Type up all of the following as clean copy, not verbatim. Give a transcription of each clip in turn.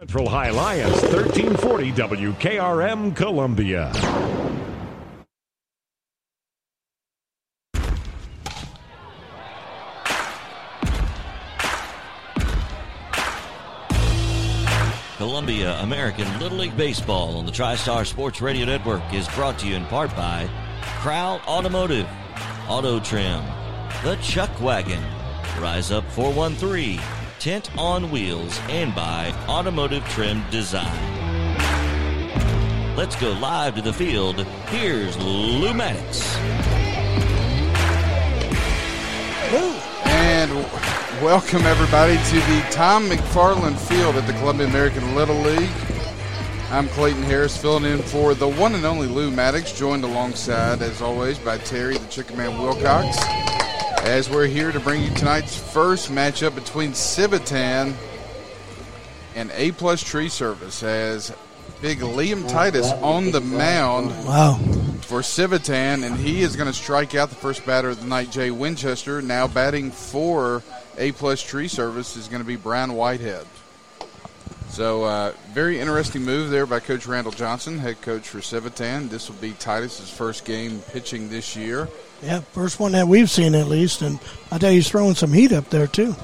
Central High Lions, 1340 WKRM, Columbia. Columbia American Little League Baseball on the TriStar Sports Radio Network is brought to you in part by Crow Automotive, Auto Trim, The Chuck Wagon, Rise Up 413, Tent on Wheels, and by Automotive Trim Design. Let's go live to the field. Here's Lou Maddox. And welcome everybody to the Tom McFarland Field at the Columbia American Little League. I'm Clayton Harris, filling in for the one and only Lou Maddox, joined alongside, as always, by Terry, the Chicken Man Wilcox, as we're here to bring you tonight's first matchup between Civitan and A-plus Tree Service, as big Liam Titus on the mound for Civitan, and he is going to strike out the first batter of the night, Jay Winchester. Now batting for A-plus Tree Service is going to be Brian Whitehead. So very interesting move there by Coach Randall Johnson, head coach for Civitan. This will be Titus's first game pitching this year. Yeah, first one that we've seen at least, and I tell you, he's throwing some heat up there too.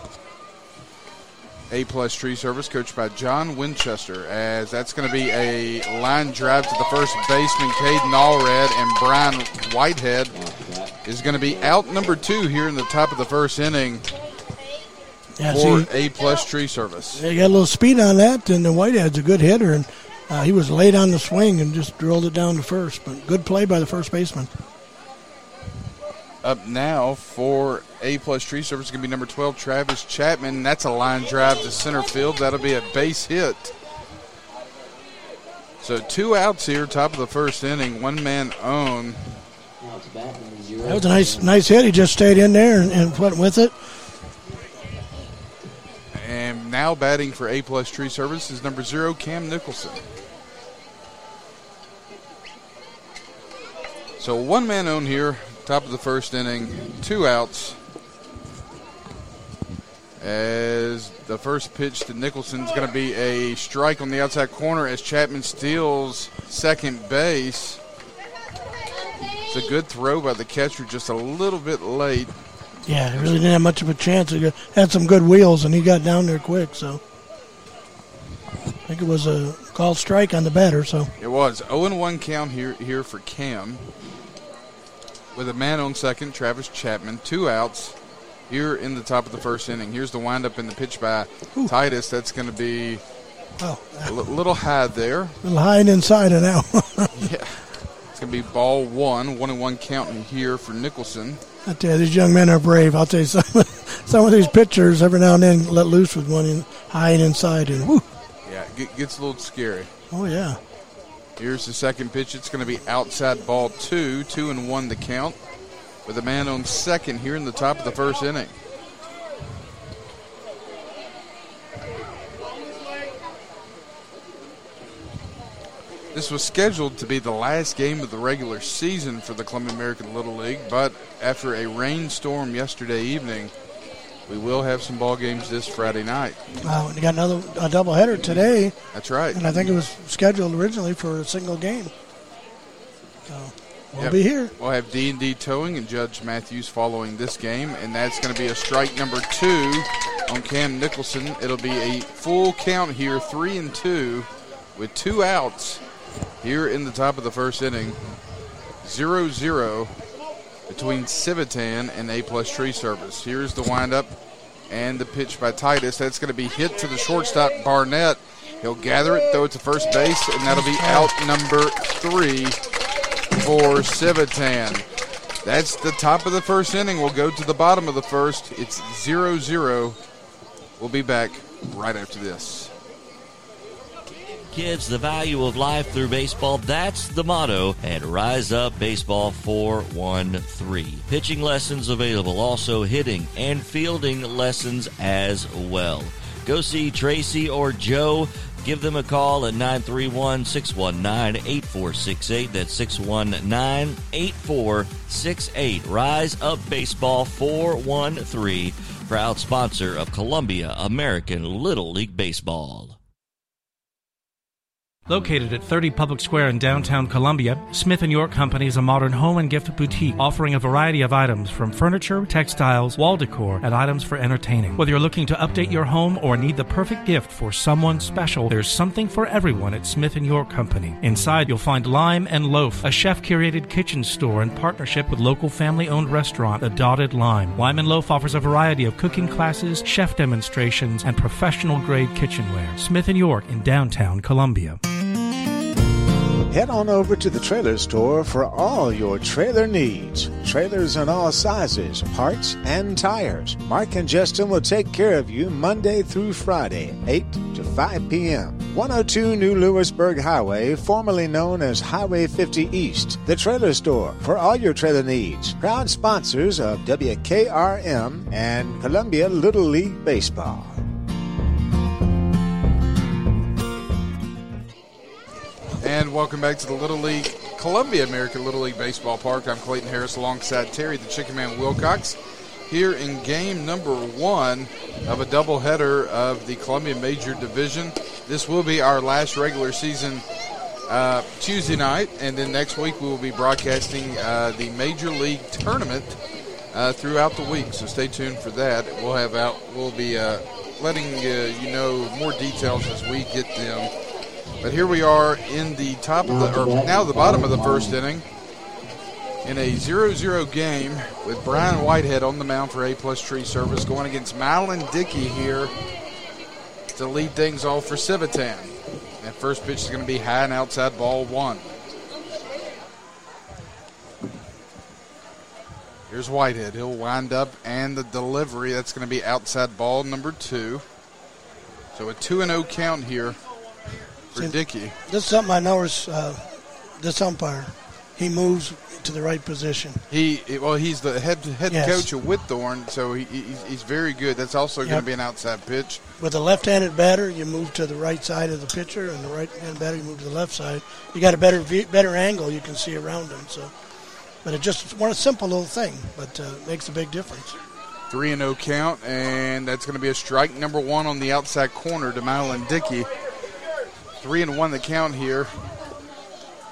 A-plus Tree Service coached by John Winchester, as that's going to be a line drive to the first baseman, Caden Allred, and Brian Whitehead is going to be out number two here in the top of the first inning. Yeah, for A-plus Tree Service. They got a little speed on that, and the Whitehead's a good hitter, and he was late on the swing and just drilled it down to first. But good play by the first baseman. Up now for A-plus Tree Service is going to be number 12, Travis Chapman. That's a line drive to center field. That'll be a base hit. So two outs here, top of the first inning, one man on. That was a nice hit. He just stayed in there and went with it. And now batting for A-plus Tree Service is number 0, Cam Nicholson. So one man on here, top of the first inning, two outs. As the first pitch to Nicholson is going to be a strike on the outside corner as Chapman steals second base. It's a good throw by the catcher, just a little bit late. Yeah, he really didn't have much of a chance. He had some good wheels, and he got down there quick. So I think it was a called strike on the batter. So it was 0-1 count here for Cam, with a man on second, Travis Chapman, two outs here in the top of the first inning. Here's the windup and the pitch by Titus. That's going to be a little high there. A little high and inside of now. Yeah, it's going to be ball one. 1-1 counting here for Nicholson. I tell you, these young men are brave. I'll tell you, some of these pitchers every now and then let loose with one in, high and inside. And whoo. Yeah, it gets a little scary. Oh, yeah. Here's the second pitch. It's going to be outside ball two, 2-1 the count, with a man on second here in the top of the first inning. This was scheduled to be the last game of the regular season for the Columbia American Little League, but after a rainstorm yesterday evening, we will have some ball games this Friday night. Wow, and you got another doubleheader today. That's right. And I think it was scheduled originally for a single game. So we'll be here. We'll have D&D Towing and Judge Matthews following this game, and that's going to be a strike number 2 on Cam Nicholson. It'll be a full count here, 3-2, with two outs. Here in the top of the first inning, 0-0 between Civitan and A-plus Tree Service. Here's the windup and the pitch by Titus. That's going to be hit to the shortstop, Barnett. He'll gather it, throw it to first base, and that'll be out number 3 for Civitan. That's the top of the first inning. We'll go to the bottom of the first. It's 0-0. We'll be back right after this. Kids, the value of life through baseball, that's the motto at Rise Up Baseball 413. Pitching lessons available, also hitting and fielding lessons as well. Go see Tracy or Joe. Give them a call at 931-619-8468. That's 619-8468. Rise Up Baseball 413, proud sponsor of Columbia American Little League Baseball. Located at 30 Public Square in downtown Columbia, Smith & York Company is a modern home and gift boutique offering a variety of items from furniture, textiles, wall decor, and items for entertaining. Whether you're looking to update your home or need the perfect gift for someone special, there's something for everyone at Smith & York Company. Inside, you'll find Lime & Loaf, a chef-curated kitchen store in partnership with local family-owned restaurant, The Dotted Lime. Lime & Loaf offers a variety of cooking classes, chef demonstrations, and professional-grade kitchenware. Smith & York in downtown Columbia. Head on over to the Trailer Store for all your trailer needs. Trailers in all sizes, parts, and tires. Mark and Justin will take care of you Monday through Friday, 8 to 5 p.m. 102 New Lewisburg Highway, formerly known as Highway 50 East. The Trailer Store for all your trailer needs. Proud sponsors of WKRM and Columbia Little League Baseball. And welcome back to the Little League, Columbia American Little League Baseball Park. I'm Clayton Harris alongside Terry, the Chicken Man Wilcox, here in game number one of a doubleheader of the Columbia Major Division. This will be our last regular season Tuesday night, and then next week we will be broadcasting the Major League Tournament throughout the week. So stay tuned for that. We'll be letting you know more details as we get them. But here we are in the bottom of the first inning in a 0-0 game with Brian Whitehead on the mound for A-plus Tree Service going against Mylon Dickey here to lead things off for Civitan. And first pitch is going to be high and outside, ball one. Here's Whitehead. He'll wind up and the delivery. That's going to be outside, ball number two. So a 2-0 count here for Dickey. This is something I noticed. This umpire, he moves to the right position. He's the head coach of Whitthorne, so he's very good. That's also going to be an outside pitch. With a left-handed batter, you move to the right side of the pitcher, and the right-handed batter, you move to the left side. You got a better angle you can see around him. So, but it just one simple little thing, but makes a big difference. 3-0 count, and that's going to be a strike number one on the outside corner to Mylon Dickey. 3-1 the count here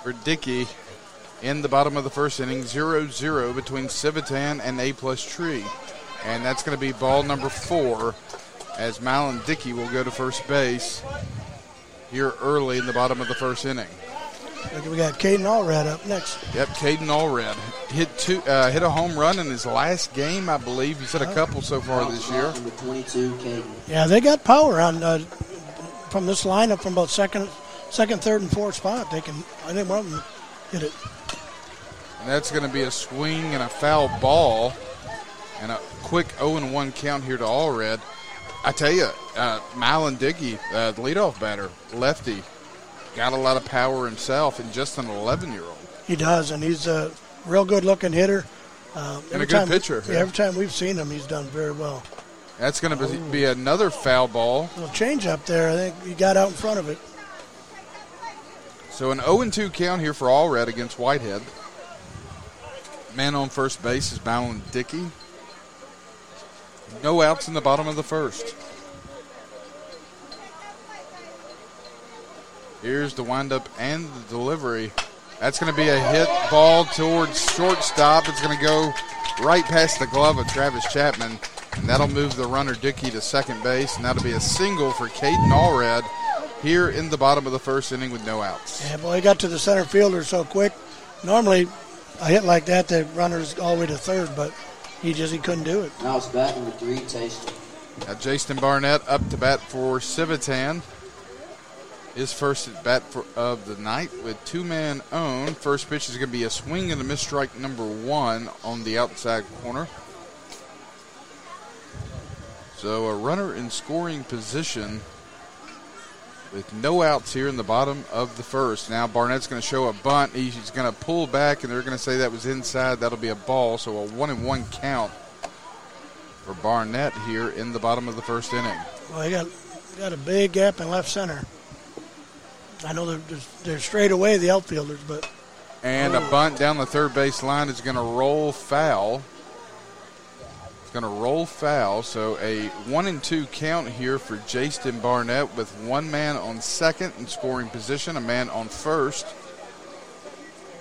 for Dickey in the bottom of the first inning. 0-0 between Civitan and A-plus Tree. And that's going to be ball number four as Mylon Dickey will go to first base here early in the bottom of the first inning. We got Caden Allred up next. Yep, Caden Allred hit a home run in his last game, I believe. He's hit a couple so far this year. Yeah, they got power on from this lineup from about second, third, and fourth spot. They can, I think one of them hit it. And that's going to be a swing and a foul ball and a quick 0-1 count here to Allred. I tell you, Mylon Dickey, the leadoff batter, lefty, got a lot of power himself and just an 11-year-old. He does, and he's a real good-looking hitter. And a good pitcher. Yeah, every time we've seen him, he's done very well. That's going to be another foul ball. A little change up there. I think he got out in front of it. So an 0-2 count here for Allred against Whitehead. Man on first base is Mylon Dickey. No outs in the bottom of the first. Here's the windup and the delivery. That's going to be a hit ball towards shortstop. It's going to go right past the glove of Travis Chapman. And that'll move the runner Dickey to second base, and that'll be a single for Caden Allred here in the bottom of the first inning with no outs. Yeah, boy, he got to the center fielder so quick. Normally, a hit like that, the runner's all the way to third, but he couldn't do it. Now it's batting with three, Jason. Now Jason Barnett up to bat for Civitan. His first at bat of the night with two-man own. First pitch is going to be a swing and a miss, strike number one on the outside corner. So a runner in scoring position with no outs here in the bottom of the first. Now Barnett's going to show a bunt. He's going to pull back, and they're going to say that was inside. That'll be a ball, so a 1-1 count for Barnett here in the bottom of the first inning. Well, he got a big gap in left center. I know they're straight away, the outfielders, but... And a bunt down the third base line is going to roll foul. Going to roll foul, so a 1-2 count here for Jason Barnett with one man on second in scoring position, a man on first.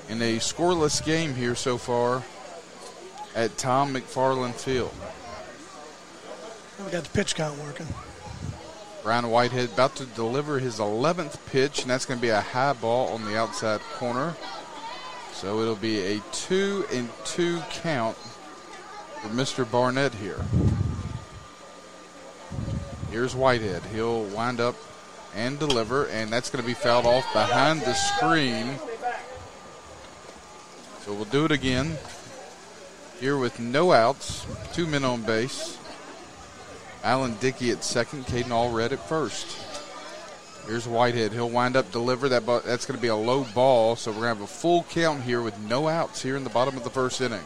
In a scoreless game here so far at Tom McFarland Field. We got the pitch count working. Brian Whitehead about to deliver his 11th pitch, and that's going to be a high ball on the outside corner. So it'll be a 2-2 count for Mr. Barnett here. Here's Whitehead. He'll wind up and deliver, and that's going to be fouled off behind the screen. So we'll do it again here with no outs, two men on base. Alan Dickey at second, Caden Allred at first. Here's Whitehead. He'll wind up, deliver that. That's going to be a low ball, so we're going to have a full count here with no outs here in the bottom of the first inning.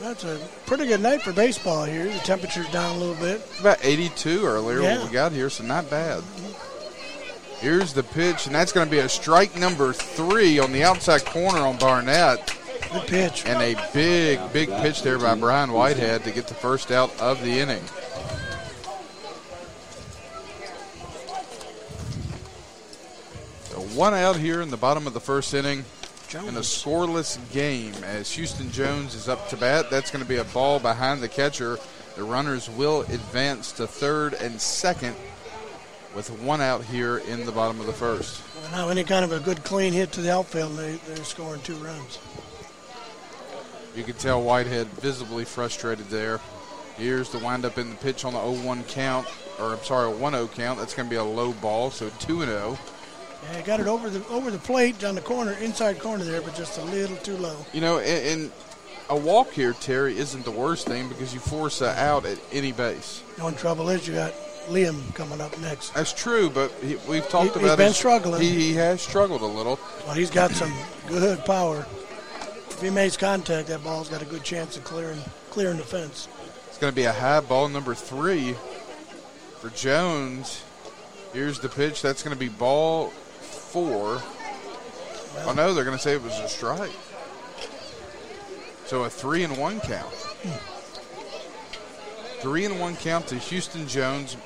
That's a pretty good night for baseball here. The temperature's down a little bit. It's about 82 earlier when we got here, so not bad. Here's the pitch, and that's going to be a strike number 3 on the outside corner on Barnett. Good pitch. And a big, big pitch there by Brian Whitehead to get the first out of the inning. So one out here in the bottom of the first inning. In a scoreless game as Houston Jones is up to bat. That's going to be a ball behind the catcher. The runners will advance to third and second with one out here in the bottom of the first. Well, now any kind of a good clean hit to the outfield, they're scoring 2 runs. You can tell Whitehead visibly frustrated there. Here's the windup in the pitch on the 0-1 count, or I'm sorry, a 1-0 count. That's going to be a low ball, so 2-0. Yeah, got it over the plate on the corner, inside corner there, but just a little too low. You know, and a walk here, Terry, isn't the worst thing because you force an out at any base. The only trouble is you got Liam coming up next. That's true, but we've talked about it. He's been struggling. He has struggled a little. Well, he's got some good power. If he makes contact, that ball's got a good chance of clearing the fence. It's going to be a high ball number 3 for Jones. Here's the pitch. That's going to be ball 4. Well, oh, no, they're going to say it was a strike. So a 3-1 count. 3-1 count to Houston Jones.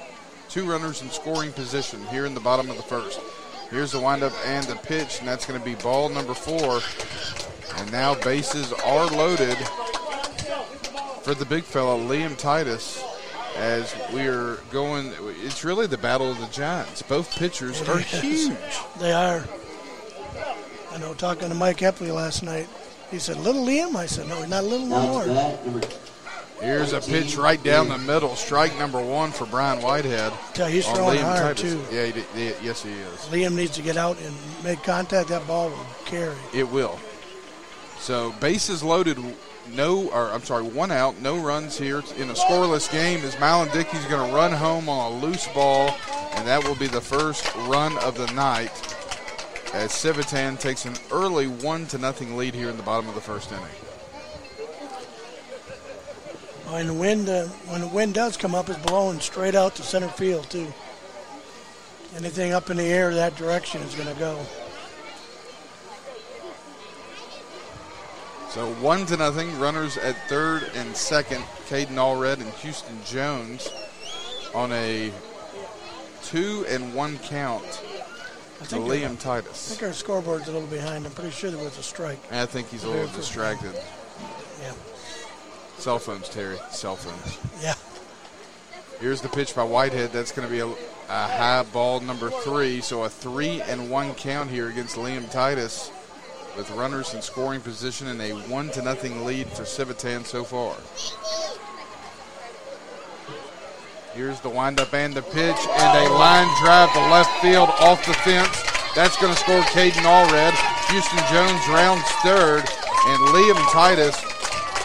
2 runners in scoring position here in the bottom of the first. Here's the windup and the pitch, and that's going to be ball number 4. And now bases are loaded for the big fella, Liam Titus. As we're going, it's really the battle of the giants. Both pitchers are huge. They are. I know, talking to Mike Epley last night, he said, "Little Liam?" I said, "No, he's not little no more." Here's a pitch right down the middle. Strike number 1 for Brian Whitehead. Yeah, he's throwing hard, too. Yeah, yes, he is. Liam needs to get out and make contact. That ball will carry. It will. So, bases loaded. One out, no runs here in a scoreless game as Malin Dickey's going to run home on a loose ball, and that will be the first run of the night as Civitan takes an early 1-0 lead here in the bottom of the first inning. And when the wind does come up, it's blowing straight out to center field, too. Anything up in the air that direction is going to go. So 1-0, runners at third and second, Caden Allred and Houston Jones on a 2-1 count to Liam Titus. I think our scoreboard's a little behind. I'm pretty sure there was a strike. I think he's a little distracted. Yeah. Cell phones, Terry, cell phones. Yeah. Here's the pitch by Whitehead. That's going to be a high ball number 3, so a 3-1 count here against Liam Titus, with runners in scoring position and a 1-0 lead for Civitan so far. Here's the windup and the pitch, and a line drive to left field off the fence. That's going to score Caden Allred. Houston Jones rounds third, and Liam Titus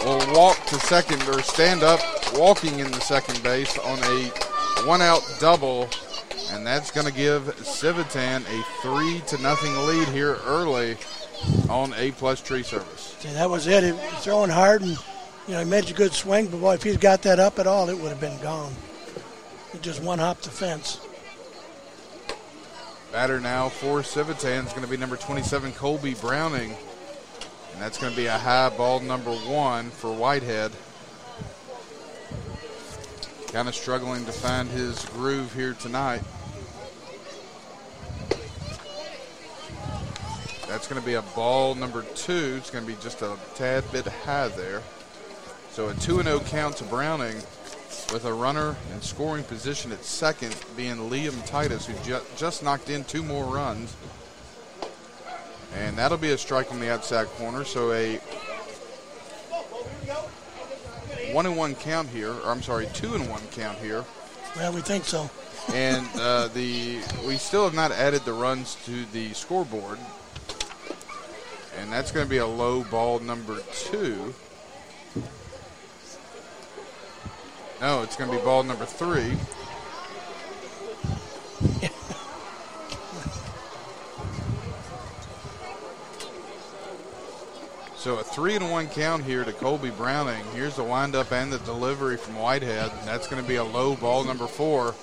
will walk to second, or stand up walking in the second base on a one-out double, and that's going to give Civitan a 3-0 lead here early on A-plus Tree Service. See, that was it. He was throwing hard, and he made a good swing, but boy, if he'd got that up at all, it would have been gone. It just one-hopped the fence. Batter now for Civitan is going to be number 27, Colby Browning. And that's going to be a high ball number one for Whitehead. Kind of struggling to find his groove here tonight. That's going to be a ball number two. It's going to be just a tad bit high there. So a 2-0 count to Browning with a runner in scoring position at second being Liam Titus, who just knocked in two more runs. And that'll be a strike on the outside corner. So a 1-1 count here, or I'm sorry, 2-1 count here. Well, we think so. And we still have not added the runs to the scoreboard. And that's going to be a low ball number two. No, it's going to be ball number three. So a 3-1 count here to Colby Browning. Here's the windup and the delivery from Whitehead. And that's going to be a low ball number four.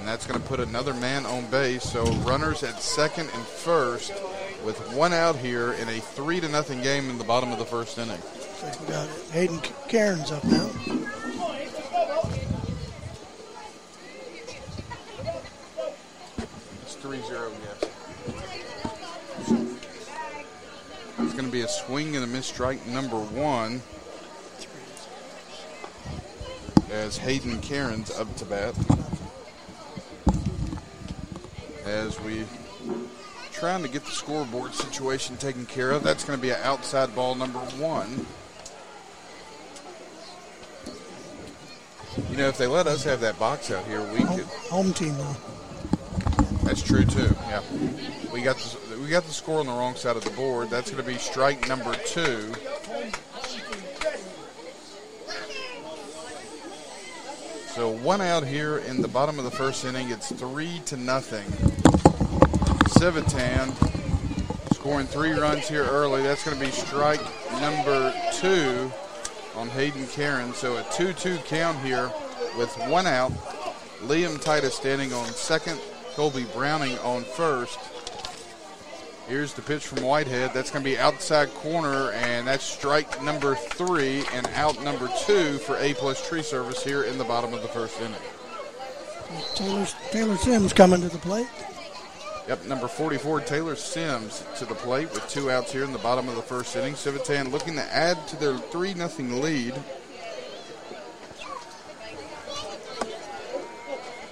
And that's going to put another man on base. So runners at second and first, with one out here in a 3-0 game in the bottom of the first inning. We got Hayden Cairns up now. It's 3-0, yes. It's going to be a swing and a miss strike number one as Hayden Cairns up to bat. As we trying to get the scoreboard situation taken care of. That's going to be an outside ball number one. You know, if they let us have that box out here, we could. Home team, though. That's true too. Yeah, we got the score on the wrong side of the board. That's going to be strike number two. So one out here in the bottom of the first inning. It's 3-0. Civitan scoring three runs here early. That's going to be strike number two on Hayden Cairns. So a 2-2 count here with one out. Liam Titus standing on second. Colby Browning on first. Here's the pitch from Whitehead. That's going to be outside corner, and that's strike number three and out number two for A-plus Tree Service here in the bottom of the first inning. Taylor Sims coming to the plate. Yep, number 44, Taylor Sims to the plate with two outs here in the bottom of the first inning. Civitan looking to add to their 3-0 lead.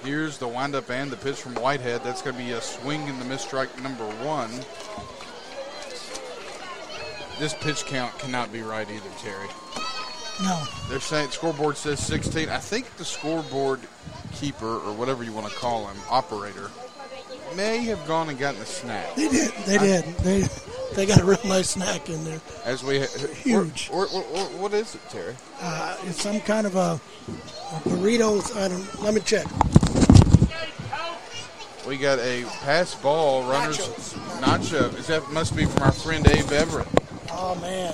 Here's the windup and the pitch from Whitehead. That's going to be a swing and the miss strike number one. This pitch count cannot be right either, Terry. No. They're saying scoreboard says 16. I think the scoreboard keeper, or whatever you want to call him, operator, may have gone and gotten a snack. They did. They got a real nice snack in there. As we huge. Or what is it, Terry? It's some kind of a burrito. I don't. Let me check. We got a pass ball. Runners. Nacho. Is that must be from our friend Abe Everett? Oh man.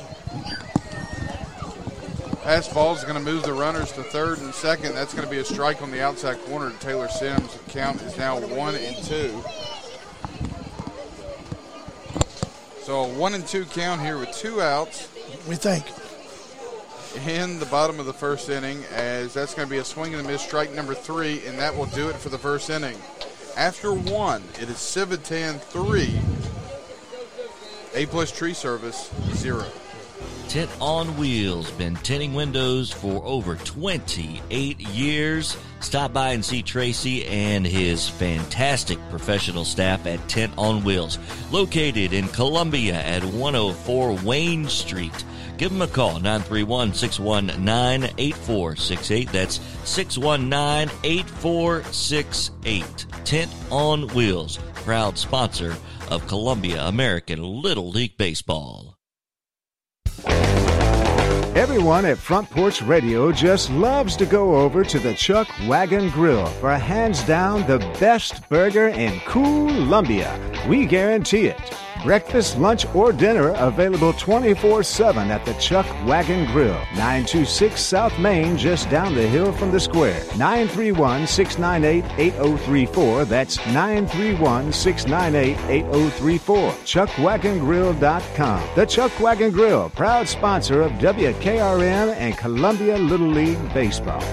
Pass ball is going to move the runners to third and second. That's going to be a strike on the outside corner to Taylor Sims. The count is now 1-2. So a 1-2 count here with two outs. We think. In the bottom of the first inning, as that's going to be a swing and a miss, strike number three, and that will do it for the first inning. After one, it is Civitan 3, A-plus Tree Service 0. Tent on Wheels, been tinting windows for over 28 years. Stop by and see Tracy and his fantastic professional staff at Tent on Wheels, located in Columbia at 104 Wayne Street. Give them a call, 931-619-8468. That's 619-8468. Tent on Wheels, proud sponsor of Columbia American Little League Baseball. Everyone at Front Porch Radio just loves to go over to the Chuck Wagon Grill for hands down the best burger in Columbia. We guarantee it. Breakfast, lunch, or dinner available 24/7 at the Chuck Wagon Grill, 926 South Main, just down the hill from the square. 931-698-8034. That's 931-698-8034. ChuckWagonGrill.com. The Chuck Wagon Grill, proud sponsor of WKRM and Columbia Little League Baseball.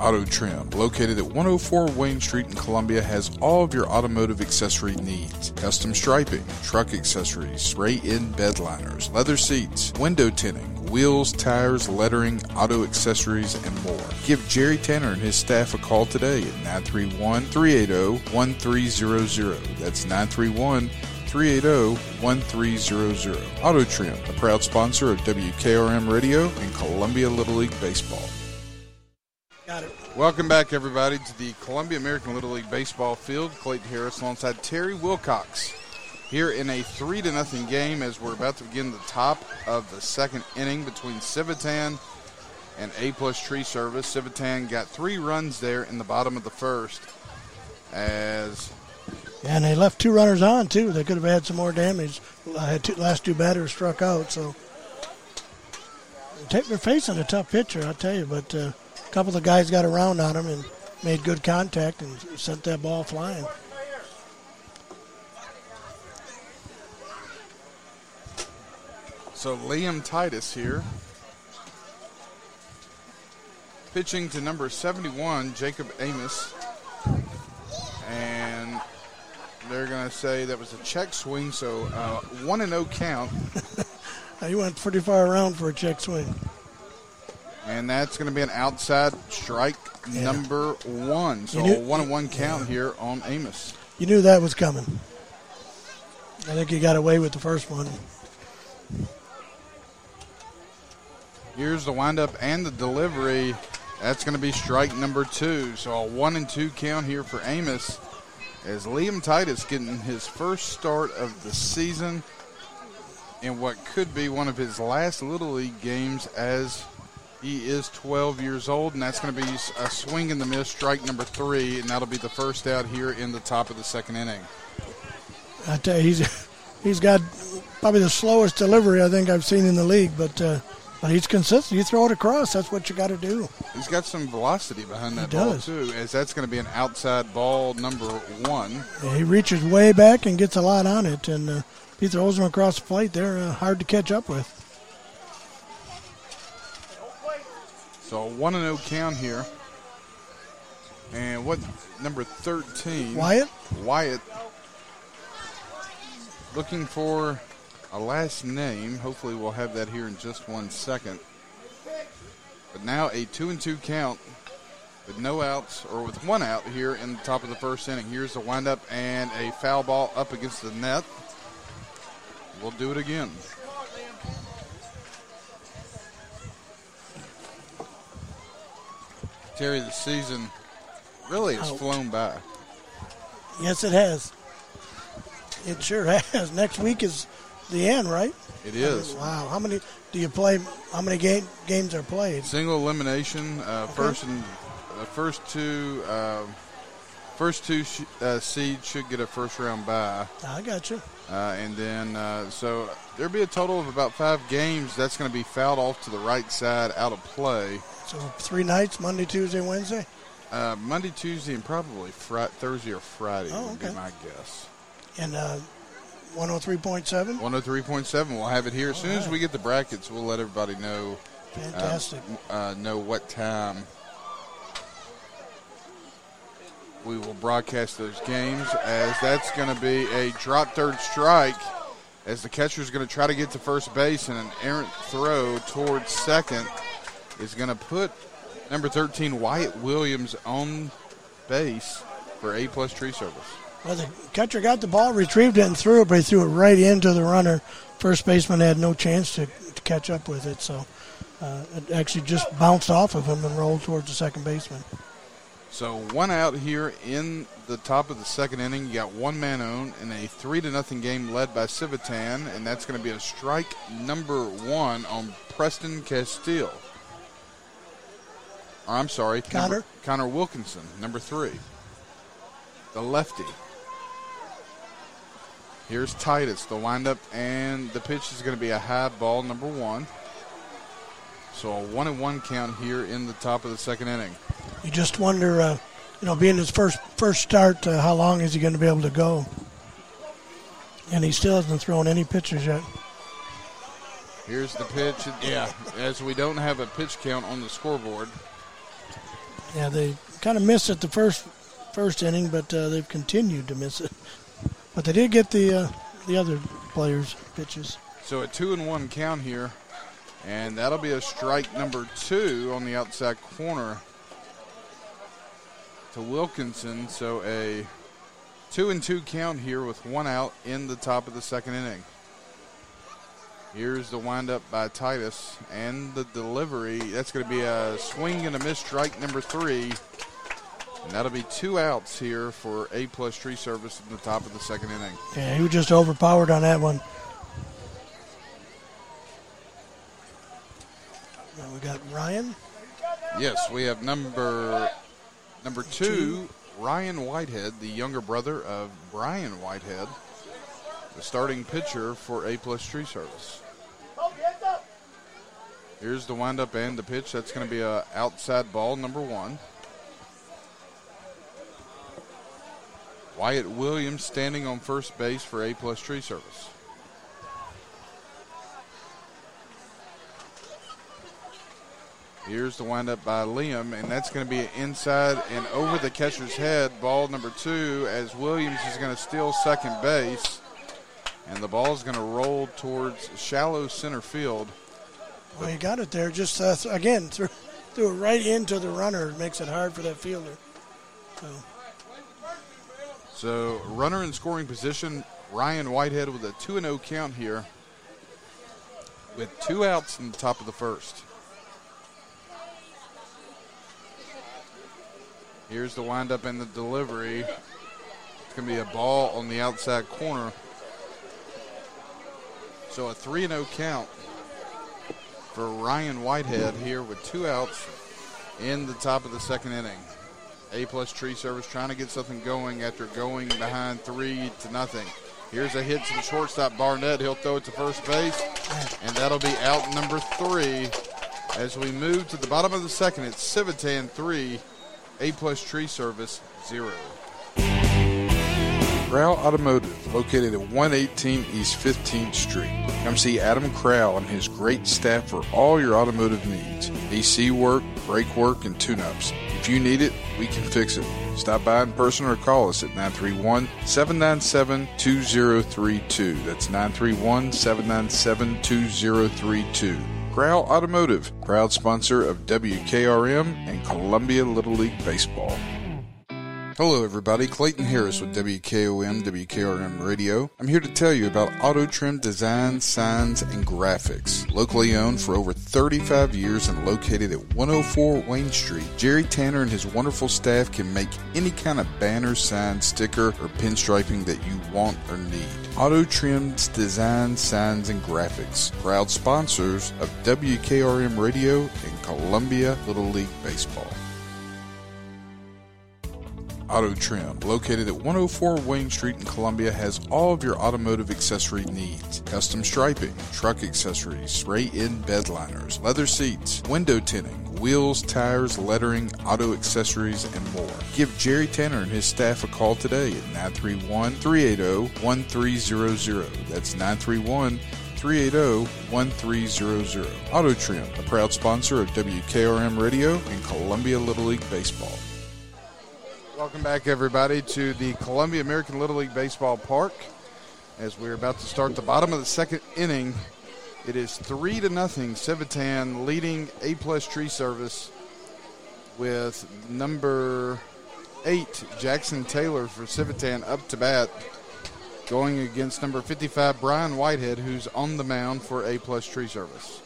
Auto Trim, located at 104 Wayne Street in Columbia, has all of your automotive accessory needs. Custom striping, truck accessories, spray-in bed liners, leather seats, window tinting, wheels, tires, lettering, auto accessories, and more. Give Jerry Tanner and his staff a call today at 931-380-1300. That's 931-380-1300. Auto Trim, a proud sponsor of WKRM Radio and Columbia Little League Baseball. Got it. Welcome back, everybody, to the Columbia American Little League Baseball field. Clayton Harris alongside Terry Wilcox here in a 3-0 game as we're about to begin the top of the second inning between Civitan and A-plus Tree Service. Civitan got 3 runs there in the bottom of the first. And they left 2 runners on, too. They could have had some more damage. Last 2 batters struck out, so they're facing a tough pitcher, I'll tell you, but... couple of guys got around on him and made good contact and sent that ball flying. So Liam Titus here. Pitching to number 71, Jacob Amos. And they're going to say that was a check swing, so 1-0 count. He went pretty far around for a check swing. And that's going to be an outside strike number 1. So a 1-1 count here on Amos. You knew that was coming. I think he got away with the first one. Here's the windup and the delivery. That's going to be strike number 2. So a 1-2 count here for Amos as Liam Titus getting his first start of the season in what could be one of his last Little League games as he is 12 years old, and that's going to be a swing and the miss, strike number 3, and that'll be the first out here in the top of the second inning. I tell you, he's got probably the slowest delivery I think I've seen in the league, but he's consistent. You throw it across, that's what you got to do. He's got some velocity behind that ball, too, as that's going to be an outside ball number 1. Yeah, he reaches way back and gets a lot on it, and if he throws him across the plate, they're hard to catch up with. So 1-0 count here. And what, number 13. Wyatt. Looking for a last name. Hopefully we'll have that here in just 1 second. But now a 2-2 count with no outs, or with 1 out here in the top of the first inning. Here's the windup and a foul ball up against the net. We'll do it again. Terry, the season really has flown by. Yes, it has. It sure has. Next week is the end, right? It is. I mean, wow. How many do you play? How many games are played? Single elimination. First two seeds should get a first round bye. I got you. And then there'll be a total of about 5 games. That's going to be fouled off to the right side, out of play. So 3 nights, Monday, Tuesday, Wednesday? Monday, Tuesday, and probably Thursday or Friday would be my guess. And 103.7? 103.7. We'll have it here. As soon as we get the brackets, we'll let everybody know. Fantastic. Know what time we will broadcast those games, as that's going to be a drop third strike as the catcher's going to try to get to first base, and an errant throw towards second is going to put number 13, Wyatt Williams, on base for A-plus Tree Service. Well, the catcher got the ball, retrieved it, and threw it, but he threw it right into the runner. First baseman had no chance to catch up with it, so it actually just bounced off of him and rolled towards the second baseman. So 1 out here in the top of the second inning. You got 1 man on in a 3-0 game led by Civitan, and that's going to be a strike number 1 on Preston Castile. Connor Wilkinson, number 3, the lefty. Here's Titus, the windup, and the pitch is going to be a high ball, number one. So a 1-1 count here in the top of the second inning. You just wonder, being his first start, how long is he going to be able to go? And he still hasn't thrown any pitches yet. Here's the pitch. Yeah, as we don't have a pitch count on the scoreboard. Yeah, they kind of missed it the first inning, but they've continued to miss it. But they did get the other players' pitches. So a 2-1 count here, and that'll be a strike number two on the outside corner to Wilkinson. So a 2-2 count here with one out in the top of the second inning. Here's the windup by Titus and the delivery. That's going to be a swing and a miss, strike number three. And that'll be two outs here for A-plus Tree Service in the top of the second inning. Yeah, he was just overpowered on that one. Now we got Ryan. Yes, we have number two, Ryan Whitehead, the younger brother of Brian Whitehead, the starting pitcher for A-plus Tree Service. Here's the windup and the pitch. That's going to be an outside ball, number one. Wyatt Williams standing on first base for A-plus Tree Service. Here's the windup by Liam, and that's going to be an inside and over the catcher's head, ball number two, as Williams is going to steal second base. And the ball is going to roll towards shallow center field. Well, he got it there. Just, again, threw it right into the runner. It makes it hard for that fielder. So runner in scoring position, Ryan Whitehead with a 2-0 count here with two outs in the top of the first. Here's the windup and the delivery. It's going to be a ball on the outside corner. So a 3-0 count for Ryan Whitehead here with two outs in the top of the second inning. A-plus Tree Service trying to get something going after going behind 3-0. Here's a hit to the shortstop, Barnett. He'll throw it to first base, and that'll be out number three. As we move to the bottom of the second, it's Civitan 3, A-plus Tree Service 0. Crow Automotive, located at 118 East 15th Street. Come see Adam Crow and his great staff for all your automotive needs. AC work, brake work, and tune-ups. If you need it, we can fix it. Stop by in person or call us at 931-797-2032. That's 931-797-2032. Crow Automotive, proud sponsor of WKRM and Columbia Little League Baseball. Hello everybody, Clayton Harris with WKOM, WKRM Radio. I'm here to tell you about Auto Trim Design, Signs, and Graphics. Locally owned for over 35 years and located at 104 Wayne Street, Jerry Tanner and his wonderful staff can make any kind of banner, sign, sticker, or pinstriping that you want or need. Auto Trim's Design, Signs, and Graphics. Proud sponsors of WKRM Radio and Columbia Little League Baseball. Auto Trim, located at 104 Wayne Street in Columbia, has all of your automotive accessory needs. Custom striping, truck accessories, spray-in bed liners, leather seats, window tinting, wheels, tires, lettering, auto accessories, and more. Give Jerry Tanner and his staff a call today at 931-380-1300. That's 931-380-1300. Auto Trim, a proud sponsor of WKRM Radio and Columbia Little League Baseball. Welcome back, everybody, to the Columbia American Little League Baseball Park. As we're about to start the bottom of the second inning, it is 3-0. Civitan leading A-plus Tree Service with number 8, Jackson Taylor for Civitan up to bat, going against number 55, Brian Whitehead, who's on the mound for A-plus Tree Service.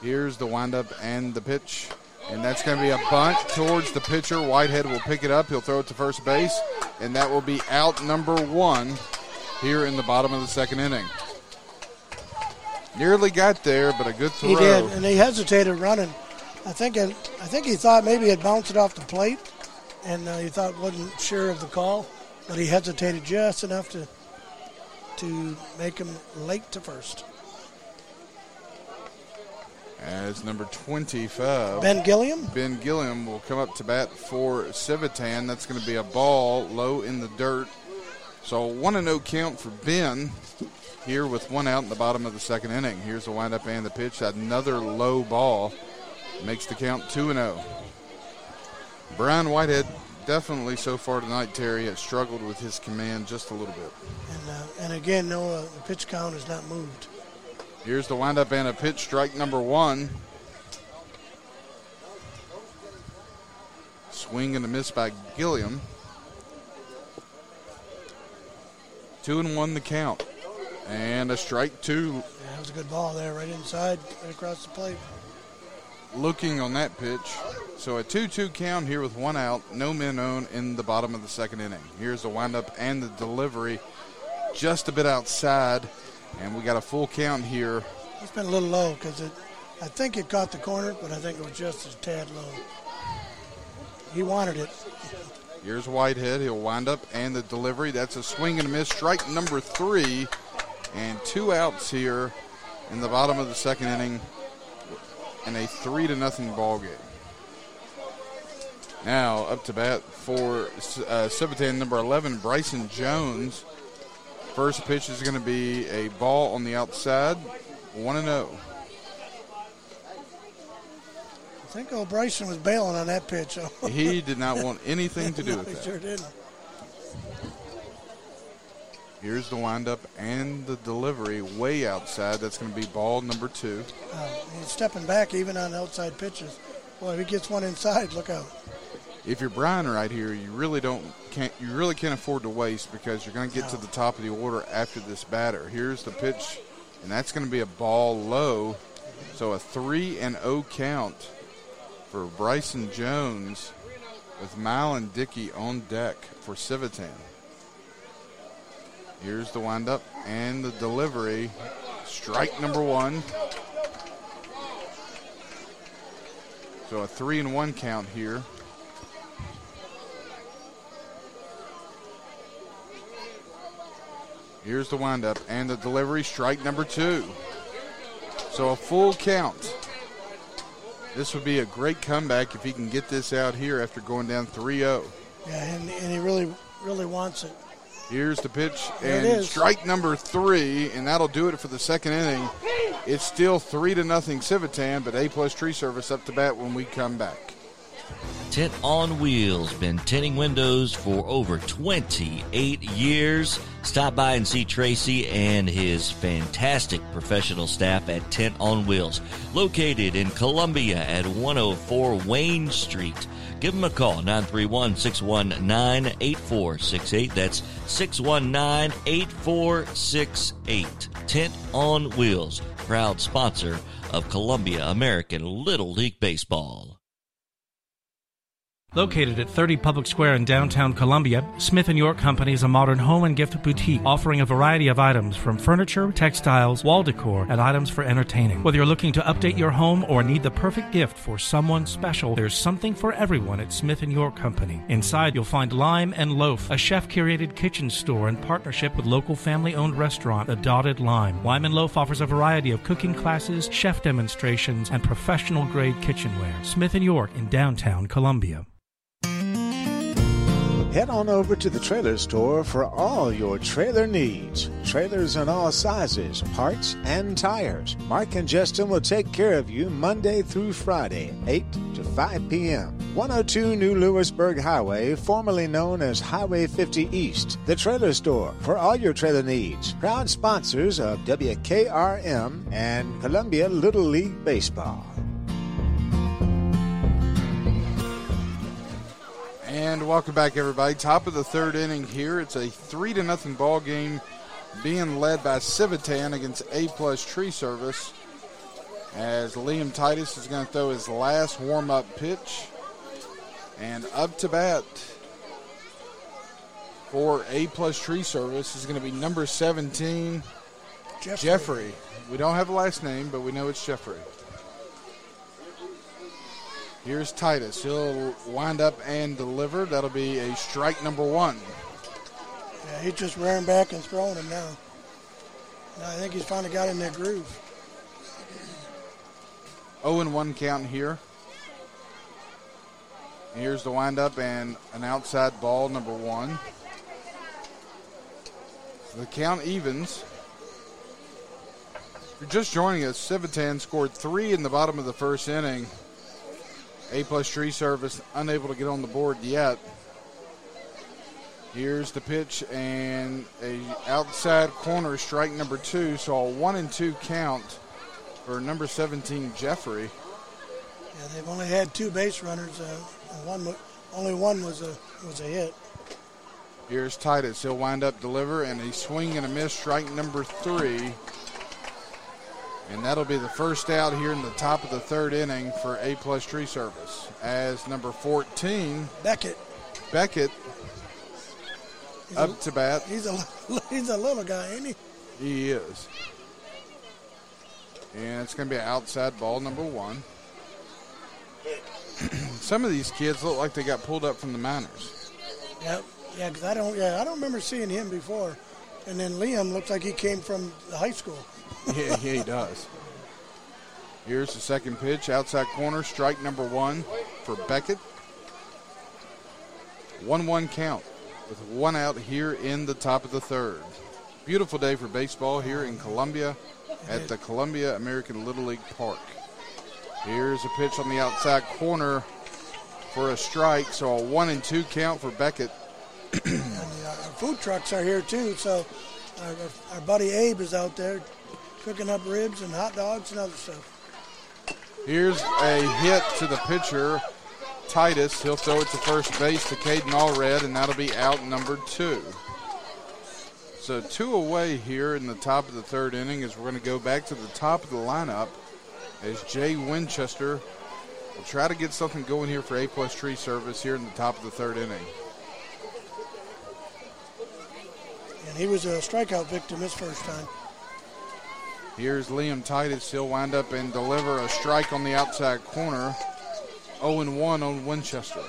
Here's the windup and the pitch. And that's going to be a bunt towards the pitcher. Whitehead will pick it up. He'll throw it to first base. And that will be out number one here in the bottom of the second inning. Nearly got there, but a good throw. He did, and he hesitated running. I think he thought maybe it bounced off the plate, and he wasn't sure of the call, but he hesitated just enough to to make him late to first. As number 25, Ben Gilliam will come up to bat for Civitan. That's going to be a ball low in the dirt. So 1-0 count for Ben here with one out in the bottom of the second inning. Here's the windup and the pitch. Another low ball makes the count 2-0. Brian Whitehead definitely so far tonight, Terry, has struggled with his command just a little bit. And again, the pitch count is not moved. Here's the windup and a pitch, strike number one. Swing and a miss by Gilliam. 2-1 the count. And a strike two. Yeah, that was a good ball there, right inside, right across the plate. Looking on that pitch. So a 2-2 count here with one out, no men on in the bottom of the second inning. Here's the windup and the delivery, just a bit outside. And we got a full count here. It's been a little low because I think it caught the corner, but I think it was just a tad low. He wanted it. Here's Whitehead. He'll wind up and the delivery. That's a swing and a miss. Strike number three. And two outs here in the bottom of the second inning in a 3-0 ball game. Now up to bat for Civitan, number 11, Bryson Jones. First pitch is going to be a ball on the outside, 1-0. I think old Bryson was bailing on that pitch. He did not want anything to do with that. He sure didn't. Here's the windup and the delivery way outside. That's going to be ball number two. He's stepping back even on outside pitches. Boy, if he gets one inside, look out. If you're Brian right here, you really can't afford to waste, because you're going to get to the top of the order after this batter. Here's the pitch, and that's going to be a ball low. So a 3-0 count for Bryson Jones with Mylon Dickey on deck for Civitan. Here's the windup and the delivery. Strike number one. So a 3-1 count here. Here's the windup and the delivery, strike number two. So a full count. This would be a great comeback if he can get this out here after going down 3-0. Yeah, and he really, really wants it. Here's the pitch and strike number three, and that'll do it for the second inning. It's still 3-0 Civitan, but A-plus Tree Service up to bat when we come back. Tent on Wheels, been tinting windows for over 28 years. Stop by and see Tracy and his fantastic professional staff at Tent on Wheels, located in Columbia at 104 Wayne Street. Give them a call, 931-619-8468. That's 619-8468. Tent on Wheels, proud sponsor of Columbia American Little League Baseball. Located at 30 Public Square in downtown Columbia, Smith & York Company is a modern home and gift boutique offering a variety of items from furniture, textiles, wall decor, and items for entertaining. Whether you're looking to update your home or need the perfect gift for someone special, there's something for everyone at Smith & York Company. Inside, you'll find Lime & Loaf, a chef-curated kitchen store in partnership with local family-owned restaurant, The Dotted Lime. Lime & Loaf offers a variety of cooking classes, chef demonstrations, and professional-grade kitchenware. Smith & York in downtown Columbia. Head on over to the Trailer Store for all your trailer needs. Trailers in all sizes, parts, and tires. Mark and Justin will take care of you Monday through Friday, 8 to 5 p.m. 102 New Lewisburg Highway, formerly known as Highway 50 East. The Trailer Store for all your trailer needs. Proud sponsors of WKRM and Columbia Little League Baseball. And welcome back, everybody. Top of the third inning here. It's a 3-0 ball game being led by Civitan against A-plus Tree Service, as Liam Titus is going to throw his last warm-up pitch. And up to bat for A-plus Tree Service is going to be number 17, Jeffrey. We don't have a last name, but we know it's Jeffrey. Here's Titus. He'll wind up and deliver. That'll be a strike number one. Yeah, he's just rearing back and throwing him now. No, I think he's finally got in that groove. 0-1 count here. Here's the windup and an outside ball, number one. The count evens. If you're just joining us, Civitan scored 3 in the bottom of the first inning. A-plus Tree Service unable to get on the board yet. Here's the pitch and an outside corner strike number 2. So a 1-2 count for number 17, Jeffrey. Yeah, they've only had 2 base runners. Only one was a hit. Here's Titus. He'll wind up, deliver, and a swing and a miss, strike number 3. And that'll be the first out here in the top of the third inning for A-plus Tree Service. As number 14, Beckett up to bat. He's a little guy, ain't he? He is. And it's going to be an outside ball, number 1. Some of these kids look like they got pulled up from the minors. Yep. Yeah, because I don't remember seeing him before. And then Liam looks like he came from the high school. yeah, he does. Here's the second pitch. Outside corner, strike number 1 for Beckett. 1-1 count with 1 out here in the top of the third. Beautiful day for baseball here in Columbia at the Columbia American Little League Park. Here's a pitch on the outside corner for a strike, so a 1-2 count for Beckett. And our food trucks are here too, so our buddy Abe is out there cooking up ribs and hot dogs and other stuff. Here's a hit to the pitcher, Titus. He'll throw it to first base to Caden Allred, and that'll be out number 2. So 2 away here in the top of the third inning as we're going to go back to the top of the lineup as Jay Winchester will try to get something going here for A-plus Tree Service here in the top of the third inning. And he was a strikeout victim his first time. Here's Liam Titus. He'll wind up and deliver a strike on the outside corner. 0-1 on Winchester.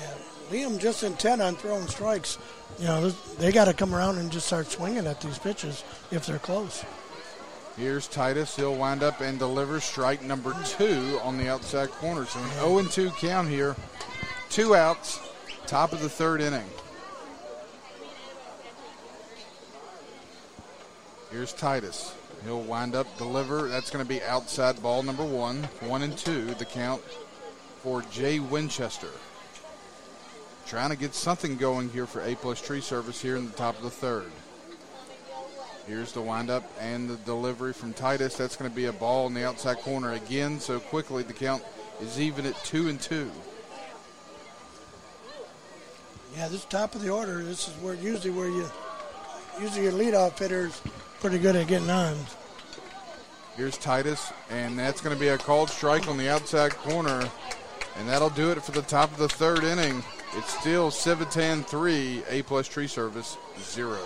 Yeah, Liam just intent on throwing strikes. You know, they got to come around and just start swinging at these pitches if they're close. Here's Titus. He'll wind up and deliver strike number 2 on the outside corner. So an 0-2 count here. 2 outs, top of the third inning. Here's Titus. He'll wind up, deliver. That's going to be outside ball number 1. 1-2, the count for Jay Winchester. Trying to get something going here for A-plus Tree Service here in the top of the third. Here's the windup and the delivery from Titus. That's going to be a ball in the outside corner again. So quickly, the count is even at 2-2. Yeah, this is top of the order. This is where usually your leadoff hitters pretty good at getting on. Here's Titus, and that's going to be a called strike on the outside corner, and that'll do it for the top of the third inning. It's still Civitan 3, A-plus Tree Service 0.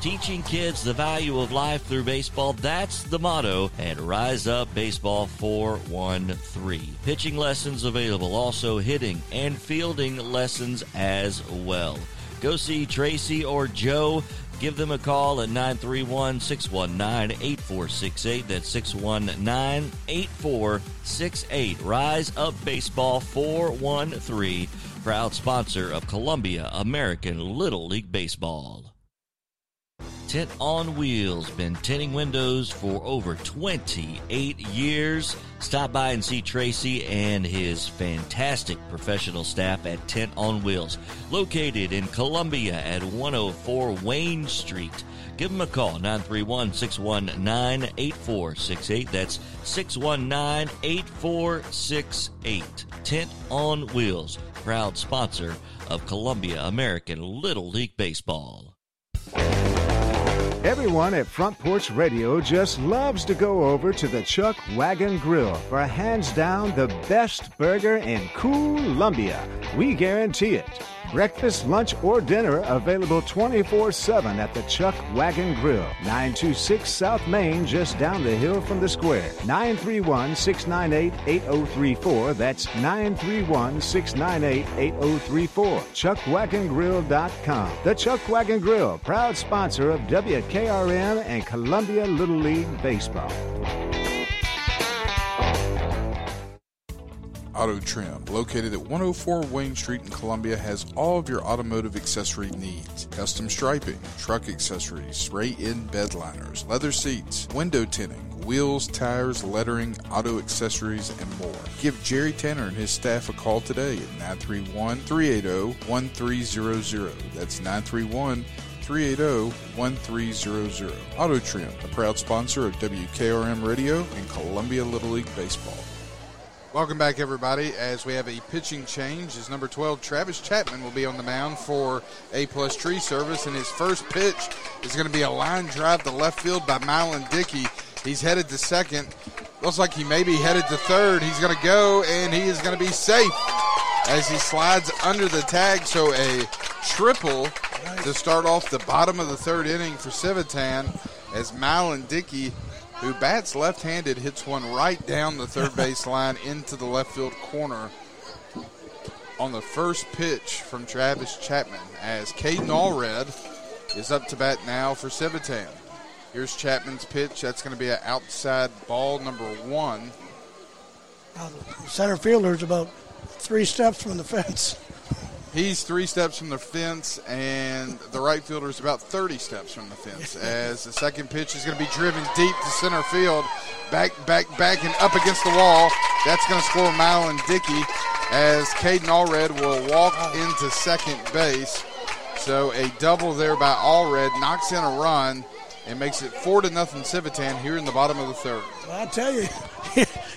Teaching kids the value of life through baseball, that's the motto at Rise Up Baseball 413. Pitching lessons available, also hitting and fielding lessons as well. Go see Tracy or Joe. Give them a call at 931-619-8468. That's 619-8468. Rise Up Baseball 413. Proud sponsor of Columbia American Little League Baseball. Tent on Wheels, been tinting windows for over 28 years. Stop by and see Tracy and his fantastic professional staff at Tent on Wheels, located in Columbia at 104 Wayne Street. Give them a call, 931-619-8468. That's 619-8468. Tent on Wheels, proud sponsor of Columbia American Little League Baseball. Everyone at Front Porch Radio just loves to go over to the Chuck Wagon Grill for hands down the best burger in Columbia. We guarantee it. Breakfast, lunch, or dinner available 24/7 at the Chuck Wagon Grill, 926 South Main, just down the hill from the square. 931-698-8034. That's 931-698-8034. ChuckWagonGrill.com. The Chuck Wagon Grill, proud sponsor of WKRM and Columbia Little League Baseball. Auto Trim, located at 104 Wayne Street in Columbia, has all of your automotive accessory needs. Custom striping, truck accessories, spray-in bed liners, leather seats, window tinting, wheels, tires, lettering, auto accessories, and more. Give Jerry Tanner and his staff a call today at 931-380-1300. That's 931-380-1300. Auto Trim, a proud sponsor of WKRM Radio and Columbia Little League Baseball. Welcome back, everybody, as we have a pitching change as number 12, Travis Chapman, will be on the mound for A-plus Tree Service, and his first pitch is going to be a line drive to left field by Mylon Dickey. He's headed to second. Looks like he may be headed to third. He's going to go, and he is going to be safe as he slides under the tag, so a triple to start off the bottom of the third inning for Civitan as Mylon Dickey, who bats left-handed, hits one right down the third base line into the left field corner on the first pitch from Travis Chapman, as Caden Allred is up to bat now for Civitan. Here's Chapman's pitch. That's going to be an outside ball, number one. Center fielder's about three steps from the fence. He's three steps from the fence, and the right fielder is about 30 steps from the fence, as the second pitch is going to be driven deep to center field, back, and up against the wall. That's going to score Mylon Dickey, as Caden Allred will walk into second base. So a double there by Allred, knocks in a run, and makes it 4-0 Civitan here in the bottom of the third. Well, I tell you,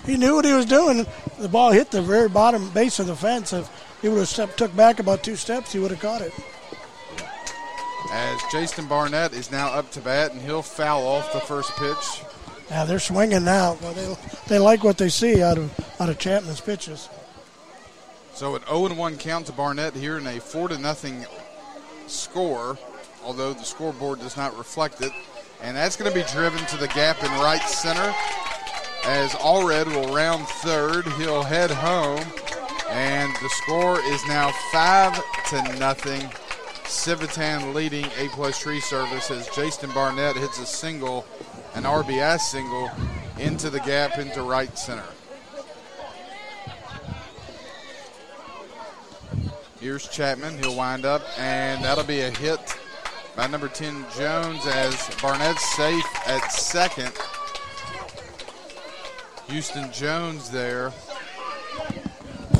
he knew what he was doing. The ball hit the very bottom base of the fence. If he would have took back about two steps, he would have caught it. As Jason Barnett is now up to bat, and he'll foul off the first pitch. Yeah, they're swinging now. Well, they like what they see out of Chapman's pitches. So an 0-1 count to Barnett here in a 4-0 score, although the scoreboard does not reflect it. And that's going to be driven to the gap in right center, as Allred will round third. He'll head home, and the score is now 5-0. Civitan leading A-plus Tree Service as Jason Barnett hits a single, an RBI single, into the gap into right center. Here's Chapman. He'll wind up, and that'll be a hit by number 10, Jones, as Barnett's safe at second. Houston Jones there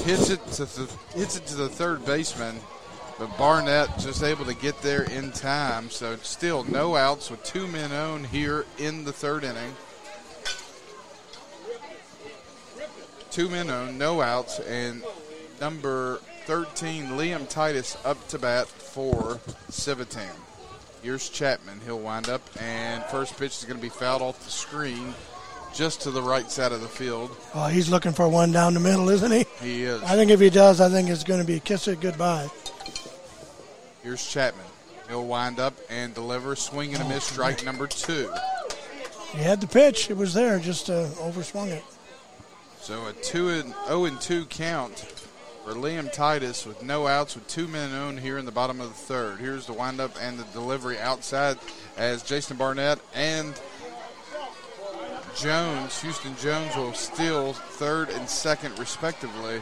hits it to the third baseman, but Barnett just able to get there in time. So still no outs with two men on here in the third inning. Two men on, no outs, and number 13, Liam Titus, up to bat for Civitan. Here's Chapman. He'll wind up, and first pitch is going to be fouled off the screen just to the right side of the field. Oh, he's looking for one down the middle, isn't he? He is. I think if he does, I think it's going to be kiss it goodbye. Here's Chapman. He'll wind up and deliver, swing and a miss, strike number two. He had the pitch. It was there, just overswung it. So a 0-2 count for Liam Titus with no outs with two men on here in the bottom of the third. Here's the windup and the delivery outside as Jason Barnett and Jones, Houston Jones, will steal third and second respectively.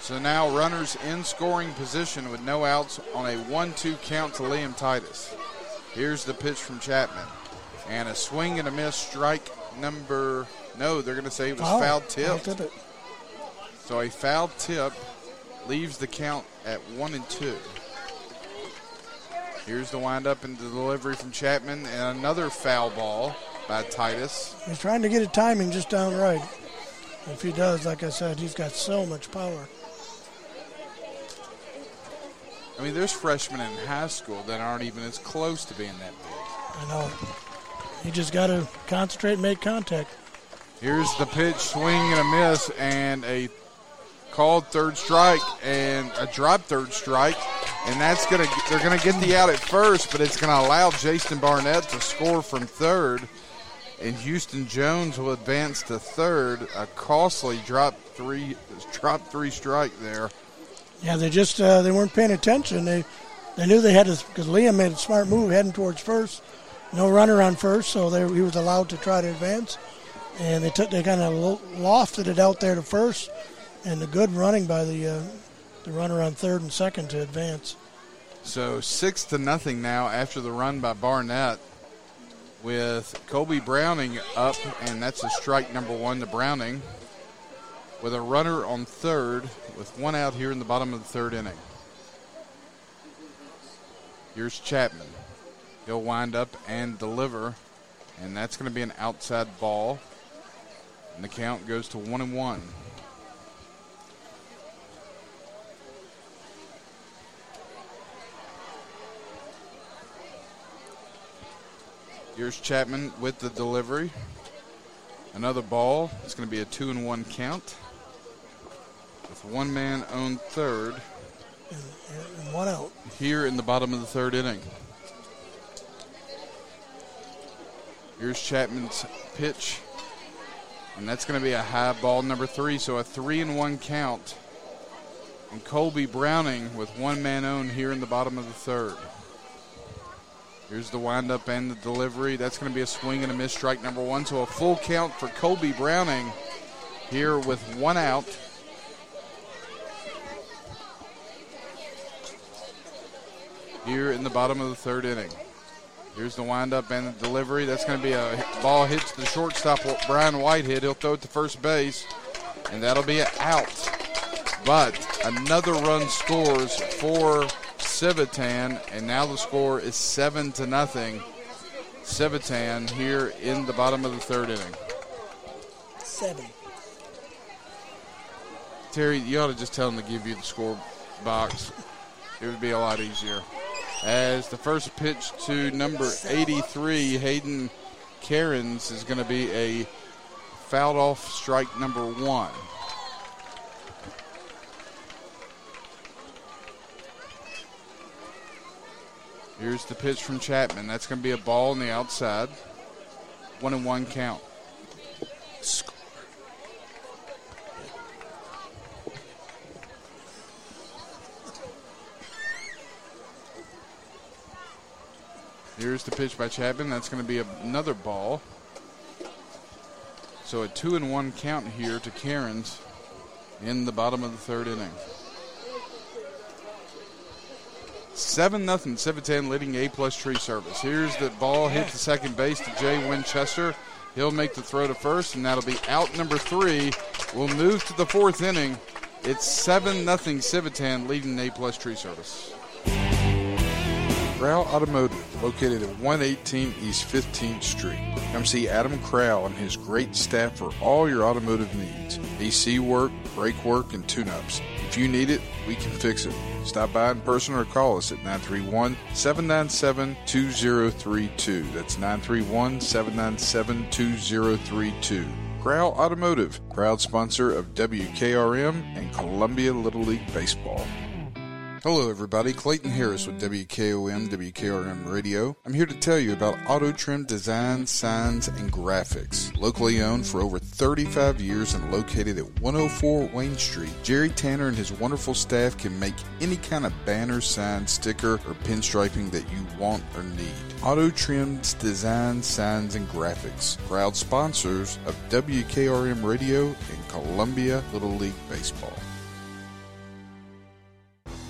So now runners in scoring position with no outs on a 1-2 count to Liam Titus. Here's the pitch from Chapman. And a swing and a miss, strike number, no, they're going to say it was foul tipped. So a foul tip leaves the count at 1-2. Here's the windup and the delivery from Chapman, and another foul ball by Titus. He's trying to get a timing just down right. If he does, like I said, he's got so much power. I mean, there's freshmen in high school that aren't even as close to being that big. I know. You just got to concentrate and make contact. Here's the pitch, swing and a miss, and a called third strike and a drop third strike, and that's gonna, they're gonna get the out at first, but it's gonna allow Jason Barnett to score from third, and Houston Jones will advance to third. A costly drop three strike there. Yeah, they just they weren't paying attention. They knew they had to, because Liam made a smart move heading towards first. No runner on first, so he was allowed to try to advance. And they kind of lofted it out there to first, and a good running by the runner on third and second to advance. So 6-0 now after the run by Barnett, with Kobe Browning up, and that's a strike number one to Browning, with a runner on third with one out here in the bottom of the third inning. Here's Chapman. He'll wind up and deliver, and that's going to be an outside ball. And the count goes to 1-1. Here's Chapman with the delivery. Another ball. It's going to be a 2-1 count with one man on third. And one out. Here in the bottom of the third inning. Here's Chapman's pitch. And that's going to be a high ball number three. So a 3-1 count. And Colby Browning with one man on here in the bottom of the third. Here's the windup and the delivery. That's going to be a swing and a miss, strike number one. So a full count for Kobe Browning here with one out. Here in the bottom of the third inning. Here's the windup and the delivery. That's going to be a ball hits the shortstop, Brian Whitehead. He'll throw it to first base, and that'll be an out. But another run scores for Civitan, and now the score is 7-0. Civitan here in the bottom of the third inning. Terry, you ought to just tell them to give you the score box. It would be a lot easier. As the first pitch to number 83, Hayden Cairns, is going to be a fouled off strike number one. Here's the pitch from Chapman. That's going to be a ball on the outside. 1-1 count. Score. Here's the pitch by Chapman. That's going to be another ball. So a 2-1 count here to Cairns in the bottom of the third inning. 7-0, Civitan leading A-plus Tree Service. Here's the ball hit to second base to Jay Winchester. He'll make the throw to first, and that'll be out number three. We'll move to the fourth inning. It's 7-0, Civitan leading A-plus Tree Service. Crow Automotive, located at 118 East 15th Street. Come see Adam Crow and his great staff for all your automotive needs. AC work, brake work, and tune-ups. If you need it, we can fix it. Stop by in person or call us at 931-797-2032. That's 931-797-2032. Crow Automotive, proud sponsor of WKRM and Columbia Little League Baseball. Hello everybody, Clayton Harris with WKOM, WKRM Radio. I'm here to tell you about Auto Trim Design, Signs, and Graphics. Locally owned for over 35 years and located at 104 Wayne Street, Jerry Tanner and his wonderful staff can make any kind of banner, sign, sticker, or pinstriping that you want or need. Auto Trim's Design, Signs, and Graphics. Proud sponsors of WKRM Radio and Columbia Little League Baseball.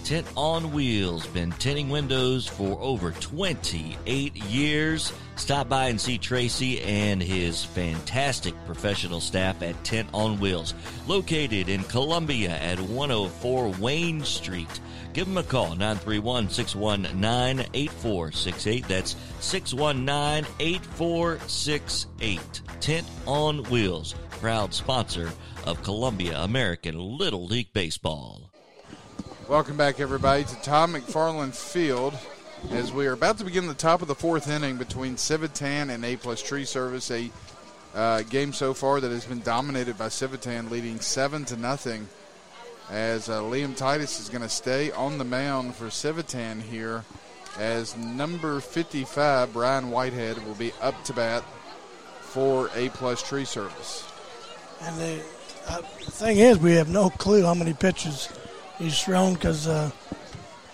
Tent on Wheels, been tinting windows for over 28 years. Stop by and see Tracy and his fantastic professional staff at Tent on Wheels, located in Columbia at 104 Wayne Street. Give them a call, 931-619-8468. That's 619-8468. Tent on Wheels, proud sponsor of Columbia American Little League Baseball. Welcome back, everybody, to Tom McFarland Field as we are about to begin the top of the fourth inning between Civitan and A-plus Tree Service, a game so far that has been dominated by Civitan, leading 7-0 as Liam Titus is going to stay on the mound for Civitan here as number 55, Brian Whitehead, will be up to bat for A-plus Tree Service. And the thing is, we have no clue how many pitches he's thrown because the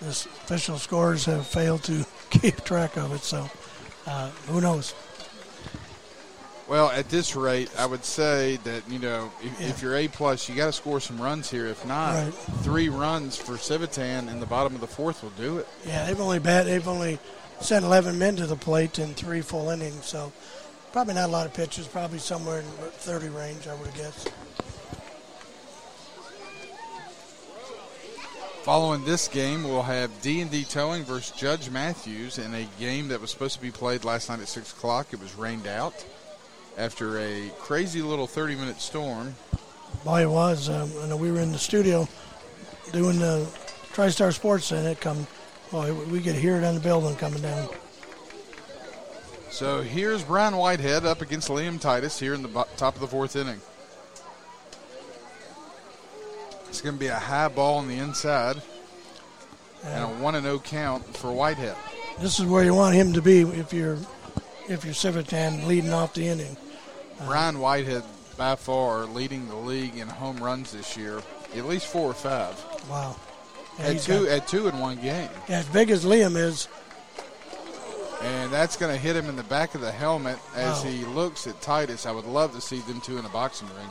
official scorers have failed to keep track of it, so who knows? Well, at this rate, I would say that, you know, if you're A-plus, you got to score some runs here. If not, 3 runs for Civitan in the bottom of the fourth will do it. Yeah, they've only sent 11 men to the plate in 3 full innings, so probably not a lot of pitches, probably somewhere in the 30 range, I would guess. Following this game, we'll have D&D Towing versus Judge Matthews in a game that was supposed to be played last night at 6 o'clock. It was rained out after a crazy little 30-minute storm. Boy, it was. I know we were in the studio doing the TriStar Sports, and we could hear it on the building coming down. So here's Brian Whitehead up against Liam Titus here in the top of the 4th inning. It's going to be a high ball on the inside and a 1-0 count for Whitehead. This is where you want him to be if you're Civitan leading off the inning. Brian Whitehead, by far, leading the league in home runs this year, at least 4 or 5. Wow. Yeah, at 2 in 1 game. Yeah, as big as Liam is. And that's going to hit him in the back of the helmet as he looks at Titus. I would love to see them two in a boxing ring.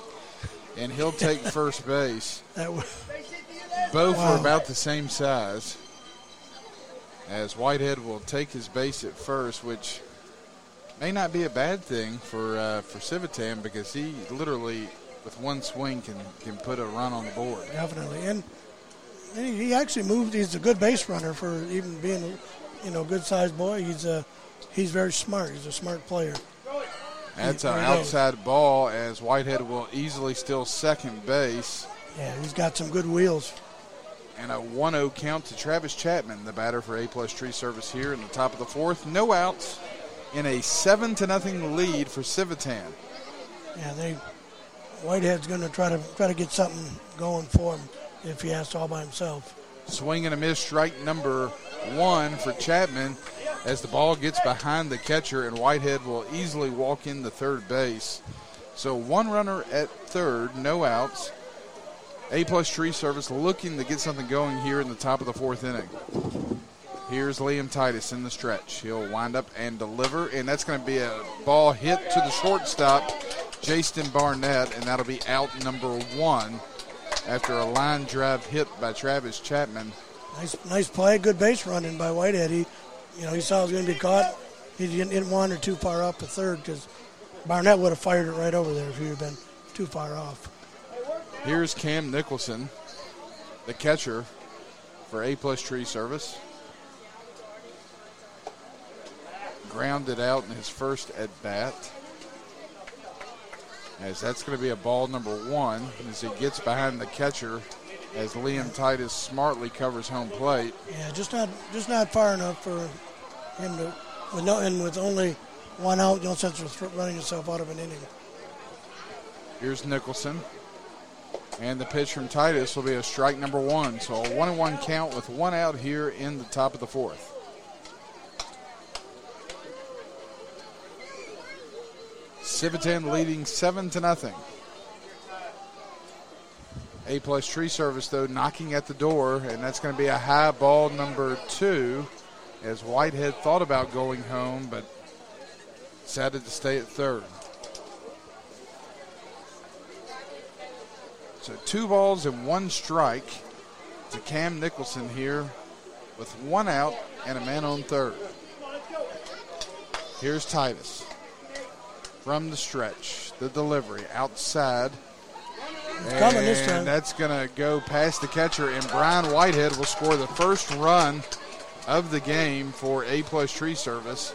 And he'll take first base. Both are about the same size. As Whitehead will take his base at first, which may not be a bad thing for Civitan, because he literally, with one swing, can put a run on the board. Definitely, and he actually moved. He's a good base runner for even being, you know, a good-sized boy. He's very smart. He's a smart player. That's an outside ball as Whitehead will easily steal second base. Yeah, he's got some good wheels. And a 1-0 count to Travis Chapman, the batter for A-plus Tree Service here in the top of the 4th. No outs. In a 7-0 lead for Civitan. Yeah, Whitehead's going to try to get something going for him if he has to all by himself. Swing and a miss, strike number 1 for Chapman as the ball gets behind the catcher, and Whitehead will easily walk in the third base. So 1 runner at third, no outs. A-plus Tree Service looking to get something going here in the top of the 4th inning. Here's Liam Titus in the stretch. He'll wind up and deliver, and that's going to be a ball hit to the shortstop, Jason Barnett, and that'll be out number 1 after a line drive hit by Travis Chapman. Nice play, good base running by Whitehead. He saw it was going to be caught. He didn't wander too far off to third, because Barnett would have fired it right over there if he had been too far off. Here's Cam Nicholson, the catcher for A-plus Tree Service. Grounded out in his first at bat, as that's going to be a ball number 1 as he gets behind the catcher as Liam Titus smartly covers home plate. Yeah, just not far enough for him to, with only 1 out, no sense of running yourself out of an inning. Here's Nicholson, and the pitch from Titus will be a strike number 1. So a 1-1 count with 1 out here in the top of the 4th. Civitan leading 7-0. A-plus Tree Service, though, knocking at the door, and that's going to be a high ball number 2 as Whitehead thought about going home but decided to stay at third. So 2 balls and 1 strike to Cam Nicholson here with 1 out and a man on third. Here's Titus. From the stretch, the delivery outside. It's coming this time. That's going to go past the catcher, and Brian Whitehead will score the first run of the game for A-plus Tree Service,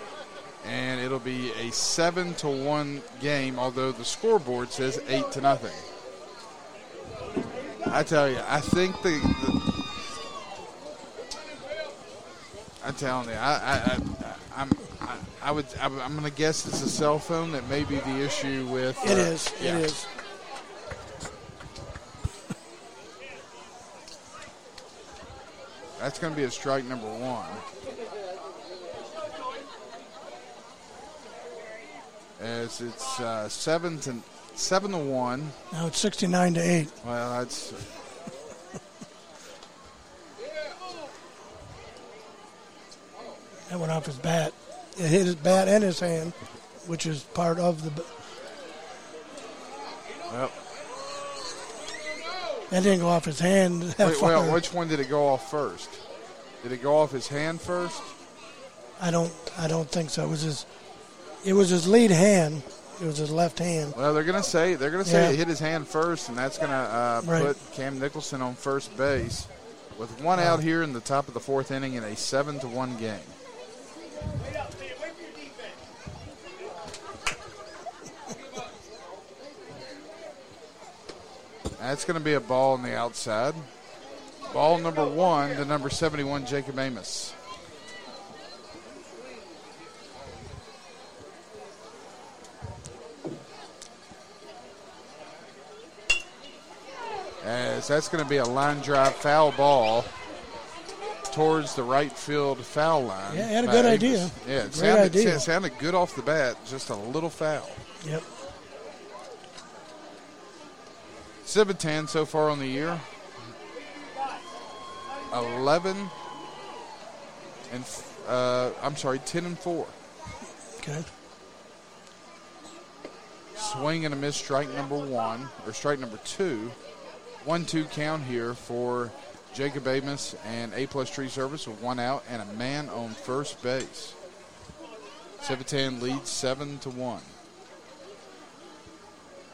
and it'll be a 7-1 game, although the scoreboard says 8-0. I tell you, I'm going to guess it's a cell phone that may be the issue with. It is. That's going to be a strike number one. As it's 7-1. Now it's 69-8. Well, that's. That went off his bat. It hit his bat and his hand, which is part of the. Well. That didn't go off his hand. Wait, well, which one did it go off first? Did it go off his hand first? I don't think so. It was his lead hand. It was his left hand. Well, they're gonna say it hit his hand first, and that's gonna put Cam Nicholson on first base with one out here in the top of the fourth inning in a 7-1 game. That's going to be a ball on the outside. Ball number one to number 71, Jacob Amos. As that's going to be a line drive foul ball towards the right field foul line. Yeah, had a good idea. Yeah, it sounded good off the bat, just a little foul. Yep. Civitan so far on the year, 10-4. Okay. Swing and a miss, strike number two. 1-2 count here for Jacob Amos and A-plus Tree Service with one out and a man on first base. Civitan leads 7-1.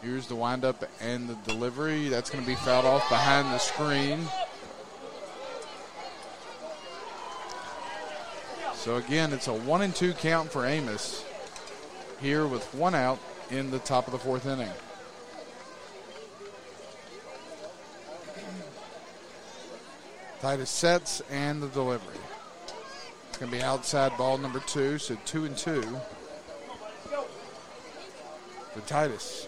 Here's the windup and the delivery. That's going to be fouled off behind the screen. So, again, it's a 1-2 count for Amos here with one out in the top of the fourth inning. Titus sets and the delivery. It's going to be outside ball number two, so 2-2 for Titus.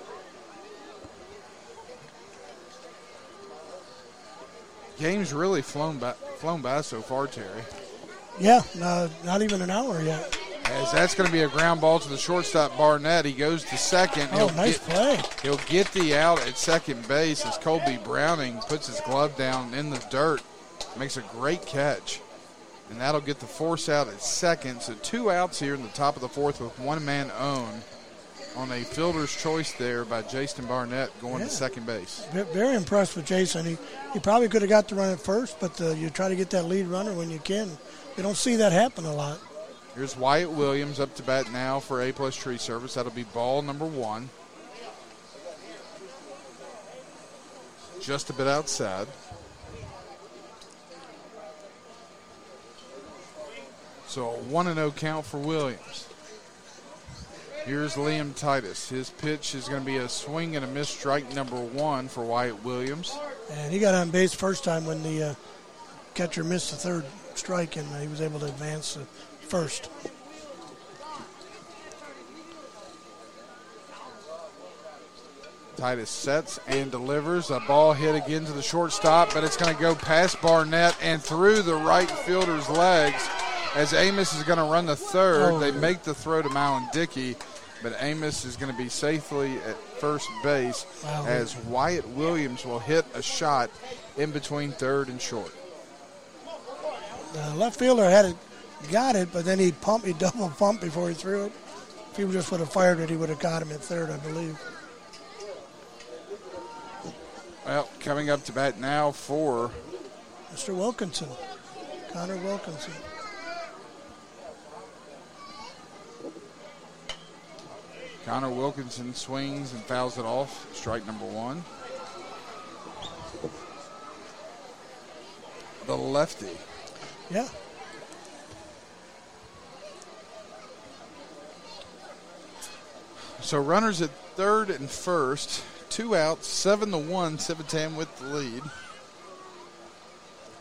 Game's really flown by so far, Terry. Yeah, not even an hour yet. As that's going to be a ground ball to the shortstop, Barnett. He goes to second. Nice play. He'll get the out at second base as Colby Browning puts his glove down in the dirt. Makes a great catch. And that'll get the force out at second. So two outs here in the top of the fourth with one man on. On a fielder's choice there by Jason Barnett going to second base. Very impressed with Jason. He probably could have got the run at first, but you try to get that lead runner when you can. You don't see that happen a lot. Here's Wyatt Williams up to bat now for A-plus Tree Service. That'll be ball number one. Just a bit outside. So a 1-0 count for Williams. Here's Liam Titus. His pitch is going to be a swing and a miss, strike number one for Wyatt Williams. And he got on base first time when the catcher missed the third strike, and he was able to advance the first. Titus sets and delivers. A ball hit again to the shortstop, but it's going to go past Barnett and through the right fielder's legs. As Amos is going to run the third, they make the throw to Mylon Dickey, but Amos is going to be safely at first base as Wyatt Williams will hit a shot in between third and short. The left fielder got it, but then he double pumped before he threw it. If he just would have fired it, he would have got him at third, I believe. Well, coming up to bat now for Mr. Wilkinson, Connor Wilkinson. Connor Wilkinson swings and fouls it off. Strike number one. The lefty. Yeah. So runners at third and first. Two outs, 7-1, Civitan with the lead.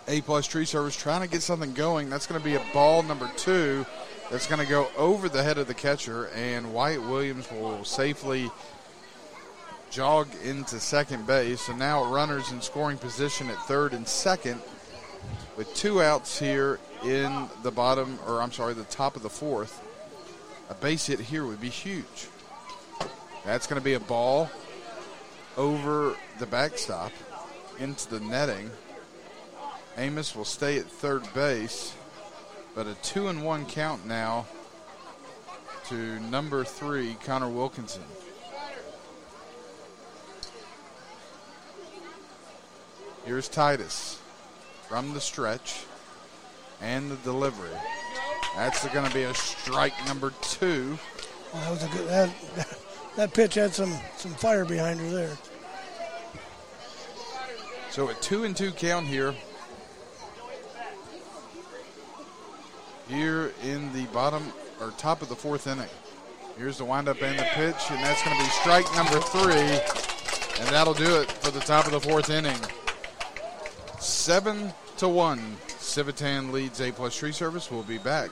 A-plus Tree Service trying to get something going. That's going to be a ball number two. That's going to go over the head of the catcher, and Wyatt Williams will safely jog into second base. So now runners in scoring position at third and second with two outs here in the bottom, or I'm sorry, the top of the fourth. A base hit here would be huge. That's going to be a ball over the backstop into the netting. Amos will stay at third base, but a 2-1 count now to number 3, Connor Wilkinson. Here's Titus from the stretch and the delivery. That's going to be a strike number 2. Well, that was a good. That pitch had some fire behind her there. So a 2-2 count here. Here in the bottom or top of the fourth inning. Here's the windup and the pitch, and that's going to be strike number 3, and that'll do it for the top of the fourth inning. 7-1, Civitan leads A-plus Tree Service. We'll be back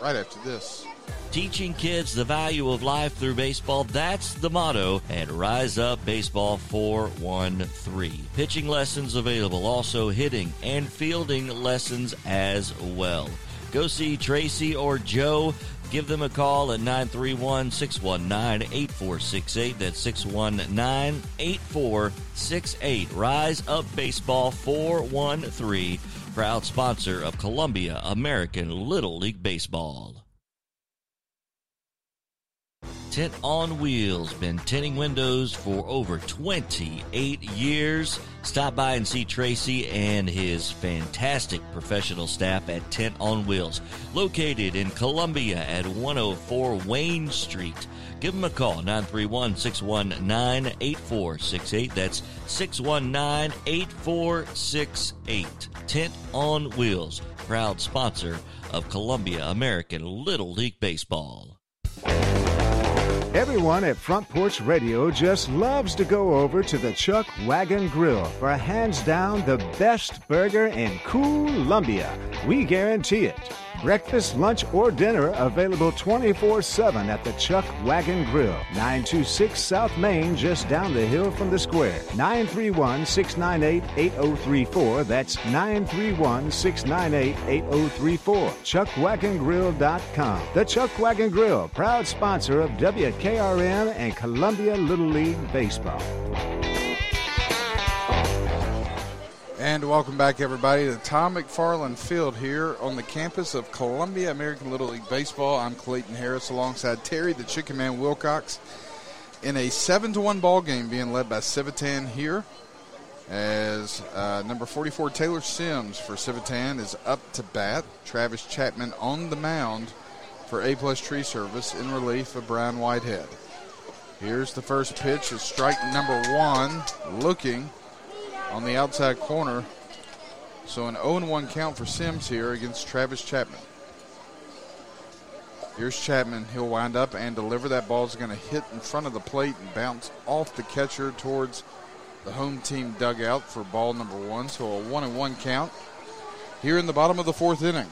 right after this. Teaching kids the value of life through baseball, that's the motto at Rise Up Baseball 413. Pitching lessons available, also hitting and fielding lessons as well. Go see Tracy or Joe. Give them a call at 931-619-8468. That's 619-8468. Rise Up Baseball 413, proud sponsor of Columbia American Little League Baseball. Tent on Wheels, been tinting windows for over 28 years. Stop by and see Tracy and his fantastic professional staff at Tent on Wheels, located in Columbia at 104 Wayne Street. Give them a call, 931-619-8468. That's 619-8468. Tent on Wheels, proud sponsor of Columbia American Little League Baseball. Everyone at Front Porch Radio just loves to go over to the Chuck Wagon Grill for hands down the best burger in Columbia. We guarantee it. Breakfast, lunch, or dinner available 24/7 at the Chuck Wagon Grill, 926 South Main, just down the hill from the square. 931-698-8034. That's 931-698-8034. ChuckWagonGrill.com. The Chuck Wagon Grill, proud sponsor of WKRM and Columbia Little League Baseball. And welcome back, everybody, to Tom McFarland Field here on the campus of Columbia American Little League Baseball. I'm Clayton Harris alongside Terry, the Chicken Man Wilcox, in a 7-1 ball game being led by Civitan here as number 44 Taylor Sims for Civitan is up to bat. Travis Chapman on the mound for A-plus Tree Service in relief of Brian Whitehead. Here's the first pitch, is strike number 1, looking on the outside corner. So an 0-1 count for Sims here against Travis Chapman. Here's Chapman. He'll wind up and deliver. That ball's going to hit in front of the plate and bounce off the catcher towards the home team dugout for ball number 1. So a 1-1 count here in the bottom of the fourth inning.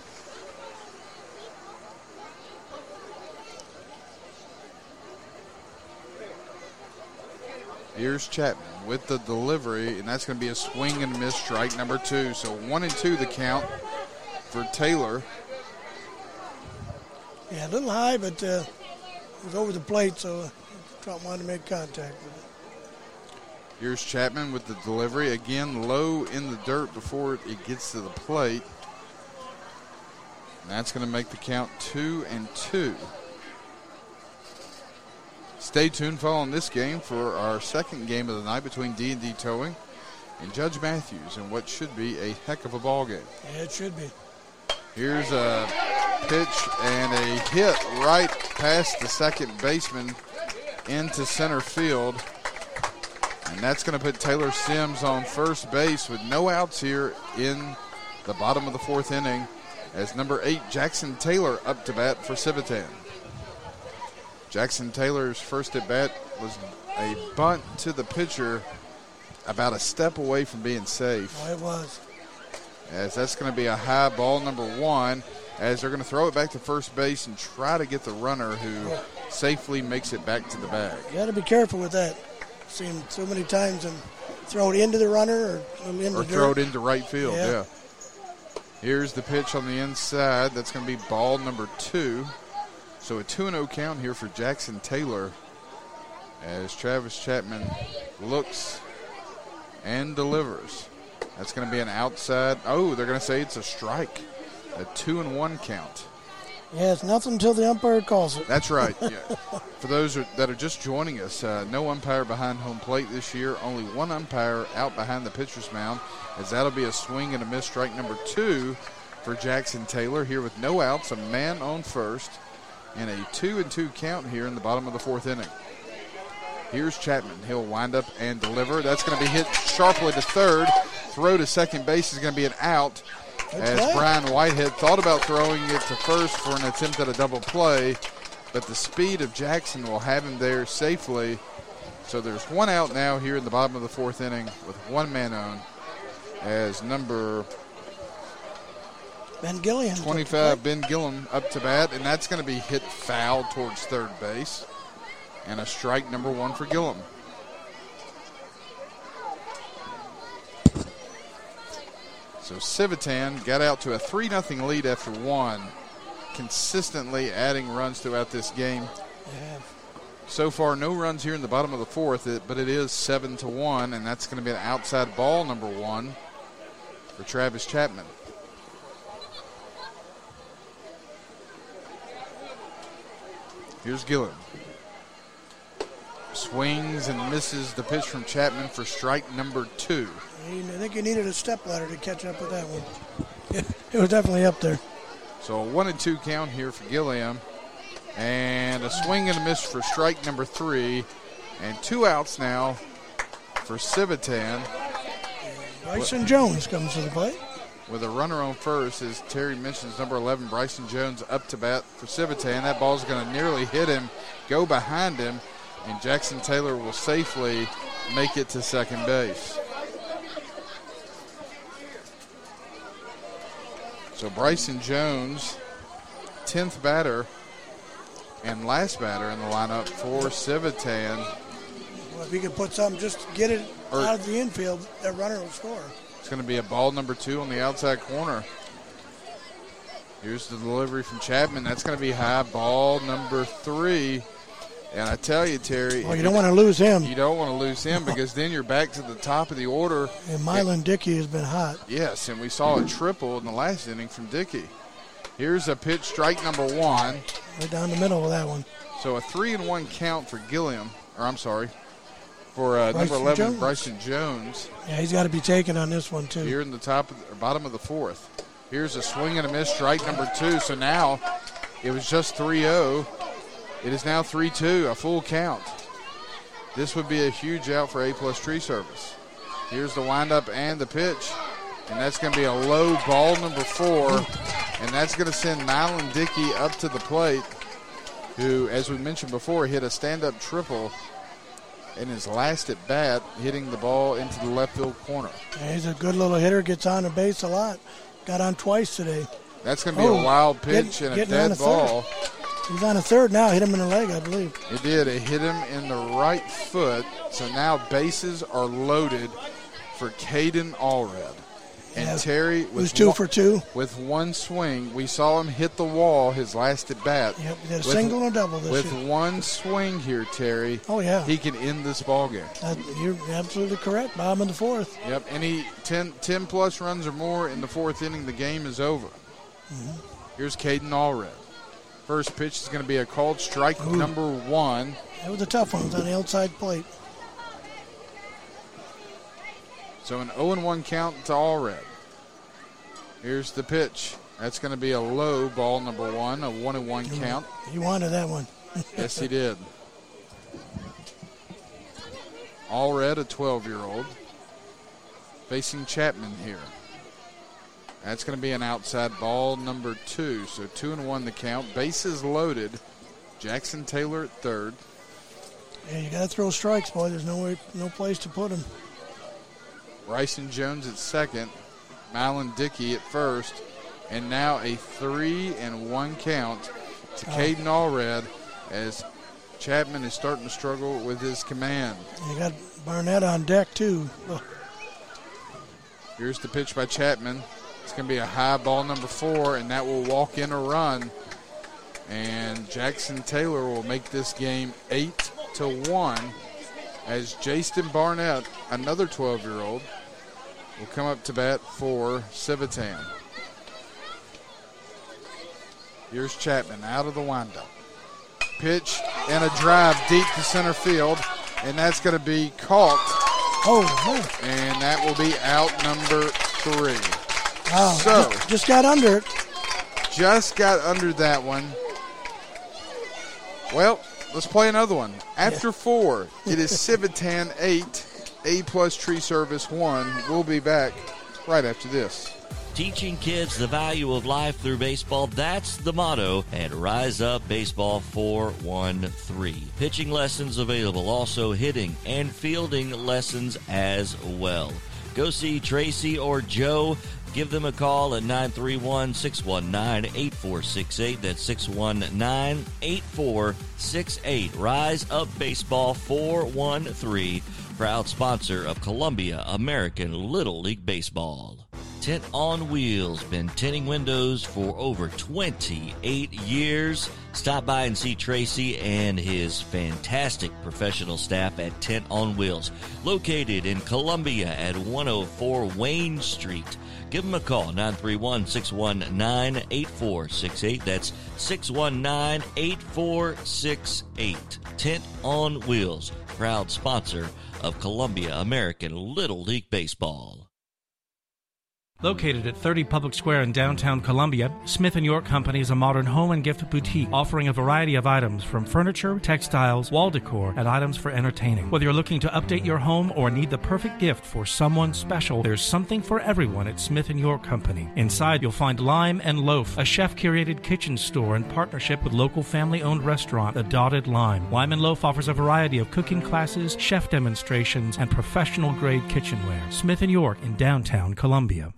Here's Chapman with the delivery, and that's going to be a swing and miss, strike number 2. So 1-2 the count for Taylor. Yeah, a little high, but it was over the plate, so Trump wanted to make contact with it. Here's Chapman with the delivery. Again, low in the dirt before it gets to the plate. And that's going to make the count 2-2. Stay tuned following this game for our second game of the night between D&D Towing and Judge Matthews in what should be a heck of a ball game. Yeah, it should be. Here's a pitch and a hit right past the second baseman into center field. And that's going to put Taylor Sims on first base with no outs here in the bottom of the fourth inning as number 8 Jackson Taylor up to bat for Civitan. Jackson Taylor's first at bat was a bunt to the pitcher about a step away from being safe. Oh, it was. As that's going to be a high ball number 1, as they're going to throw it back to first base and try to get the runner who safely makes it back to the bag. You got to be careful with that. I've seen him so many times and throw it into the runner or into right field, yeah. Here's the pitch on the inside. That's going to be ball number 2. So a 2-0 count here for Jackson Taylor as Travis Chapman looks and delivers. That's going to be an outside. Oh, they're going to say it's a strike. A 2-1 count. Yeah, it's nothing until the umpire calls it. That's right. Yeah. For those that are just joining us, no umpire behind home plate this year. Only one umpire out behind the pitcher's mound, as that'll be a swing and a miss, strike number 2 for Jackson Taylor here with no outs, a man on first, and a 2-2 count here in the bottom of the fourth inning. Here's Chapman. He'll wind up and deliver. That's going to be hit sharply to third. Throw to second base is going to be an out. That's as right. Brian Whitehead thought about throwing it to first for an attempt at a double play, but the speed of Jackson will have him there safely. So there's one out now here in the bottom of the fourth inning with one man on, as number Ben Gilliam 25, Ben Gilliam up to bat, and that's going to be hit foul towards third base, and a strike number 1 for Gilliam. So Civitan got out to a 3-0 lead after one, consistently adding runs throughout this game. Yeah. So far, no runs here in the bottom of the fourth, but it is 7-1, and that's going to be an outside ball number 1 for Travis Chapman. Here's Gillen. Swings and misses the pitch from Chapman for strike number 2. I think you needed a stepladder to catch up with that one. It was definitely up there. So a 1-2 count here for Gilliam. And a swing and a miss for strike number 3. And 2 outs now for Civitan. Bryson Jones comes to the plate. With a runner on first, as Terry mentions, number 11, Bryson Jones up to bat for Civitan. That ball's going to nearly hit him, go behind him, and Jackson Taylor will safely make it to second base. So Bryson Jones, 10th batter and last batter in the lineup for Civitan. Well, if he could put something, just get it out of the infield, that runner will score. It's going to be a ball number 2 on the outside corner. Here's the delivery from Chapman. That's going to be high, ball number 3. And I tell you, Terry. Well, you don't want to lose him. You don't want to lose him because then you're back to the top of the order. And Mylon Dickey has been hot. Yes, and we saw a triple in the last inning from Dickey. Here's a pitch, strike number 1. Right down the middle of that one. So a 3-1 count for Gilliam, for number 11, Jones. Bryson Jones. Yeah, he's got to be taken on this one, too. Here in the bottom of the fourth. Here's a swing and a miss, strike number 2. So now it was just 3-0. It is now 3-2, a full count. This would be a huge out for A-plus Tree Service. Here's the windup and the pitch, and that's going to be a low ball number 4, and that's going to send Mylon Dickey up to the plate, who, as we mentioned before, hit a stand-up triple in his last at bat, hitting the ball into the left field corner. Yeah, he's a good little hitter, gets on the base a lot. Got on twice today. That's going to be a wild pitch and a dead ball. Third. He's on a third now. Hit him in the leg, I believe. It did. It hit him in the right foot. So now bases are loaded for Caden Allred. And yeah, Terry was 2 for 2. With one swing, we saw him hit the wall his last at bat. Yep, he did a single and a double this year. With one swing here, Terry. Oh, yeah. He can end this ballgame. You're absolutely correct. Bottom in the fourth. Yep, any 10-plus runs or more in the fourth inning, the game is over. Mm-hmm. Here's Caden Allred. First pitch is going to be a called strike number 1. That was a tough one. It was on the outside plate. So an 0-1 count to Allred. Here's the pitch. That's going to be a low ball number 1, a 1-1 count. He wanted that one. Yes, he did. Allred, a 12-year-old, facing Chapman here. That's going to be an outside ball number 2. So 2-1 the count. Bases loaded. Jackson Taylor at third. Yeah, you got to throw strikes, boy. There's no place to put him. Bryson Jones at second. Mylon Dickey at first. And now a 3-1 count to Caden Allred as Chapman is starting to struggle with his command. You got Barnett on deck, too. Here's the pitch by Chapman. It's going to be a high ball number 4, and that will walk in a run. And Jackson Taylor will make this game 8-1 as Jason Barnett, another 12-year-old, will come up to bat for Civitan. Here's Chapman out of the windup. Pitch and a drive deep to center field, and that's going to be caught. Oh, man. And that will be out number 3. Wow. So, just got under it. Just got under that one. Well, let's play another one. After 4, it is Civitan 8, A-plus Tree Service 1. We'll be back right after this. Teaching kids the value of life through baseball, that's the motto at Rise Up Baseball 413. Pitching lessons available, also hitting and fielding lessons as well. Go see Tracy or Joe. Give them a call at 931-619-8468. That's 619-8468. Rise Up Baseball 413, proud sponsor of Columbia American Little League Baseball. Tent on Wheels, been tinting windows for over 28 years. Stop by and see Tracy and his fantastic professional staff at Tent on Wheels, located in Columbia at 104 Wayne Street. Give them a call, 931-619-8468. That's 619-8468. Tent on Wheels, proud sponsor of Columbia American Little League Baseball. Located at 30 Public Square in downtown Columbia, Smith & York Company is a modern home and gift boutique offering a variety of items from furniture, textiles, wall decor, and items for entertaining. Whether you're looking to update your home or need the perfect gift for someone special, there's something for everyone at Smith & York Company. Inside, you'll find Lime & Loaf, a chef-curated kitchen store in partnership with local family-owned restaurant, The Dotted Lime. Lime & Loaf offers a variety of cooking classes, chef demonstrations, and professional-grade kitchenware. Smith & York in downtown Columbia.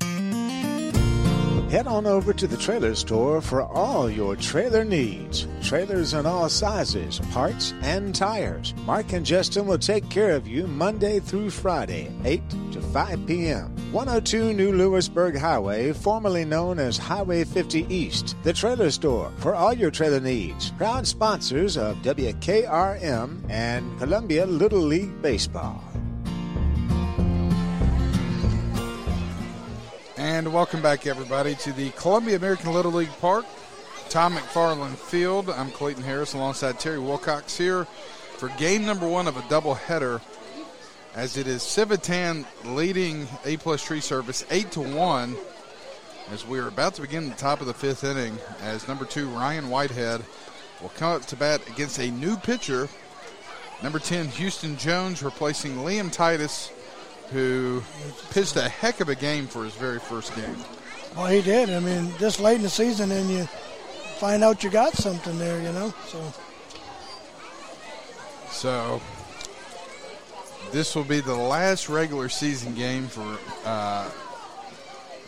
Head on over to the Trailer Store for all your trailer needs. Trailers in all sizes, parts, and tires. Mark and Justin will take care of you Monday through Friday, 8 to 5 p.m. 102 New Lewisburg Highway, formerly known as Highway 50 East. The Trailer Store for all your trailer needs. Proud sponsors of WKRM and Columbia Little League Baseball. And welcome back, everybody, to the Columbia American Little League Park, Tom McFarland Field. I'm Clayton Harris alongside Terry Wilcox here for game number 1 of a doubleheader, as it is Civitan leading A-plus Tree Service 8-1 as we are about to begin the top of the 5th inning as number 2 Ryan Whitehead will come up to bat against a new pitcher, number 10 Houston Jones, replacing Liam Titus, who pitched a heck of a game for his very first game. Well, he did. I mean, this late in the season, and you find out you got something there, you know. So this will be the last regular season game for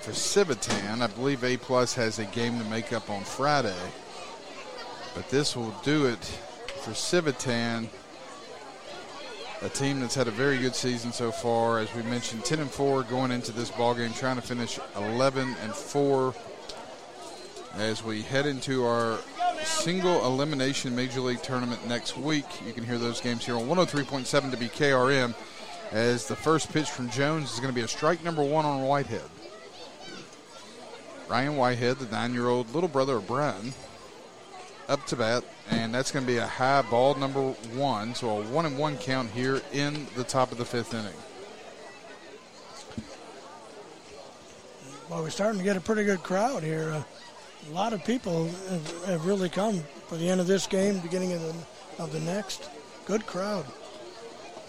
Civitan. I believe A-plus has a game to make up on Friday, but this will do it for Civitan, a team that's had a very good season so far. As we mentioned, 10-4 going into this ballgame, trying to finish 11-4 as we head into our single elimination Major League Tournament next week. You can hear those games here on 103.7 WKRM, as the first pitch from Jones is going to be a strike number 1 on Whitehead. Ryan Whitehead, the 9-year-old little brother of Brian, up to bat, and that's going to be a high ball number 1, so a 1-1 count here in the top of the 5th inning. Well, we're starting to get a pretty good crowd here. A lot of people have really come for the end of this game, beginning of the next. Good crowd.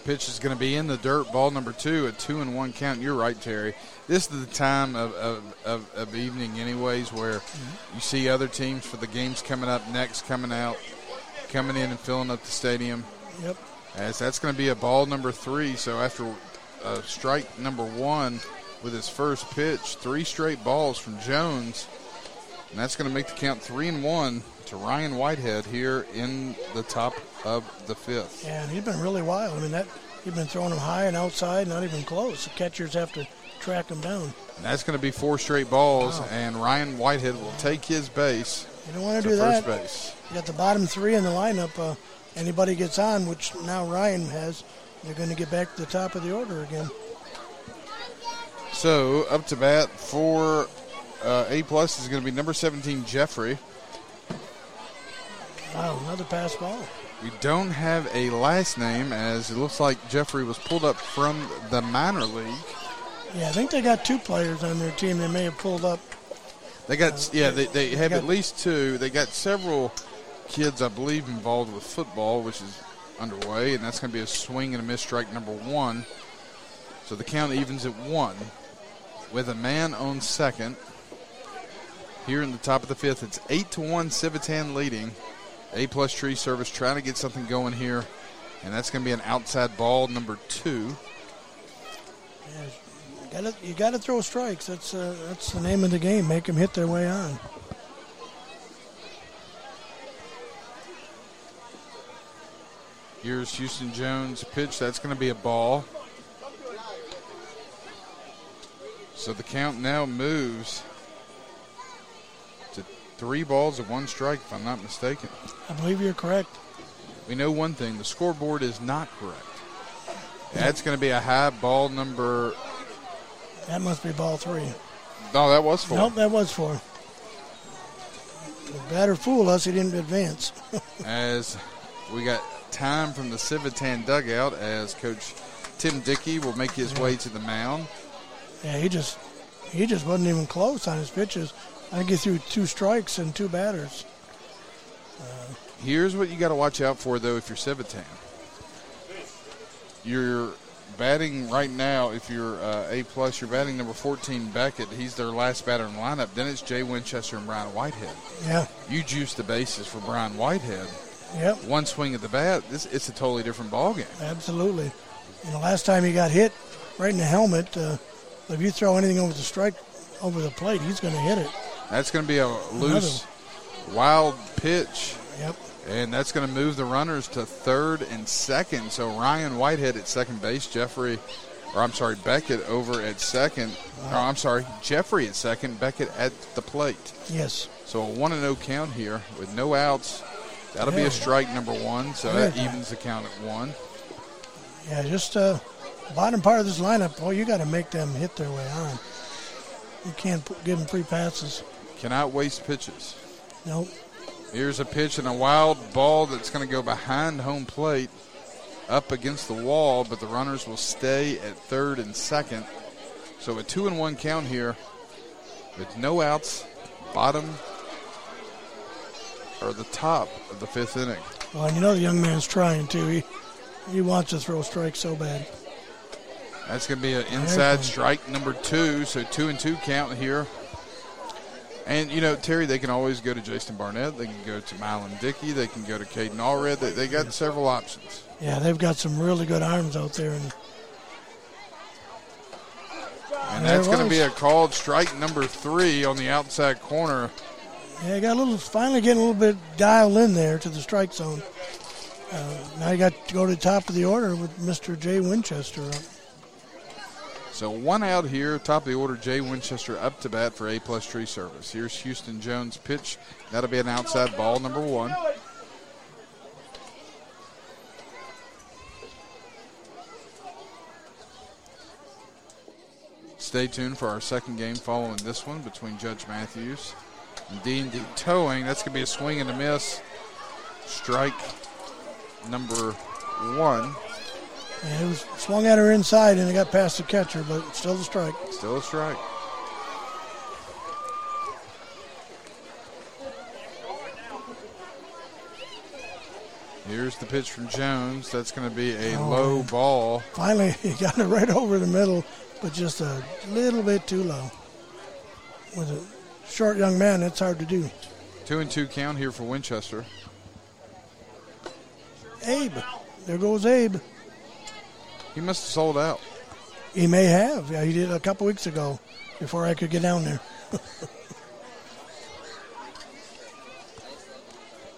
Pitch is going to be in the dirt, ball number 2, a 2-1 count. You're right, Terry. This is the time of evening anyways where you see other teams for the games coming up next coming out, coming in and filling up the stadium. Yep. As that's going to be a ball number 3, so after strike number 1 with his first pitch, 3 straight balls from Jones, and that's going to make the count 3-1 to Ryan Whitehead here in the top of the 5th. Yeah, and he's been really wild. I mean, that He's been throwing them high and outside, not even close. The catchers have to track them down. And that's going to be four straight balls, wow. And Ryan Whitehead will take his base. You don't want to do that. First base. You got the bottom three in the lineup. Anybody gets on, which now Ryan has, they're going to get back to the top of the order again. So up to bat for A-plus is going to be number 17, Jeffrey. Wow, another pass ball. We don't have a last name, as it looks like Jeffrey was pulled up from the minor league. Yeah, I think they got two players on their team they may have pulled up. They got, they have at least two. They got several kids, I believe, involved with football, which is underway, and that's going to be a swing and a miss, strike number one. So the count evens at one with a man on second. Here in the top of the fifth, it's 8-1 Civitan leading. A-plus Tree Service trying to get something going here, and that's going to be an outside ball, number two. Yeah, you got to throw strikes. That's the name of the game. Make them hit their way on. Here's Houston Jones' pitch. That's going to be a ball. So the count now moves to 3 balls and 1 strike, if I'm not mistaken. I believe you're correct. We know one thing. The scoreboard is not correct. That's going to be a high ball number. That must be ball three. No, that was four. Nope, that was four. The batter fooled us. He didn't advance. As we got time from the Civitan dugout, as Coach Tim Dickey will make his way to the mound. Yeah, he just wasn't even close on his pitches. I think he threw 2 strikes and 2 batters. Here's what you got to watch out for, though, if you're Civitan. You're batting right now, if you're A-plus, you're batting number 14, Beckett. He's their last batter in the lineup. Then it's Jay Winchester and Brian Whitehead. Yeah. You juice the bases for Brian Whitehead. Yep. One swing at the bat, it's a totally different ballgame. Absolutely. You know, last time he got hit right in the helmet, if you throw anything over the strike, over the plate, he's going to hit it. That's going to be a loose, wild pitch. Yep. And that's going to move the runners to third and second. So Ryan Whitehead at second base, Beckett over at second. Wow. Oh, I'm sorry, Jeffrey at second, Beckett at the plate. Yes. So a 1-0 count here with no outs. That'll be a strike number one, so that evens the count at one. Yeah, just bottom part of this lineup, boy, you got to make them hit their way on. You can't give them free passes. Cannot waste pitches. Nope. Here's a pitch and a wild ball that's going to go behind home plate, up against the wall, but the runners will stay at third and second. So a 2-1 count here with no outs, the top of the fifth inning. Well, you know the young man's trying to. He wants to throw strikes so bad. That's going to be an inside strike number two, so 2-2 count here. And, you know, Terry, they can always go to Jason Barnett. They can go to Mylon Dickey. They can go to Caden Allred. They got several options. Yeah, they've got some really good arms out there. And that's going to be a called strike number three on the outside corner. Yeah, finally getting a little bit dialed in there to the strike zone. Now you got to go to the top of the order with Mr. Jay Winchester up. So one out here, top of the order, Jay Winchester up to bat for A-plus Tree Service. Here's Houston Jones' pitch. That'll be an outside ball, number one. Stay tuned for our second game following this one between Judge Matthews and D&D Towing. That's going to be a swing and a miss. Strike number one. Yeah, it was swung at her inside, and it got past the catcher, but still a strike. Still a strike. Here's the pitch from Jones. That's going to be a low ball. Finally, he got it right over the middle, but just a little bit too low. Was it? Short young man, that's hard to do. 2-2 count here for Winchester. Abe. There goes Abe. He must have sold out. He may have. Yeah, he did a couple weeks ago before I could get down there.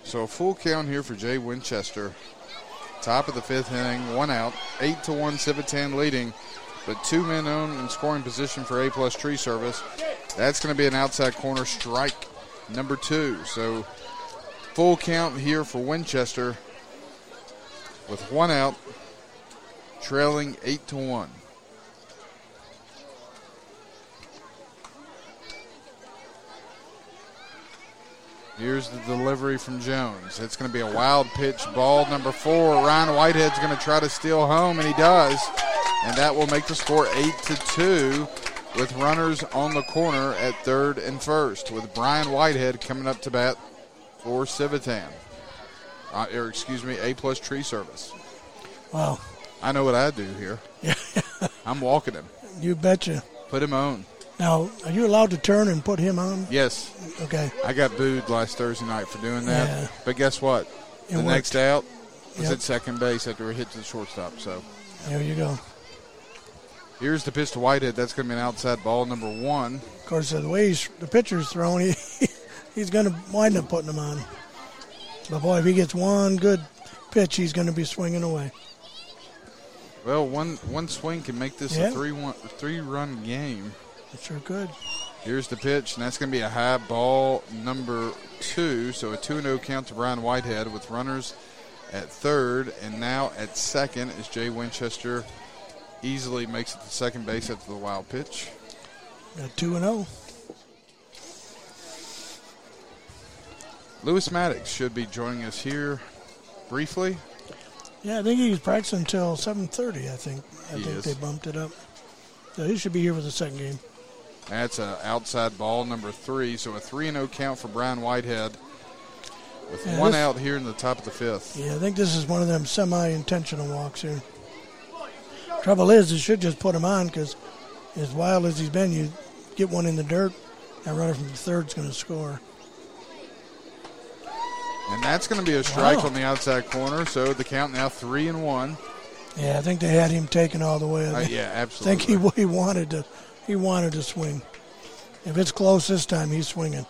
So a full count here for Jay Winchester. Top of the fifth inning, one out, 8-1 Civitan leading, but two men own in scoring position for A-plus Tree Service. That's going to be an outside corner strike, number two. So full count here for Winchester with one out, trailing 8-1. Here's the delivery from Jones. It's going to be a wild pitch ball, number four. Ryan Whitehead's going to try to steal home, and he does. And that will make the score 8-2 with runners on the corner at third and first, with Brian Whitehead coming up to bat for Civitan. A-plus Tree Service. Wow. I know what I do here. Yeah. I'm walking him. You betcha. Put him on. Now, are you allowed to turn and put him on? Yes. Okay. I got booed last Thursday night for doing that. Yeah. But guess what? The next out was at second base after we hit to the shortstop. So there you go. Here's the pitch to Whitehead. That's going to be an outside ball, number one. Of course, the way the pitcher's thrown, he's going to wind up putting him on. But, boy, if he gets one good pitch, he's going to be swinging away. Well, one swing can make this a three-run game. It sure could. Here's the pitch, and that's going to be a high ball, number two. So a 2-0 count to Brian Whitehead with runners at third. And now at second as Jay Winchester easily makes it to second base after the wild pitch. Got 2-0. Lewis Maddox should be joining us here briefly. Yeah, I think he was practicing until 7:30, I think. I think they bumped it up. So he should be here with the second game. That's an outside ball, number three. So a 3-0 count for Brian Whitehead with one out here in the top of the fifth. Yeah, I think this is one of them semi-intentional walks here. Trouble is, it should just put him on because as wild as he's been, you get one in the dirt, that runner from the third's going to score. And that's going to be a strike on the outside corner. So the count now 3-1. Yeah, I think they had him taken all the way. Yeah, absolutely. I think he wanted to swing. If it's close this time, he's swinging.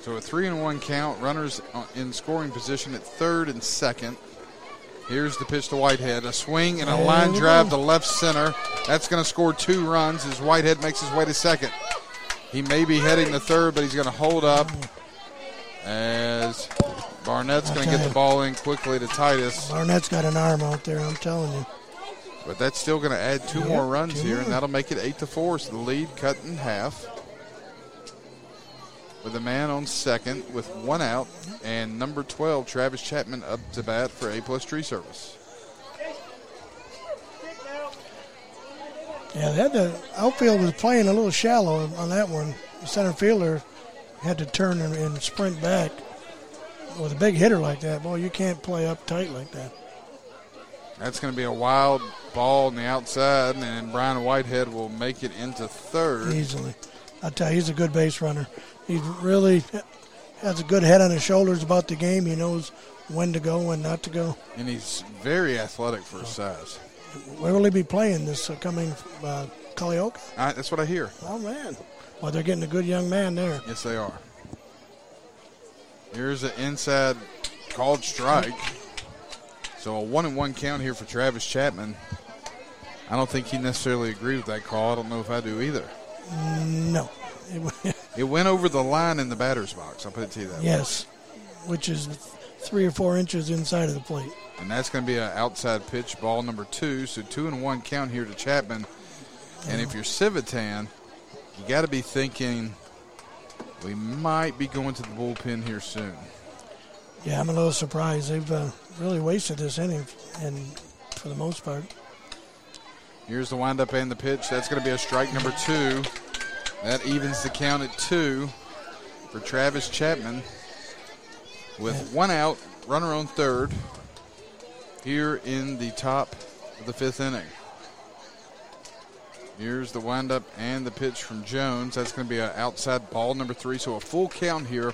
So a 3-1 count, runners in scoring position at third and second. Here's the pitch to Whitehead. A swing and a line drive to left center. That's going to score two runs as Whitehead makes his way to second. He may be heading to third, but he's going to hold up as Barnett's going to get the ball in quickly to Titus. Barnett's got an arm out there, I'm telling you. But that's still going to add two more runs here, and that'll make it 8-4. So the lead cut in half with a man on second with one out, and number 12, Travis Chapman, up to bat for A-plus Tree Service. Yeah, the outfield was playing a little shallow on that one. The center fielder had to turn and sprint back. With a big hitter like that, boy, you can't play up tight like that. That's going to be a wild ball on the outside, and Brian Whitehead will make it into third. Easily. I tell you, he's a good base runner. He really has a good head on his shoulders about the game. He knows when to go, when not to go. And he's very athletic for his size. Where will he be playing this coming Cullioca? That's what I hear. Oh, man. Well, they're getting a good young man there. Yes, they are. Here's an inside called strike. So a 1-1 count here for Travis Chapman. I don't think he necessarily agreed with that call. I don't know if I do either. No. It went over the line in the batter's box. I'll put it to you that way. Yes, which is 3 or 4 inches inside of the plate. And that's going to be an outside pitch, ball number two. So 2-1 count here to Chapman. And if you're Civitan, you got to be thinking, we might be going to the bullpen here soon. Yeah, I'm a little surprised. They've really wasted this inning, and for the most part. Here's the windup and the pitch. That's going to be a strike number two. That evens the count at two for Travis Chapman with one out, runner on third here in the top of the fifth inning. Here's the windup and the pitch from Jones. That's going to be an outside ball, number three. So a full count here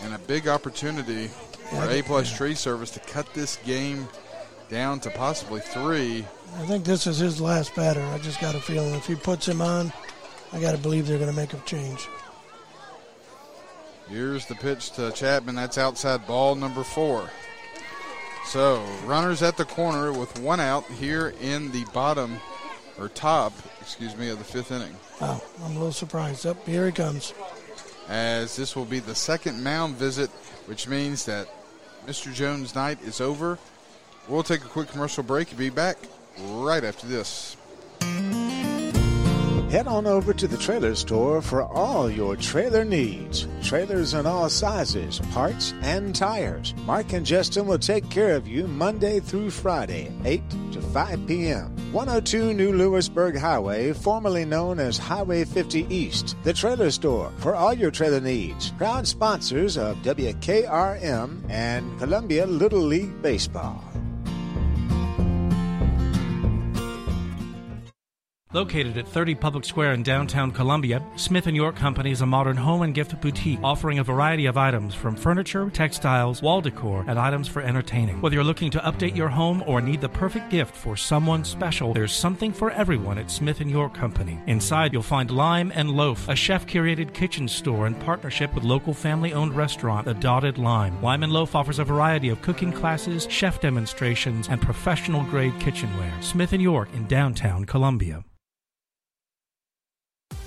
and a big opportunity for A-plus Tree Service to cut this game down to possibly three. I think this is his last batter. I just got a feeling if he puts him on, I got to believe they're going to make a change. Here's the pitch to Chapman. That's outside ball number 4. So runners at the corner with one out here in the bottom, or top, excuse me, of the fifth inning. Wow, I'm a little surprised. Up here he comes. As this will be the second mound visit, which means that Mr. Jones' night is over. We'll take a quick commercial break and be back right after this. Head on over to the Trailer Store for all your trailer needs. Trailers in all sizes, parts, and tires. Mark and Justin will take care of you Monday through Friday, 8 to 5 p.m. 102 New Lewisburg Highway, formerly known as Highway 50 East. The Trailer Store for all your trailer needs. Proud sponsors of WKRM and Columbia Little League Baseball. Located at 30 Public Square in downtown Columbia, Smith & York Company is a modern home and gift boutique offering a variety of items from furniture, textiles, wall decor, and items for entertaining. Whether you're looking to update your home or need the perfect gift for someone special, there's something for everyone at Smith & York Company. Inside, you'll find Lime & Loaf, a chef-curated kitchen store in partnership with local family-owned restaurant, The Dotted Lime. Lime & Loaf offers a variety of cooking classes, chef demonstrations, and professional-grade kitchenware. Smith & York in downtown Columbia.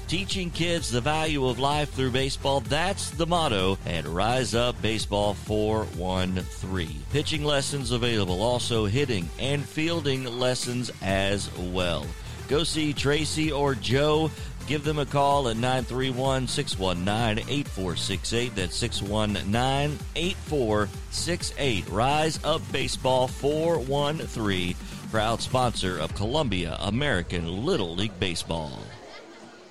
Teaching kids the value of life through baseball, that's the motto at Rise Up Baseball 413. Pitching lessons available, also hitting and fielding lessons as well. Go see Tracy or Joe. Give them a call at 931-619-8468. That's 619-8468. Rise Up Baseball 413, proud sponsor of Columbia American Little League Baseball.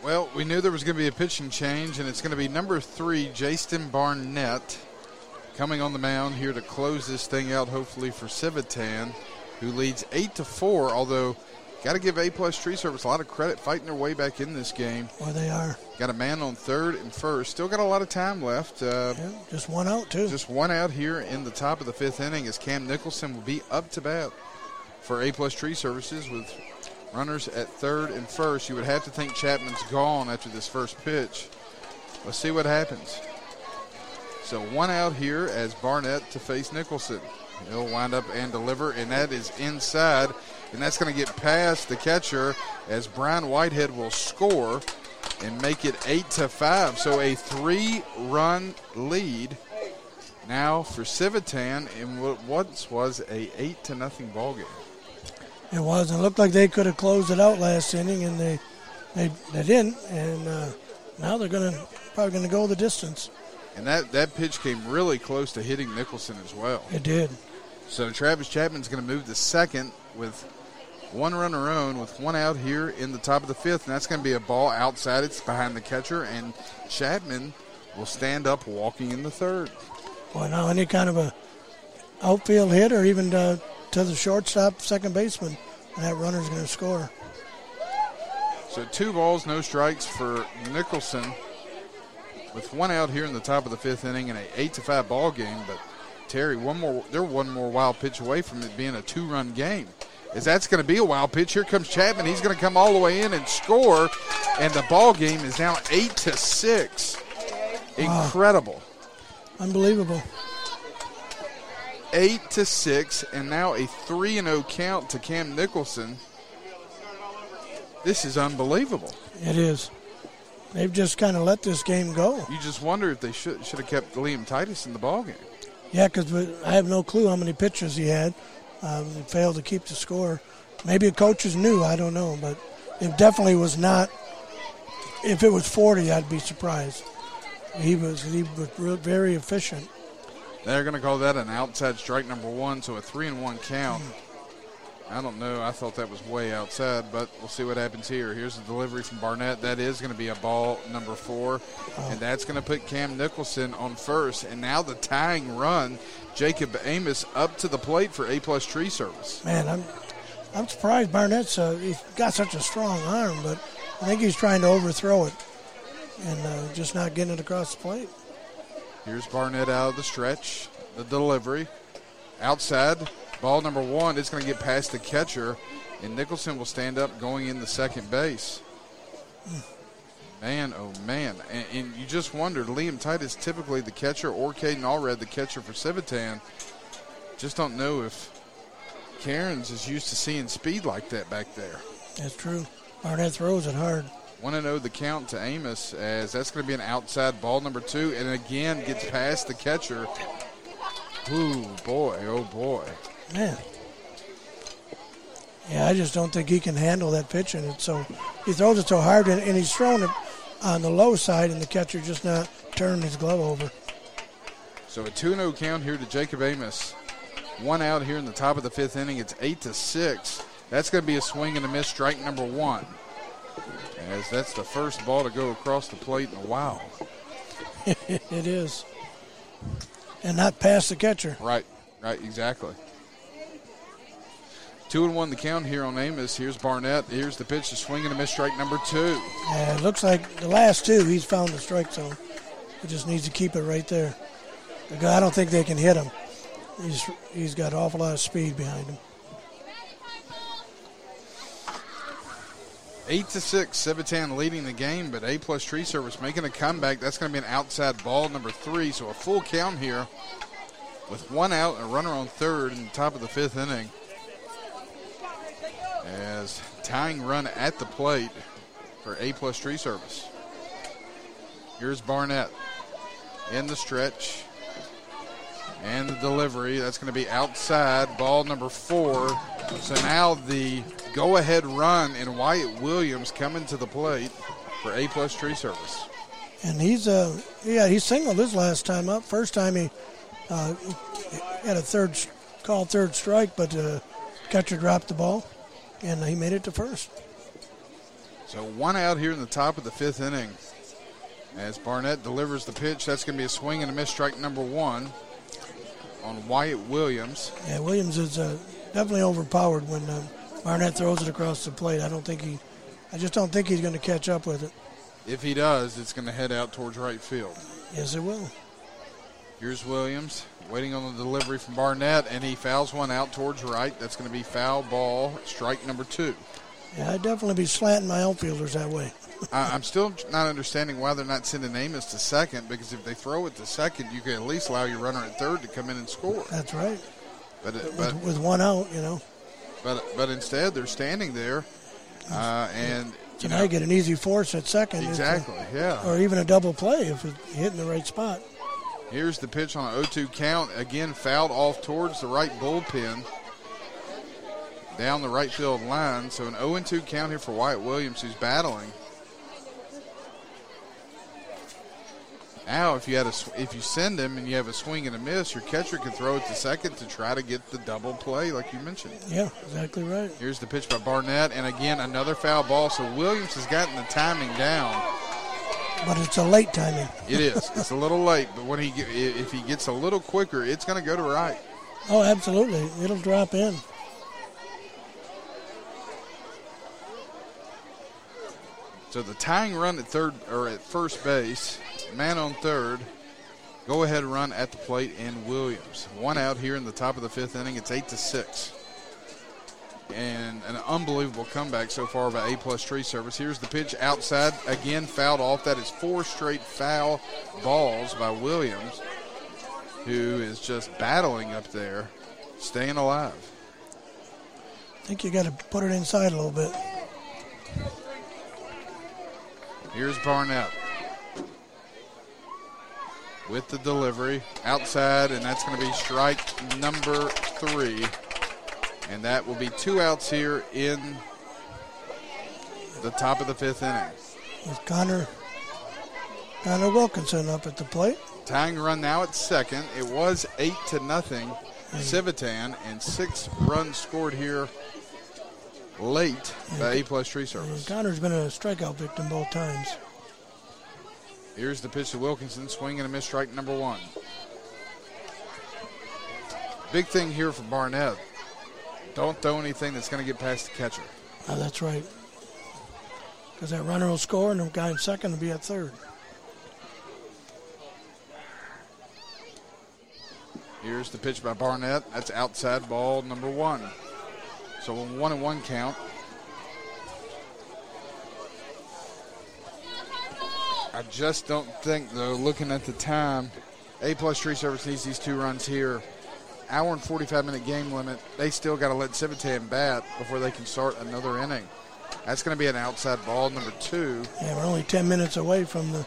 Well, we knew there was going to be a pitching change, and it's going to be number 3, Jason Barnett, coming on the mound here to close this thing out, hopefully for Civitan, who leads 8-4, although got to give A-plus Tree Service a lot of credit fighting their way back in this game. Well, they are. Got a man on third and first. Still got a lot of time left. Just one out, too. Just one out here in the top of the fifth inning as Cam Nicholson will be up to bat for A-plus Tree Services with runners at third and first. You would have to think Chapman's gone after this first pitch. Let's see what happens. So one out here as Barnett to face Nicholson. He'll wind up and deliver, and that is inside. And that's going to get past the catcher as Brian Whitehead will score and make it 8-5. So a 3-run lead now for Civitan in what once was a 8-0 ball game. It was. It looked like they could have closed it out last inning, and they didn't. And now they're probably going to go the distance. And that pitch came really close to hitting Nicholson as well. It did. So Travis Chapman's going to move to second with one runner on with one out here in the top of the fifth. And that's going to be a ball outside. It's behind the catcher, and Chapman will stand up walking in the third. Boy, now any kind of a outfield hit or even to the shortstop, second baseman, and that runner's going to score. So 2 balls, no strikes for Nicholson with one out here in the top of the fifth inning in an 8-5 ball game. But Terry, they're one more wild pitch away from it being a 2-run game. As that's going to be a wild pitch, here comes Chapman. He's going to come all the way in and score, and the ball game is now 8-6. Wow. Incredible. Unbelievable. 8-6, and now a 3-0 count to Cam Nicholson. This is unbelievable. It is. They've just kind of let this game go. You just wonder if they should have kept Liam Titus in the ballgame. Yeah, because I have no clue how many pitches he had. They failed to keep the score. Maybe the coaches knew, I don't know, but it definitely was not. If it was 40, I'd be surprised. He was very efficient. They're going to call that an outside strike number 1, so a 3-1 count. I don't know. I thought that was way outside, but we'll see what happens here. Here's the delivery from Barnett. That is going to be a ball number 4, and that's going to put Cam Nicholson on first. And now the tying run, Jacob Amos up to the plate for A-plus Tree Service. Man, I'm surprised Barnett's he's got such a strong arm, but I think he's trying to overthrow it and just not getting it across the plate. Here's Barnett out of the stretch, the delivery. Outside, ball number 1 is going to get past the catcher, and Nicholson will stand up going in the second base. Man, oh, man. And you just wondered, Liam Titus, typically the catcher, or Caden Allred, the catcher for Civitan. Just don't know if Cairns is used to seeing speed like that back there. That's true. Arnett throws it hard. 1-0 the count to Amos, as that's going to be an outside ball, number two, and again gets past the catcher. Ooh, boy, oh, boy. Man. Yeah, I just don't think he can handle that pitch, and so he throws it so hard, and he's thrown it on the low side, and the catcher just not turning his glove over. So a 2-0 count here to Jacob Amos. One out here in the top of the fifth inning. It's 8-6. That's going to be a swing and a miss, strike number one, as that's the first ball to go across the plate in a while. It is. And not past the catcher. Right, exactly. 2-1 the count here on Amos. Here's Barnett. Here's the pitch, the swing and a miss, strike number two. Yeah, it looks like the last two he's found the strike zone. He just needs to keep it right there. I don't think they can hit him. He's got an awful lot of speed behind him. 8-6, Civitan leading the game, but A-plus Tree Service making a comeback. That's going to be an outside ball, number three, so a full count here with one out and a runner on third in the top of the fifth inning. As tying run at the plate for A-plus Tree Service. Here's Barnett in the stretch and the delivery. That's going to be outside, ball number four. So now the go-ahead run, and Wyatt Williams coming to the plate for A-plus Tree Service. And he's singled his last time up. First time he had a third strike, but catcher dropped the ball, and he made it to first. So one out here in the top of the fifth inning. As Barnett delivers the pitch, that's going to be a swing and a miss, strike number one on Wyatt Williams. Yeah, Williams is definitely overpowered when Barnett throws it across the plate. I just don't think he's going to catch up with it. If he does, it's going to head out towards right field. Yes, it will. Here's Williams waiting on the delivery from Barnett, and he fouls one out towards right. That's going to be foul ball, strike number two. Yeah, I'd definitely be slanting my outfielders that way. I'm still not understanding why they're not sending Amos to second, because if they throw it to second, you can at least allow your runner at third to come in and score. That's right. But with one out, you know. But instead, they're standing there, and you know, get an easy force at second. Exactly, yeah. Or even a double play if it's hitting the right spot. Here's the pitch on an 0-2 count. Again, fouled off towards the right bullpen, down the right field line. So an 0-2 count here for Wyatt Williams, who's battling. Now, if you send him and you have a swing and a miss, your catcher can throw it to second to try to get the double play like you mentioned. Yeah, exactly right. Here's the pitch by Barnett, and again, another foul ball. So Williams has gotten the timing down. But it's a late timing. It is. It's a little late, but if he gets a little quicker, it's going to go to right. Oh, absolutely. It'll drop in. So the tying run at first base, man on third, go ahead run at the plate, and Williams. One out here in the top of the fifth inning. It's 8-6. And an unbelievable comeback so far by A-plus Tree Service. Here's the pitch outside, again fouled off. That is four straight foul balls by Williams, who is just battling up there, staying alive. I think you got to put it inside a little bit. Here's Barnett with the delivery outside, and that's going to be strike number three. And that will be two outs here in the top of the fifth inning. With Connor Wilkinson up at the plate. Tying run now at second. It was 8-0 Civitan, and 6 runs scored here late by A-plus Tree Service. Connor's been a strikeout victim both times. Here's the pitch to Wilkinson, swing and a miss, strike number one. Big thing here for Barnett. Don't throw anything that's going to get past the catcher. Oh, that's right. Because that runner will score, and the guy in second will be at third. Here's the pitch by Barnett. That's outside ball number one. So a 1-1 count. I just don't think, though, looking at the time, A-plus Tree Service needs these two runs here. Hour and 45-minute game limit. They still got to let Civitan bat before they can start another inning. That's going to be an outside ball, number 2. Yeah, we're only 10 minutes away from the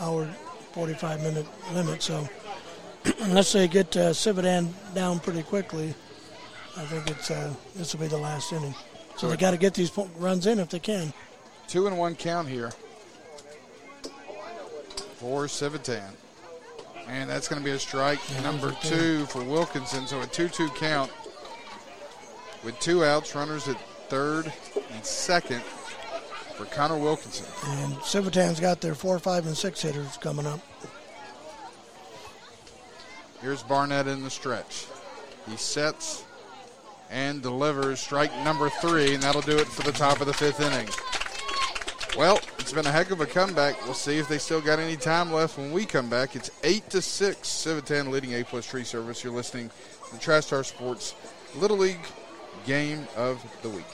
hour 45-minute limit, so unless they get Civitan down pretty quickly, I think it's this will be the last inning. So they got to get these runs in if they can. 2-1 count here for Civitan. And that's going to be a strike number 2 for Wilkinson. So a 2-2 count with two outs, runners at third and second for Connor Wilkinson. And Civitan's got their 4, 5, and 6 hitters coming up. Here's Barnett in the stretch. He sets and delivers strike number 3, and that'll do it for the top of the 5th inning. Well, it's been a heck of a comeback. We'll see if they still got any time left when we come back. It's 8-6, Civitan leading A-plus Tree Service. You're listening to the TriStar Sports Little League Game of the Week.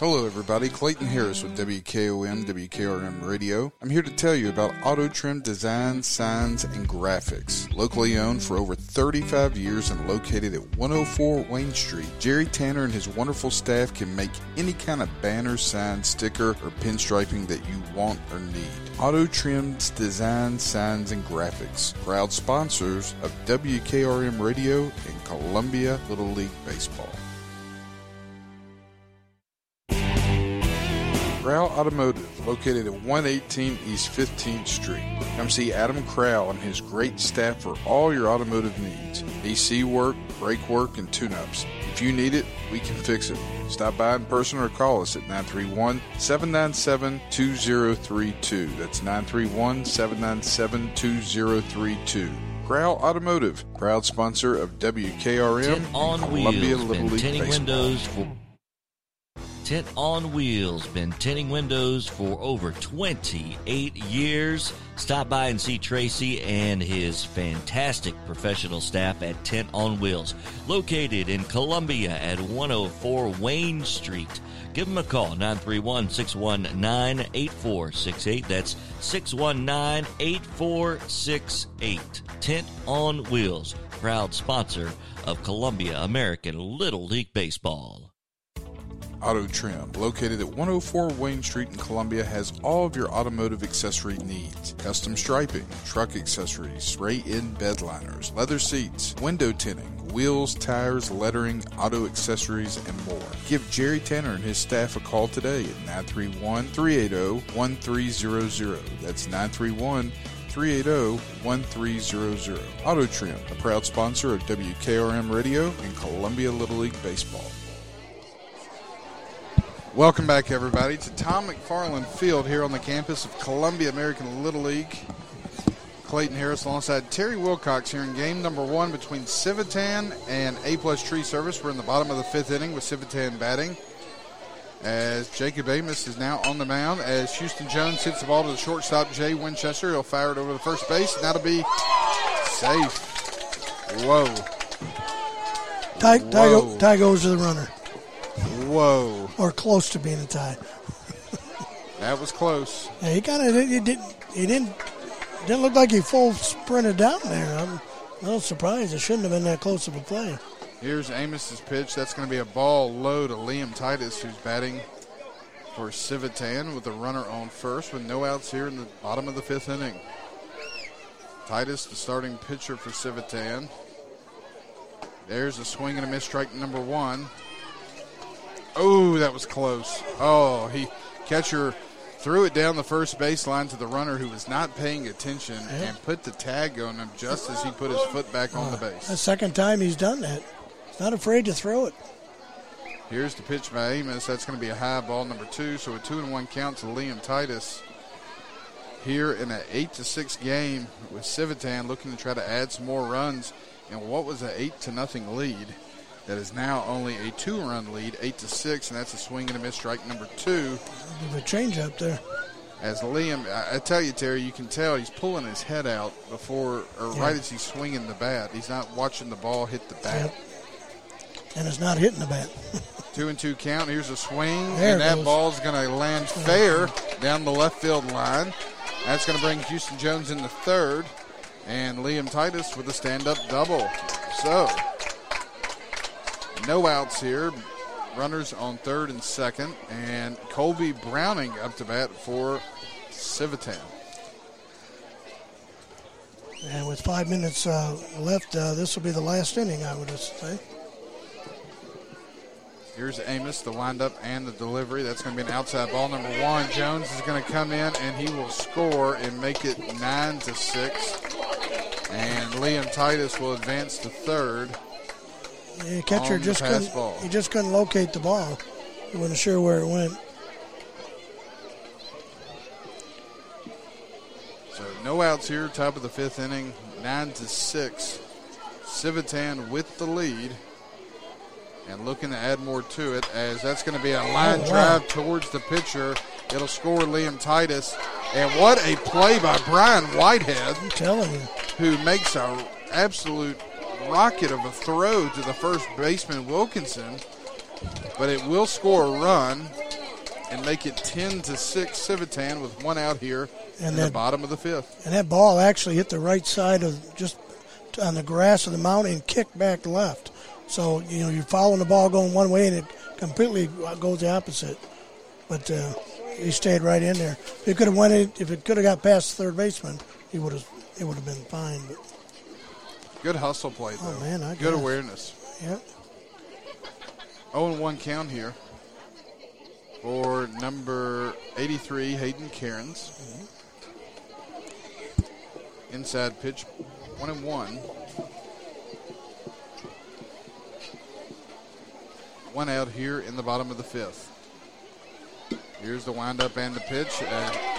Hello everybody, Clayton Harris with WKOM, WKRM Radio. I'm here to tell you about Auto Trim Design, Signs, and Graphics. Locally owned for over 35 years and located at 104 Wayne Street, Jerry Tanner and his wonderful staff can make any kind of banner, sign, sticker, or pinstriping that you want or need. Auto Trim's Design, Signs, and Graphics. Proud sponsors of WKRM Radio and Columbia Little League Baseball. Crow Automotive, located at 118 East 15th Street. Come see Adam Crow and his great staff for all your automotive needs. AC work, brake work, and tune-ups. If you need it, we can fix it. Stop by in person or call us at 931-797-2032. That's 931-797-2032. Crow Automotive, proud sponsor of WKRM and Columbia Little League Baseball. Tent on Wheels, been tinting windows for over 28 years. Stop by and see Tracy and his fantastic professional staff at Tent on Wheels, located in Columbia at 104 Wayne Street. Give them a call, 931-619-8468. That's 619-8468. Tent on Wheels, proud sponsor of Columbia American Little League Baseball. Auto Trim, located at 104 Wayne Street in Columbia, has all of your automotive accessory needs. Custom striping, truck accessories, spray-in bed liners, leather seats, window tinting, wheels, tires, lettering, auto accessories, and more. Give Jerry Tanner and his staff a call today at 931-380-1300. That's 931-380-1300. Auto Trim, a proud sponsor of WKRM Radio and Columbia Little League Baseball. Welcome back, everybody, to Tom McFarland Field here on the campus of Columbia American Little League. Clayton Harris alongside Terry Wilcox here in game number 1 between Civitan and A-plus Tree Service. We're in the bottom of the 5th inning with Civitan batting, as Jacob Amos is now on the mound as Houston Jones hits the ball to the shortstop, Jay Winchester. He'll fire it over to first base, and that'll be safe. Whoa. Tie goes to the runner. Whoa. Or close to being a tie. That was close. Yeah, he kind of didn't look like he full sprinted down there. I'm a little surprised. It shouldn't have been that close of a play. Here's Amos's pitch. That's going to be a ball low to Liam Titus, who's batting for Civitan with a runner on first with no outs here in the bottom of the 5th inning. Titus, the starting pitcher for Civitan. There's a swing and a miss, strike number 1. Oh, that was close. Oh, catcher threw it down the first baseline to the runner who was not paying attention and put the tag on him just as he put his foot back on the base. The second time he's done that. He's not afraid to throw it. Here's the pitch by Amos. That's going to be a high ball, number 2. So a 2-1 count to Liam Titus here in an 8-6 game with Civitan looking to try to add some more runs in what was an 8-0 lead. That is now only a 2-run lead, 8-6, and that's a swing and a miss, strike number 2. A change up there. As Liam, I tell you, Terry, you can tell he's pulling his head out right as he's swinging the bat. He's not watching the ball hit the bat. Yep. And it's not hitting the bat. 2-2 count. Here's a swing, and that ball's going to land fair down the left field line. That's going to bring Houston Jones in the third, and Liam Titus with a stand-up double. So, no outs here. Runners on third and second, and Colby Browning up to bat for Civitan. And with 5 minutes left, this will be the last inning, I would say. Here's Amos, the windup and the delivery. That's going to be an outside ball. Number one, Jones is going to come in, and he will score and make it 9-6. And Liam Titus will advance to third. The catcher just couldn't locate the ball. He wasn't sure where it went. So no outs here, top of the fifth inning, 9-6. Civitan with the lead and looking to add more to it, as that's going to be a line drive towards the pitcher. It'll score Liam Titus. And what a play by Brian Whitehead. I'm telling you. Who makes an absolute rocket of a throw to the first baseman, Wilkinson. But it will score a run and make it 10-6 Civitan with one out here in the bottom of the fifth. And that ball actually hit the right side of just on the grass of the mound and kicked back left. So, you know, you're following the ball going one way and it completely goes the opposite. But he stayed right in there. If it could have went in, if it could have got past the third baseman, it would have been fine. But good hustle play, though. Oh, man, good awareness. Yep. 0-1 count here for number 83, Hayden Cairns. Mm-hmm. Inside pitch, 1-1. One out here in the bottom of the fifth. Here's the windup and the pitch.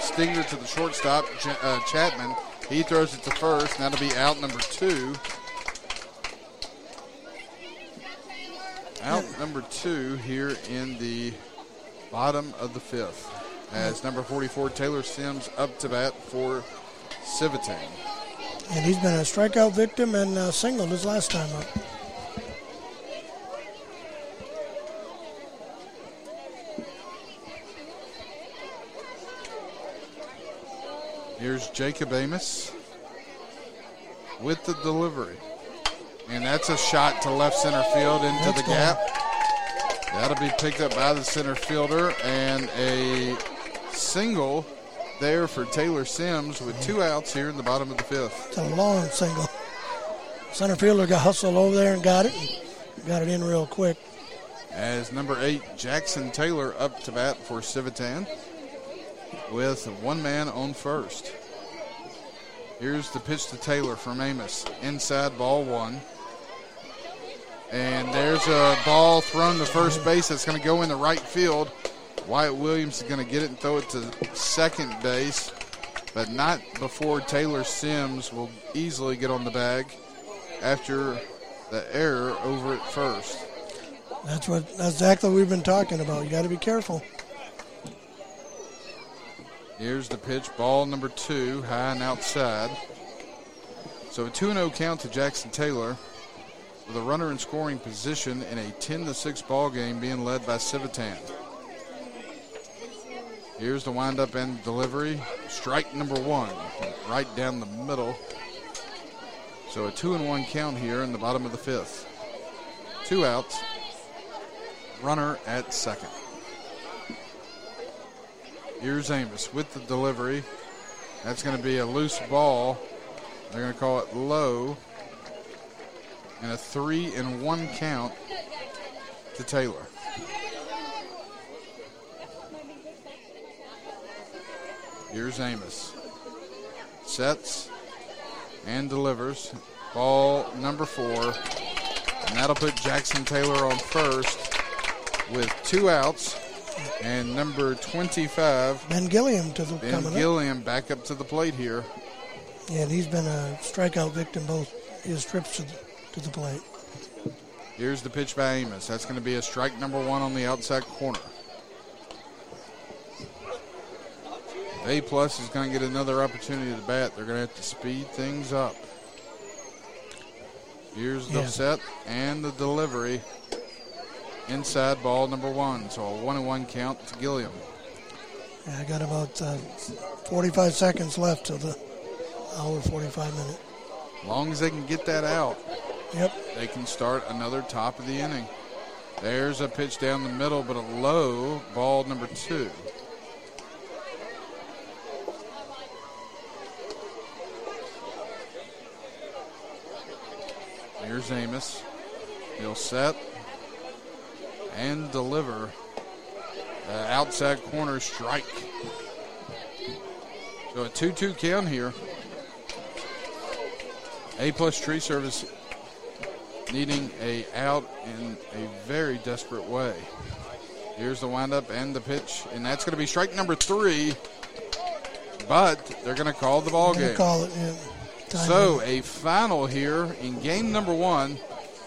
Stinger to the shortstop, Chapman. He throws it to first. That'll be out number two. Out number two here in the bottom of the fifth. As number 44, Taylor Sims, up to bat for Civitan. And he's been a strikeout victim and singled his last time up. Here's Jacob Amos with the delivery. And that's a shot to left center field into the gap. That'll be picked up by the center fielder. And a single there for Taylor Sims with two outs here in the bottom of the fifth. It's a long single. Center fielder got hustled over there and got it. Got it in real quick. As number 8, Jackson Taylor, up to bat for Civitan, with one man on first. Here's the pitch to Taylor from Amos. Inside, ball one. And there's a ball thrown to first base that's going to go in the right field. Wyatt Williams is going to get it and throw it to second base, but not before Taylor Sims will easily get on the bag after the error over at first. That's exactly what we've been talking about. You got to be careful. Here's the pitch, ball number 2, high and outside. So a 2-0 count to Jackson Taylor with a runner in scoring position in a 10-6 ball game being led by Civitan. Here's the windup and delivery. Strike number 1, right down the middle. So a 2-1 count here in the bottom of the fifth. Two outs, runner at second. Here's Amos with the delivery. That's going to be a loose ball. They're going to call it low. And a 3-1 count to Taylor. Here's Amos. Sets and delivers. Ball number 4. And that'll put Jackson Taylor on first with two outs. And number 25, Ben Gilliam back up to the plate here. Yeah, and he's been a strikeout victim both his trips to the plate. Here's the pitch by Amos. That's going to be a strike number 1 on the outside corner. A-plus is going to get another opportunity to bat. They're going to have to speed things up. Here's the set and the delivery. Inside, ball number 1, so a 1-1 count to Gilliam. And I got about 45 seconds left till the hour 45 minute. As long as they can get that out, yep, they can start another top of the inning. There's a pitch down the middle, but a low ball number 2. Here's Amos. He'll set and deliver. Outside corner strike. So a 2-2 count here. A-plus Tree Service needing a out in a very desperate way. Here's the windup and the pitch, and that's going to be strike number 3. But they're going to call the ball game. Call it, yeah. So a final here in game number 1.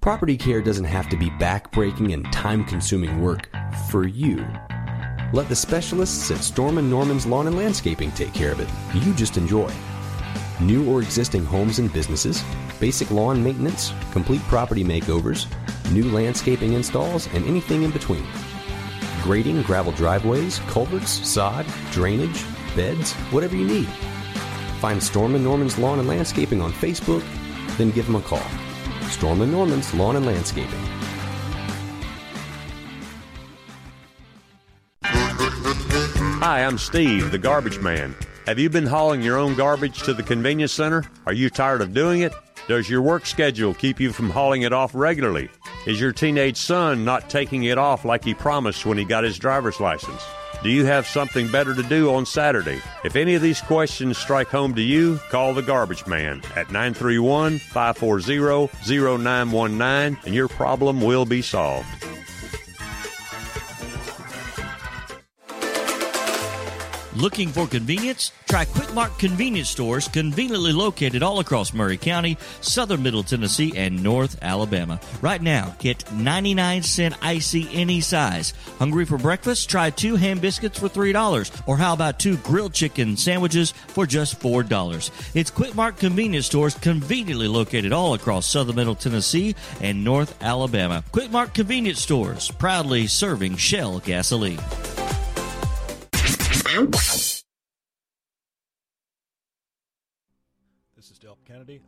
Property care doesn't have to be backbreaking and time-consuming work for you. Let the specialists at Storm & Norman's Lawn and Landscaping take care of it. You just enjoy. New or existing homes and businesses, basic lawn maintenance, complete property makeovers, new landscaping installs, and anything in between. Grading, gravel driveways, culverts, sod, drainage, beds, whatever you need. Find Storm & Norman's Lawn and Landscaping on Facebook, then give them a call. Storm & Norman's Lawn and Landscaping. Hi, I'm Steve, the garbage man. Have you been hauling your own garbage to the convenience center? Are you tired of doing it? Does your work schedule keep you from hauling it off regularly? Is your teenage son not taking it off like he promised when he got his driver's license? Do you have something better to do on Saturday? If any of these questions strike home to you, call the Garbage Man at 931-540-0919 and your problem will be solved. Looking for convenience? Try Quick Mart convenience stores conveniently located all across Murray County, southern Middle Tennessee, and north Alabama. Right now, get 99-cent icy any size. Hungry for breakfast? Try 2 ham biscuits for $3. Or how about 2 grilled chicken sandwiches for just $4? It's Quick Mart convenience stores conveniently located all across southern Middle Tennessee and north Alabama. Quick Mart convenience stores, proudly serving Shell gasoline. This is Del Kennedy.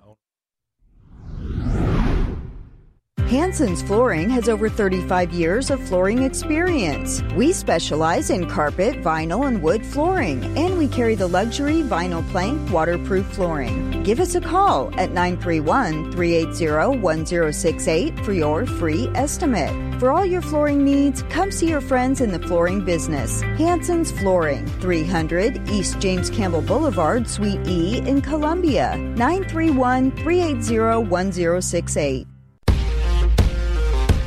Hanson's Flooring has over 35 years of flooring experience. We specialize in carpet, vinyl, and wood flooring, and we carry the luxury vinyl plank waterproof flooring. Give us a call at 931-380-1068 for your free estimate. For all your flooring needs, come see your friends in the flooring business. Hanson's Flooring, 300 East James Campbell Boulevard, Suite E in Columbia, 931-380-1068.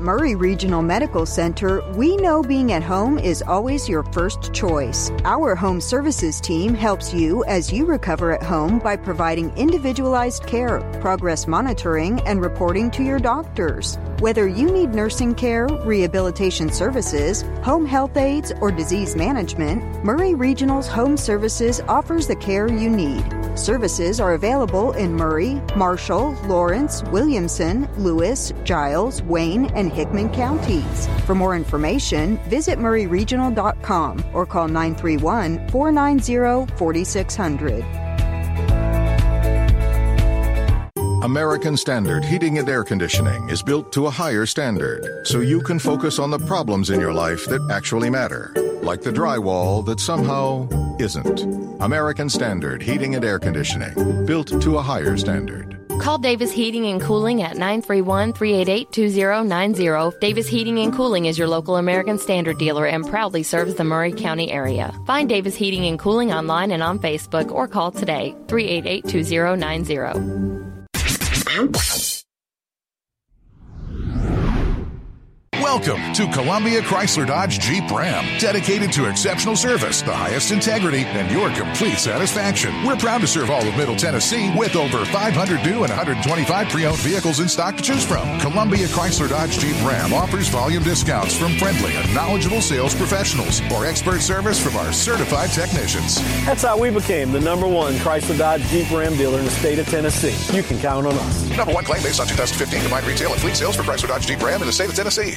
Murray Regional Medical Center, we know being at home is always your first choice. Our home services team helps you as you recover at home by providing individualized care, progress monitoring, and reporting to your doctors. Whether you need nursing care, rehabilitation services, home health aides, or disease management, Murray Regional's home services offers the care you need. Services are available in Murray, Marshall, Lawrence, Williamson, Lewis, Giles, Wayne, and Hickman counties. For more information, visit murrayregional.com or call 931-490-4600. American Standard Heating and Air Conditioning is built to a higher standard, so you can focus on the problems in your life that actually matter, like the drywall that somehow isn't. American Standard Heating and Air Conditioning, built to a higher standard. Call Davis Heating and Cooling at 931-388-2090. Davis Heating and Cooling is your local American Standard dealer and proudly serves the Murray County area. Find Davis Heating and Cooling online and on Facebook or call today, 388-2090. Welcome to Columbia Chrysler Dodge Jeep Ram, dedicated to exceptional service, the highest integrity, and your complete satisfaction. We're proud to serve all of Middle Tennessee with over 500 new and 125 pre-owned vehicles in stock to choose from. Columbia Chrysler Dodge Jeep Ram offers volume discounts from friendly and knowledgeable sales professionals or expert service from our certified technicians. That's how we became the number one Chrysler Dodge Jeep Ram dealer in the state of Tennessee. You can count on us. Number one claim based on 2015 combined retail and fleet sales for Chrysler Dodge Jeep Ram in the state of Tennessee.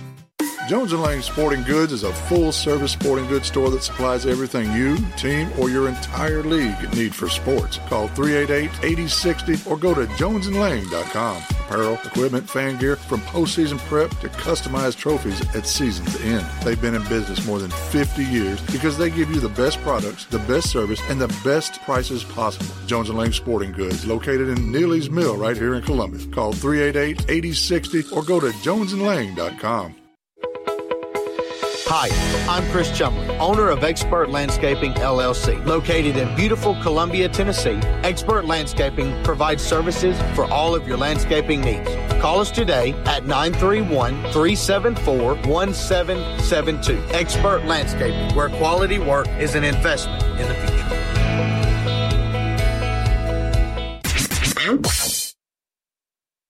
Jones & Lane Sporting Goods is a full-service sporting goods store that supplies everything you, team, or your entire league need for sports. Call 388-8060 or go to jonesandlane.com. Apparel, equipment, fan gear, from postseason prep to customized trophies at season's end. They've been in business more than 50 years because they give you the best products, the best service, and the best prices possible. Jones & Lane Sporting Goods, located in Neely's Mill right here in Columbus. Call 388-8060 or go to jonesandlane.com. Hi, I'm Chris Chumley, owner of Expert Landscaping, LLC. Located in beautiful Columbia, Tennessee, Expert Landscaping provides services for all of your landscaping needs. Call us today at 931-374-1772. Expert Landscaping, where quality work is an investment in the future.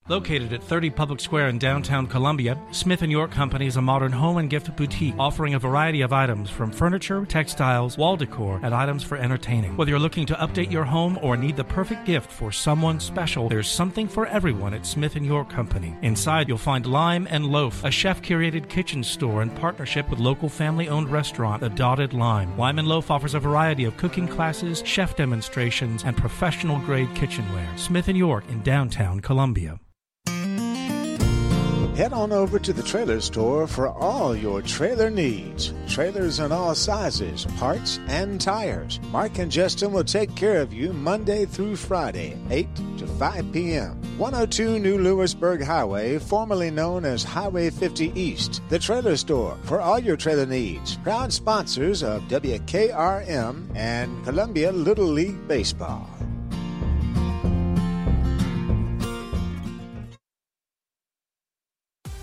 Located at 30 Public Square in downtown Columbia, Smith & York Company is a modern home and gift boutique offering a variety of items from furniture, textiles, wall decor, and items for entertaining. Whether you're looking to update your home or need the perfect gift for someone special, there's something for everyone at Smith & York Company. Inside, you'll find Lime and Loaf, a chef-curated kitchen store in partnership with local family-owned restaurant, The Dotted Lime. Lime and Loaf offers a variety of cooking classes, chef demonstrations, and professional-grade kitchenware. Smith & York in downtown Columbia. Head on over to the Trailer Store for all your trailer needs. Trailers in all sizes, parts, and tires. Mark and Justin will take care of you Monday through Friday, 8 to 5 p.m. 102 New Lewisburg Highway, formerly known as Highway 50 East. The Trailer Store for all your trailer needs. Proud sponsors of WKRM and Columbia Little League Baseball.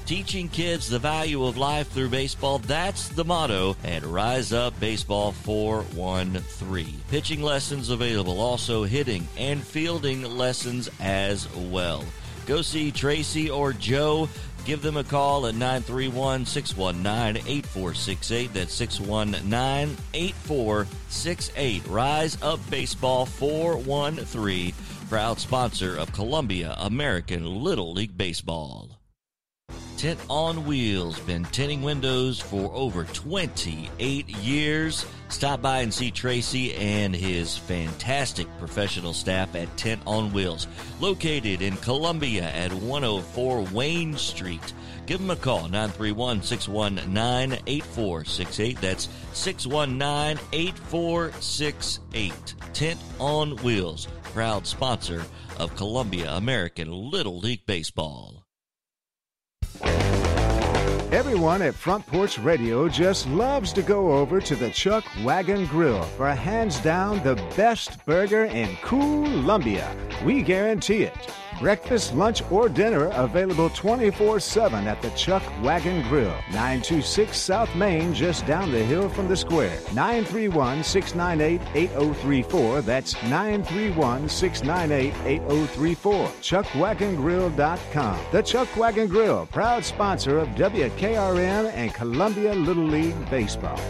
Teaching kids the value of life through baseball, that's the motto at Rise Up Baseball 413. Pitching lessons available, also hitting and fielding lessons as well. Go see Tracy or Joe. Give them a call at 931-619-8468. That's 619-8468. Rise Up Baseball 413, proud sponsor of Columbia American Little League Baseball. Tent on Wheels, been tinting windows for over 28 years. Stop by and see Tracy and his fantastic professional staff at Tent on Wheels, located in Columbia at 104 Wayne Street. give them a call, 931-619-8468. That's 619-8468. Tent on Wheels, proud sponsor of Columbia American Little League Baseball. Everyone at Front Porch Radio just loves to go over to the Chuck Wagon Grill for hands down the best burger in Columbia. We guarantee it. Breakfast, lunch, or dinner available 24/7 at the Chuck Wagon Grill, 926 South Main, just down the hill from the square. 931-698-8034. That's 931-698-8034. ChuckWagonGrill.com. The Chuck Wagon Grill, proud sponsor of WKRM and Columbia Little League Baseball.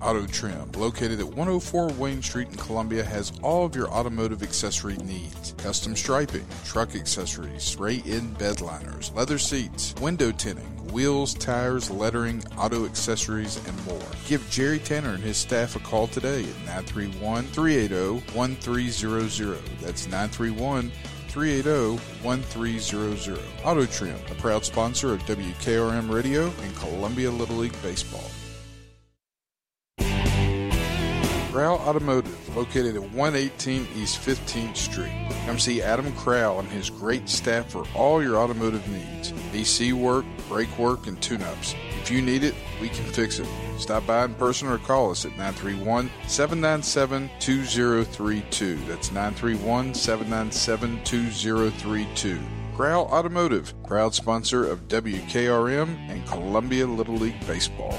Auto Trim, located at 104 William Street in Columbia, has all of your automotive accessory needs. Custom striping, truck accessories, spray-in bed liners, leather seats, window tinting, wheels, tires, lettering, auto accessories, and more. Give Jerry Tanner and his staff a call today at 931-380-1300. That's 931-380-1300. Auto Trim, a proud sponsor of WKRM Radio and Columbia Little League Baseball. Crow Automotive, located at 118 East 15th Street. Come see Adam Crow and his great staff for all your automotive needs. AC work, brake work, and tune-ups. If you need it, we can fix it. Stop by in person or call us at 931-797-2032. That's 931-797-2032. Crow Automotive, proud sponsor of WKRM and Columbia Little League Baseball.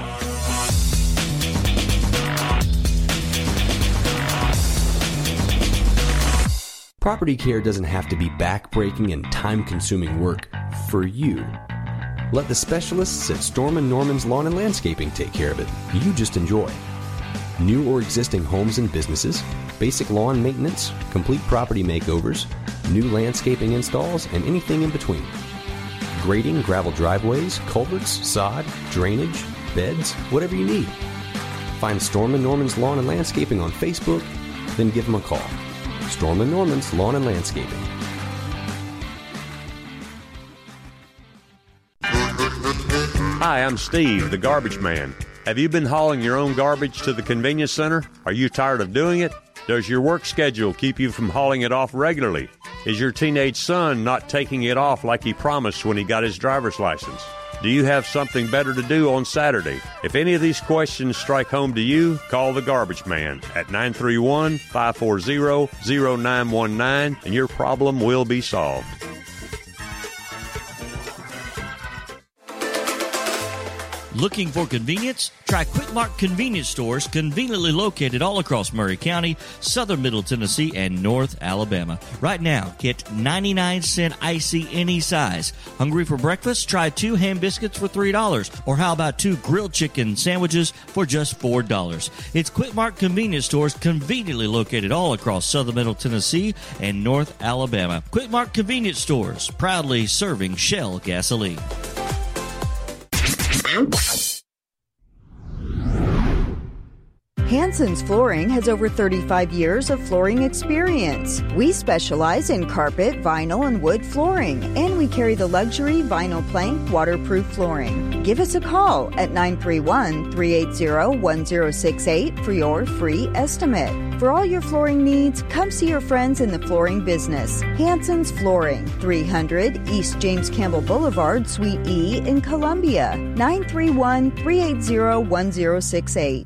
Property care doesn't have to be backbreaking and time-consuming work for you. Let the specialists at Storm & Norman's Lawn and Landscaping take care of it. You just enjoy. New or existing homes and businesses, basic lawn maintenance, complete property makeovers, new landscaping installs, and anything in between. Grading, gravel driveways, culverts, sod, drainage, beds, whatever you need. Find Storm & Norman's Lawn and Landscaping on Facebook, then give them a call. Storm & Norman's Lawn and Landscaping. Hi, I'm Steve, the garbage man. Have you been hauling your own garbage to the convenience center? Are you tired of doing it? Does your work schedule keep you from hauling it off regularly? Is your teenage son not taking it off like he promised when he got his driver's license? Do you have something better to do on Saturday? If any of these questions strike home to you, call the Garbage Man at 931-540-0919 and your problem will be solved. Looking for convenience? Try Quick Mart convenience stores conveniently located all across Murray County, southern Middle Tennessee, and north Alabama. Right now, get 99-cent icy any size. Hungry for breakfast? Try 2 ham biscuits for $3. Or how about 2 grilled chicken sandwiches for just $4? It's Quick Mart convenience stores conveniently located all across southern Middle Tennessee and north Alabama. Quick Mart convenience stores, proudly serving Shell gasoline. Hanson's Flooring has over 35 years of flooring experience. We specialize in carpet, vinyl, and wood flooring, and we carry the luxury vinyl plank waterproof flooring. Give us a call at 931-380-1068 for your free estimate. For all your flooring needs, come see your friends in the flooring business. Hanson's Flooring, 300 East James Campbell Boulevard, Suite E in Columbia, 931-380-1068.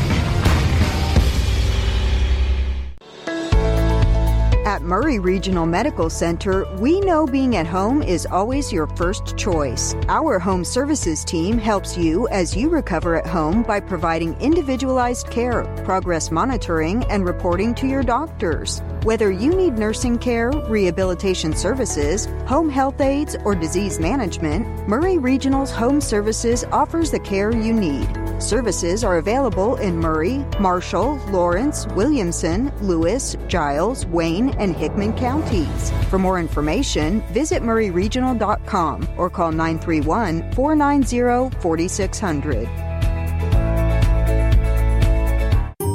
At Murray Regional Medical Center, we know being at home is always your first choice. Our home services team helps you as you recover at home by providing individualized care, progress monitoring, and reporting to your doctors. Whether you need nursing care, rehabilitation services, home health aides, or disease management, Murray Regional's home services offers the care you need. Services are available in Murray, Marshall, Lawrence, Williamson, Lewis, Giles, Wayne, and Hickman counties. For more information, visit murrayregional.com or call 931-490-4600.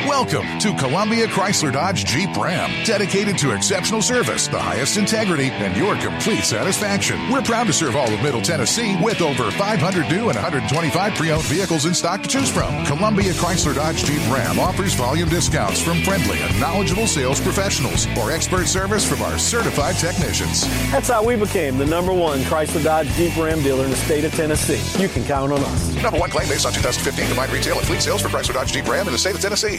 Welcome to Columbia Chrysler Dodge Jeep Ram, dedicated to exceptional service, the highest integrity, and your complete satisfaction. We're proud to serve all of Middle Tennessee with over 500 new and 125 pre-owned vehicles in stock to choose from. Columbia Chrysler Dodge Jeep Ram offers volume discounts from friendly and knowledgeable sales professionals or expert service from our certified technicians. That's how we became the #1 Chrysler Dodge Jeep Ram dealer in the state of Tennessee. You can count on us. #1 claim based on 2015 combined retail and fleet sales for Chrysler Dodge Jeep Ram in the state of Tennessee.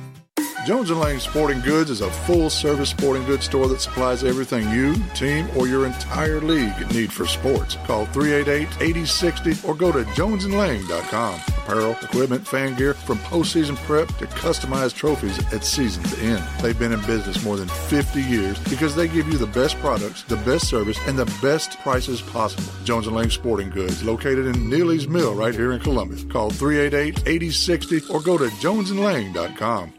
Jones & Lane Sporting Goods is a full-service sporting goods store that supplies everything you, team, or your entire league need for sports. Call 388-8060 or go to jonesandlane.com. Apparel, equipment, fan gear, from postseason prep to customized trophies at season's end. They've been in business more than 50 years because they give you the best products, the best service, and the best prices possible. Jones & Lane Sporting Goods, located in Neely's Mill right here in Columbus. Call 388-8060 or go to jonesandlane.com.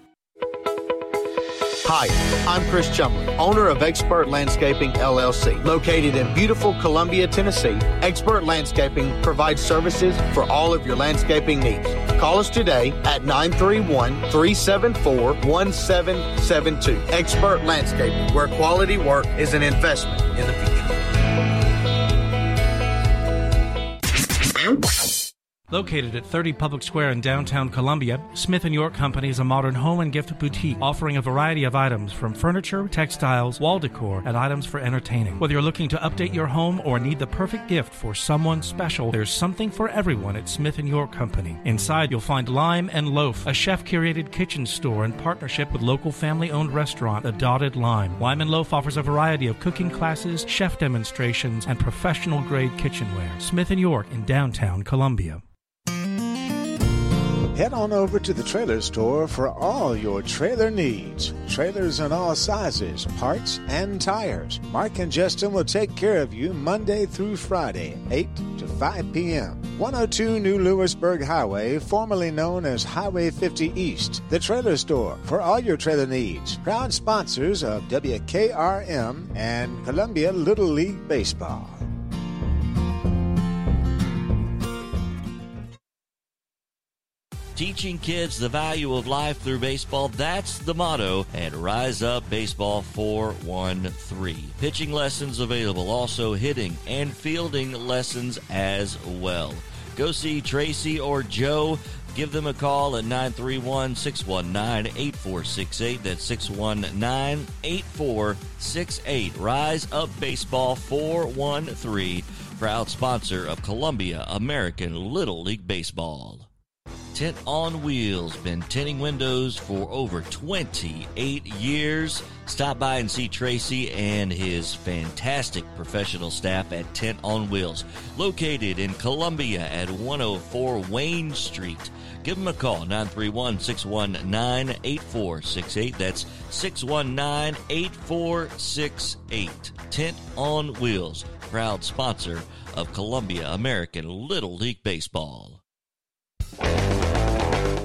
Hi, I'm Chris Chumley, owner of Expert Landscaping, LLC. Located in beautiful Columbia, Tennessee, Expert Landscaping provides services for all of your landscaping needs. Call us today at 931-374-1772. Expert Landscaping, where quality work is an investment in the future. Located at 30 Public Square in downtown Columbia, Smith & York Company is a modern home and gift boutique offering a variety of items from furniture, textiles, wall decor, and items for entertaining. Whether you're looking to update your home or need the perfect gift for someone special, there's something for everyone at Smith & York Company. Inside, you'll find Lime & Loaf, a chef-curated kitchen store in partnership with local family-owned restaurant, The Dotted Lime. Lime & Loaf offers a variety of cooking classes, chef demonstrations, and professional-grade kitchenware. Smith & York in downtown Columbia. Head on over to the Trailer Store for all your trailer needs. Trailers in all sizes, parts, and tires. Mark and Justin will take care of you Monday through Friday, 8 to 5 p.m. 102 New Lewisburg Highway, formerly known as Highway 50 East. The Trailer Store for all your trailer needs. Proud sponsors of WKRM and Columbia Little League Baseball. Teaching kids the value of life through baseball, that's the motto at Rise Up Baseball 413. Pitching lessons available, also hitting and fielding lessons as well. Go see Tracy or Joe. Give them a call at 931-619-8468. That's 619-8468. Rise Up Baseball 413, proud sponsor of Columbia American Little League Baseball. Tent on Wheels, been tinting windows for over 28 years. Stop by and see Tracy and his fantastic professional staff at Tent on Wheels, located in Columbia at 104 Wayne Street. Give them a call, 931-619-8468. That's 619-8468. Tent on Wheels, proud sponsor of Columbia American Little League Baseball.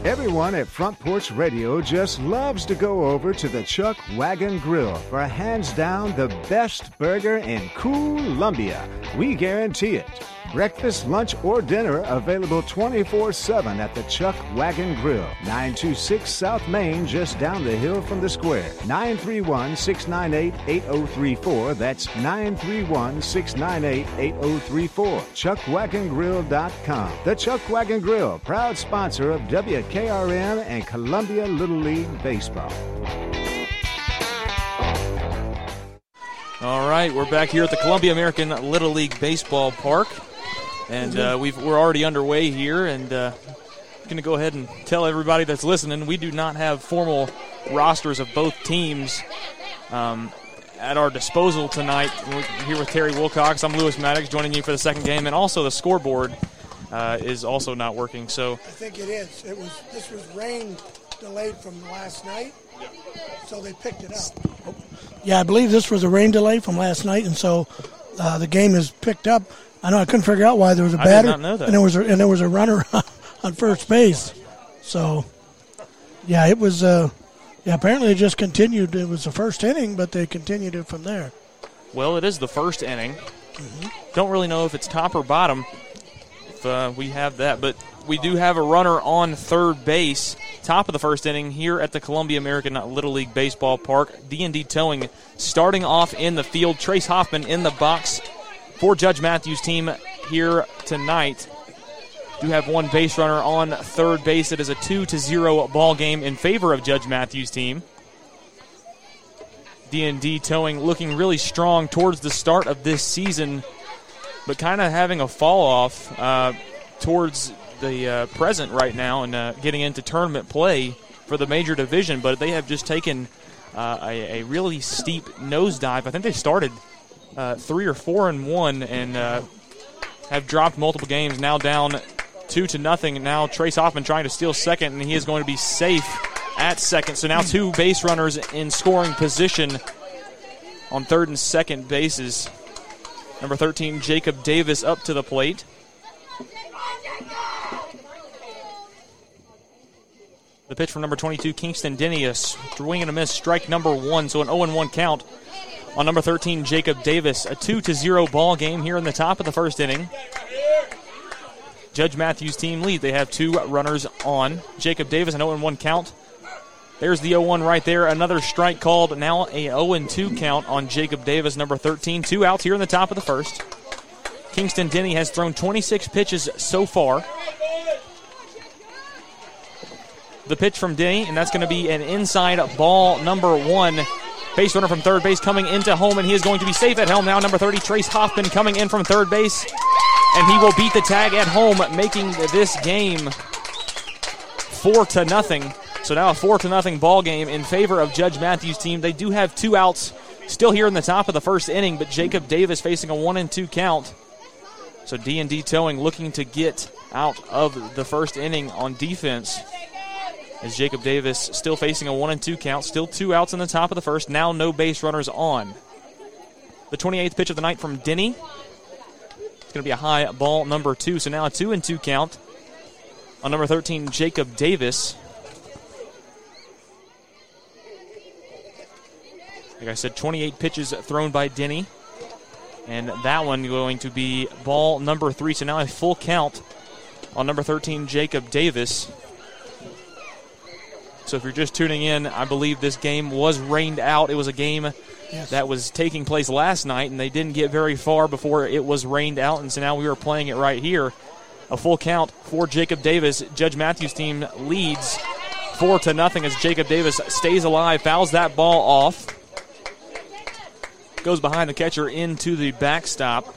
Everyone at Front Porch Radio just loves to go over to the Chuck Wagon Grill for hands down the best burger in Columbia. We guarantee it. Breakfast, lunch, or dinner available 24/7 at the Chuck Wagon Grill, 926 South Main, just down the hill from the square. 931-698-8034. That's 931-698-8034. ChuckWagonGrill.com. The Chuck Wagon Grill, proud sponsor of WKRM and Columbia Little League Baseball. All right, we're back here at the Columbia American Little League Baseball Park. And we're already underway here, and going to go ahead and tell everybody that's listening, we do not have formal rosters of both teams at our disposal tonight. We're here with Terry Wilcox. I'm Lewis Maddox, joining you for the second game, and also the scoreboard is also not working. So I think it is. This was rain delayed from last night, so they picked it up. Oh. Yeah, I believe this was a rain delay from last night, and so the game is picked up. I know I couldn't figure out why there was a batter, and there was a runner on first base. So, yeah, it was. Apparently, it just continued. It was the first inning, but they continued it from there. Well, it is the first inning. Mm-hmm. Don't really know if it's top or bottom. If we have that, but we do have a runner on third base. Top of the first inning here at the Columbia American Little League Baseball Park. D&D Towing starting off in the field. Trace Hoffman in the box. For Judge Matthews' team here tonight, do have one base runner on third base. It is a 2-0 ball game in favor of Judge Matthews' team. D&D Towing looking really strong towards the start of this season, but kind of having a fall-off towards the present right now and getting into tournament play for the major division, but they have just taken a really steep nosedive. I think they started 3 or 4-1 and have dropped multiple games. Now down 2-0. Now Trace Hoffman trying to steal second, and he is going to be safe at second. So now two base runners in scoring position on third and second bases. Number 13, Jacob Davis, up to the plate. The pitch from number 22, Kingston Denius. Swing and a miss, strike number one. So an 0-1 count on number 13, Jacob Davis. A 2-0 ball game here in the top of the first inning. Judge Matthews' team lead. They have two runners on. Jacob Davis, an 0-1 count. There's the 0-1 right there. Another strike called. Now a 0-2 count on Jacob Davis, number 13. Two outs here in the top of the first. Kingston Denny has thrown 26 pitches so far. The pitch from Denny, and that's going to be an inside ball, number one. Base runner from third base coming into home, and he is going to be safe at home now. Number 30, Trace Hoffman, coming in from third base, and he will beat the tag at home, making this game 4-0. So now a 4-0 ball game in favor of Judge Matthews' team. They do have two outs still here in the top of the first inning, but Jacob Davis facing a 1-2 count. So D&D Towing looking to get out of the first inning on defense. As Jacob Davis still facing a 1-2 count, still two outs in the top of the first, now no base runners on. The 28th pitch of the night from Denny. It's going to be a high ball, number two, so now a 2-2 count on number 13, Jacob Davis. Like I said, 28 pitches thrown by Denny, and that one going to be ball number three, so now a full count on number 13, Jacob Davis. So if you're just tuning in, I believe this game was rained out. It was a game that was taking place last night, and they didn't get very far before it was rained out, and so now we are playing it right here. a full count for Jacob Davis. Judge Matthews' team leads 4-0 as Jacob Davis stays alive, fouls that ball off. Goes behind the catcher into the backstop.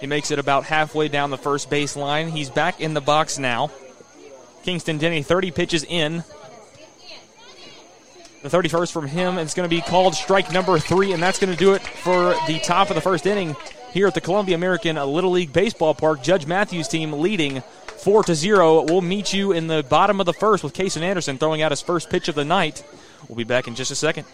He makes it about halfway down the first baseline. He's back in the box now. Kingston Denny, 30 pitches in. The 31st from him, it's going to be called strike number 3, and that's going to do it for the top of the first inning here at the Columbia American Little League Baseball Park. Judge Matthews' team leading 4-0. We'll meet you in the bottom of the first with Kaysen Anderson throwing out his first pitch of the night. We'll be back in just a second.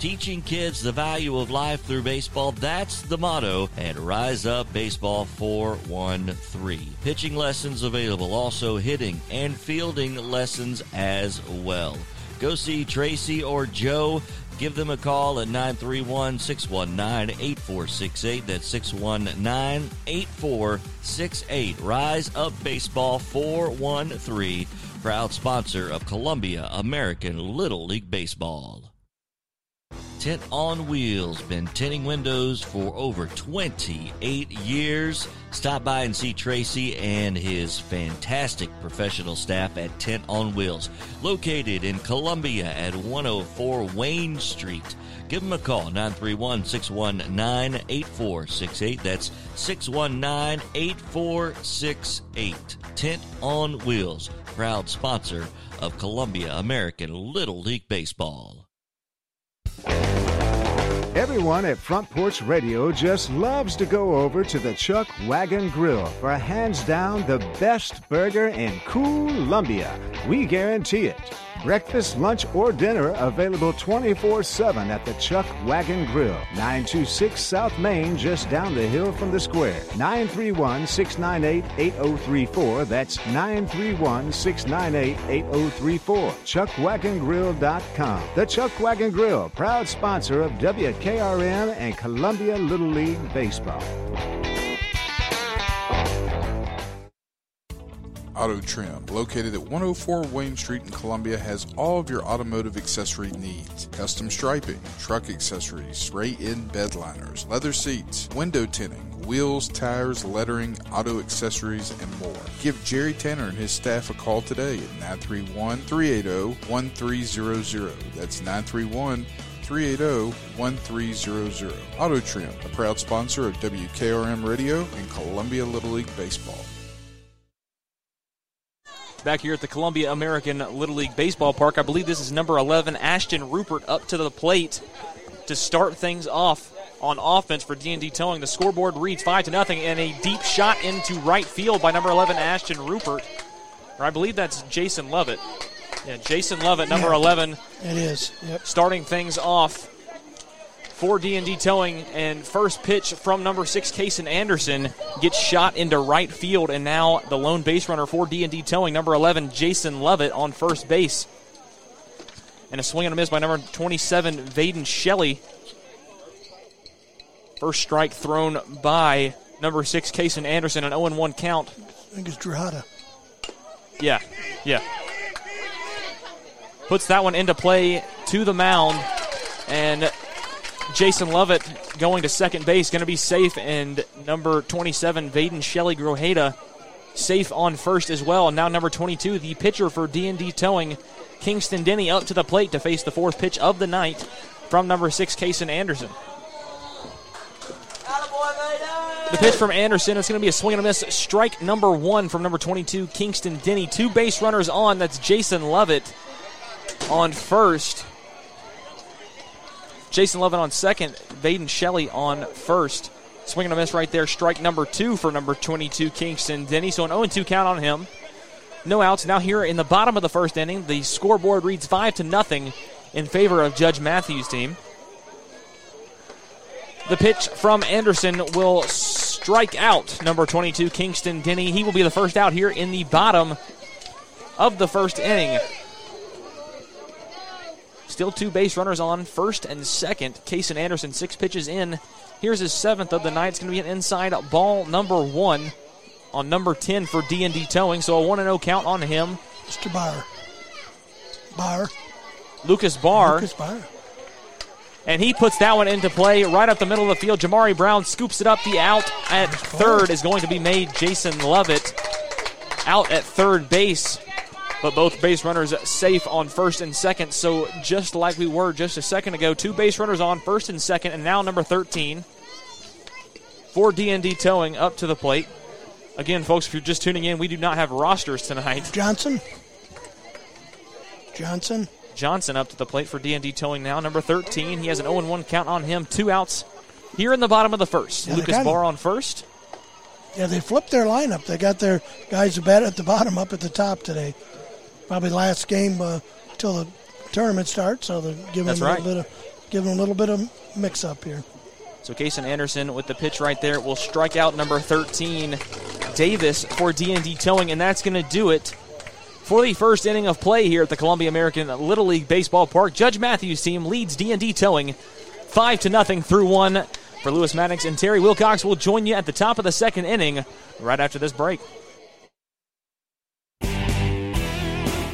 Teaching kids the value of life through baseball, that's the motto at Rise Up Baseball 413. Pitching lessons available, also hitting and fielding lessons as well. Go see Tracy or Joe. Give them a call at 931-619-8468. That's 619-8468. Rise Up Baseball 413, proud sponsor of Columbia American Little League Baseball. Tent on Wheels, been tinting windows for over 28 years. Stop by and see Tracy and his fantastic professional staff at Tent on Wheels, located in Columbia at 104 Wayne Street. Give them a call, 931-619-8468. That's 619-8468. Tent on Wheels, proud sponsor of Columbia American Little League Baseball. Everyone at Front Porch Radio just loves to go over to the Chuck Wagon Grill for hands down the best burger in Columbia. We guarantee it. Breakfast, lunch, or dinner available 24/7 at the Chuck Wagon Grill, 926 South Main, just down the hill from the square. 931-698-8034. That's 931-698-8034. ChuckWagonGrill.com. The Chuck Wagon Grill, proud sponsor of WKRM and Columbia Little League Baseball. Auto Trim, located at 104 Wayne Street in Columbia, has all of your automotive accessory needs. Custom striping, truck accessories, spray-in bed liners, leather seats, window tinting, wheels, tires, lettering, auto accessories, and more. Give Jerry Tanner and his staff a call today at 931-380-1300. That's 931-380-1300. Auto Trim, a proud sponsor of WKRM Radio and Columbia Little League Baseball. Back here at the Columbia American Little League Baseball Park. I believe this is number 11, Ashton Rupert, up to the plate to start things off on offense for D&D Towing. The scoreboard reads 5-0, and a deep shot into right field by number 11, Ashton Rupert. Or I believe that's Jason Lovett. Yeah, Jason Lovett, number 11. It is. Yep. Starting things off for D&D Towing, and first pitch from number 6, Kaysen Anderson, gets shot into right field, and now the lone base runner for D&D Towing, number 11, Jason Lovett, on first base. And a swing and a miss by number 27, Vaden Shelley. First strike thrown by number 6, Kaysen Anderson, an 0-1 count. I think it's Drahada. Yeah. Puts that one into play to the mound, and Jason Lovett going to second base, going to be safe, and number 27, Vaden Shelley Grojeda, safe on first as well. And now number 22, the pitcher for D&D Towing, Kingston Denny, up to the plate to face the fourth pitch of the night from number 6, Kaysen Anderson. The pitch from Anderson, it's going to be a swing and a miss. Strike number 1 from number 22, Kingston Denny. 2 base runners on, that's Jason Lovett on first. Jason Lovett on second, Vaden Shelley on first. Swing and a miss right there. Strike number 2 for number 22, Kingston Denny. So an 0-2 count on him. No outs. Now here in the bottom of the first inning, the scoreboard reads 5-0 in favor of Judge Matthews' team. The pitch from Anderson will strike out number 22, Kingston Denny. He will be the first out here in the bottom of the first inning. Still 2 base runners on first and second. Kaysen Anderson, 6 pitches in. Here's his 7th of the night. It's going to be an inside ball, number 1 on number 10 for D&D Towing. So a 1-0 count on him. Mr. Barr. Lucas Barr. and he puts that one into play right up the middle of the field. Jamari Brown scoops it up. The out at third is going to be made. Jason Lovett out at third base, but both base runners safe on first and second. So just like we were just a second ago, two base runners on first and second, and now number 13 for D&D Towing up to the plate. Again, folks, if you're just tuning in, we do not have rosters tonight. Johnson up to the plate for D&D Towing now. Number 13, he has an 0-1 count on him. Two outs here in the bottom of the first. Yeah, Lucas Barr on first. Yeah, they flipped their lineup. They got their guys who bat at the bottom up at the top today. Probably last game till the tournament starts, so they're giving them a little bit of mix-up here. So Kaysen Anderson with the pitch right there will strike out number 13, Davis, for D&D Towing, and that's going to do it for the first inning of play here at the Columbia American Little League Baseball Park. Judge Matthews' team leads D&D Towing 5-0 through one. For Lewis Maddox and Terry Wilcox, we'll join you at the top of the second inning right after this break.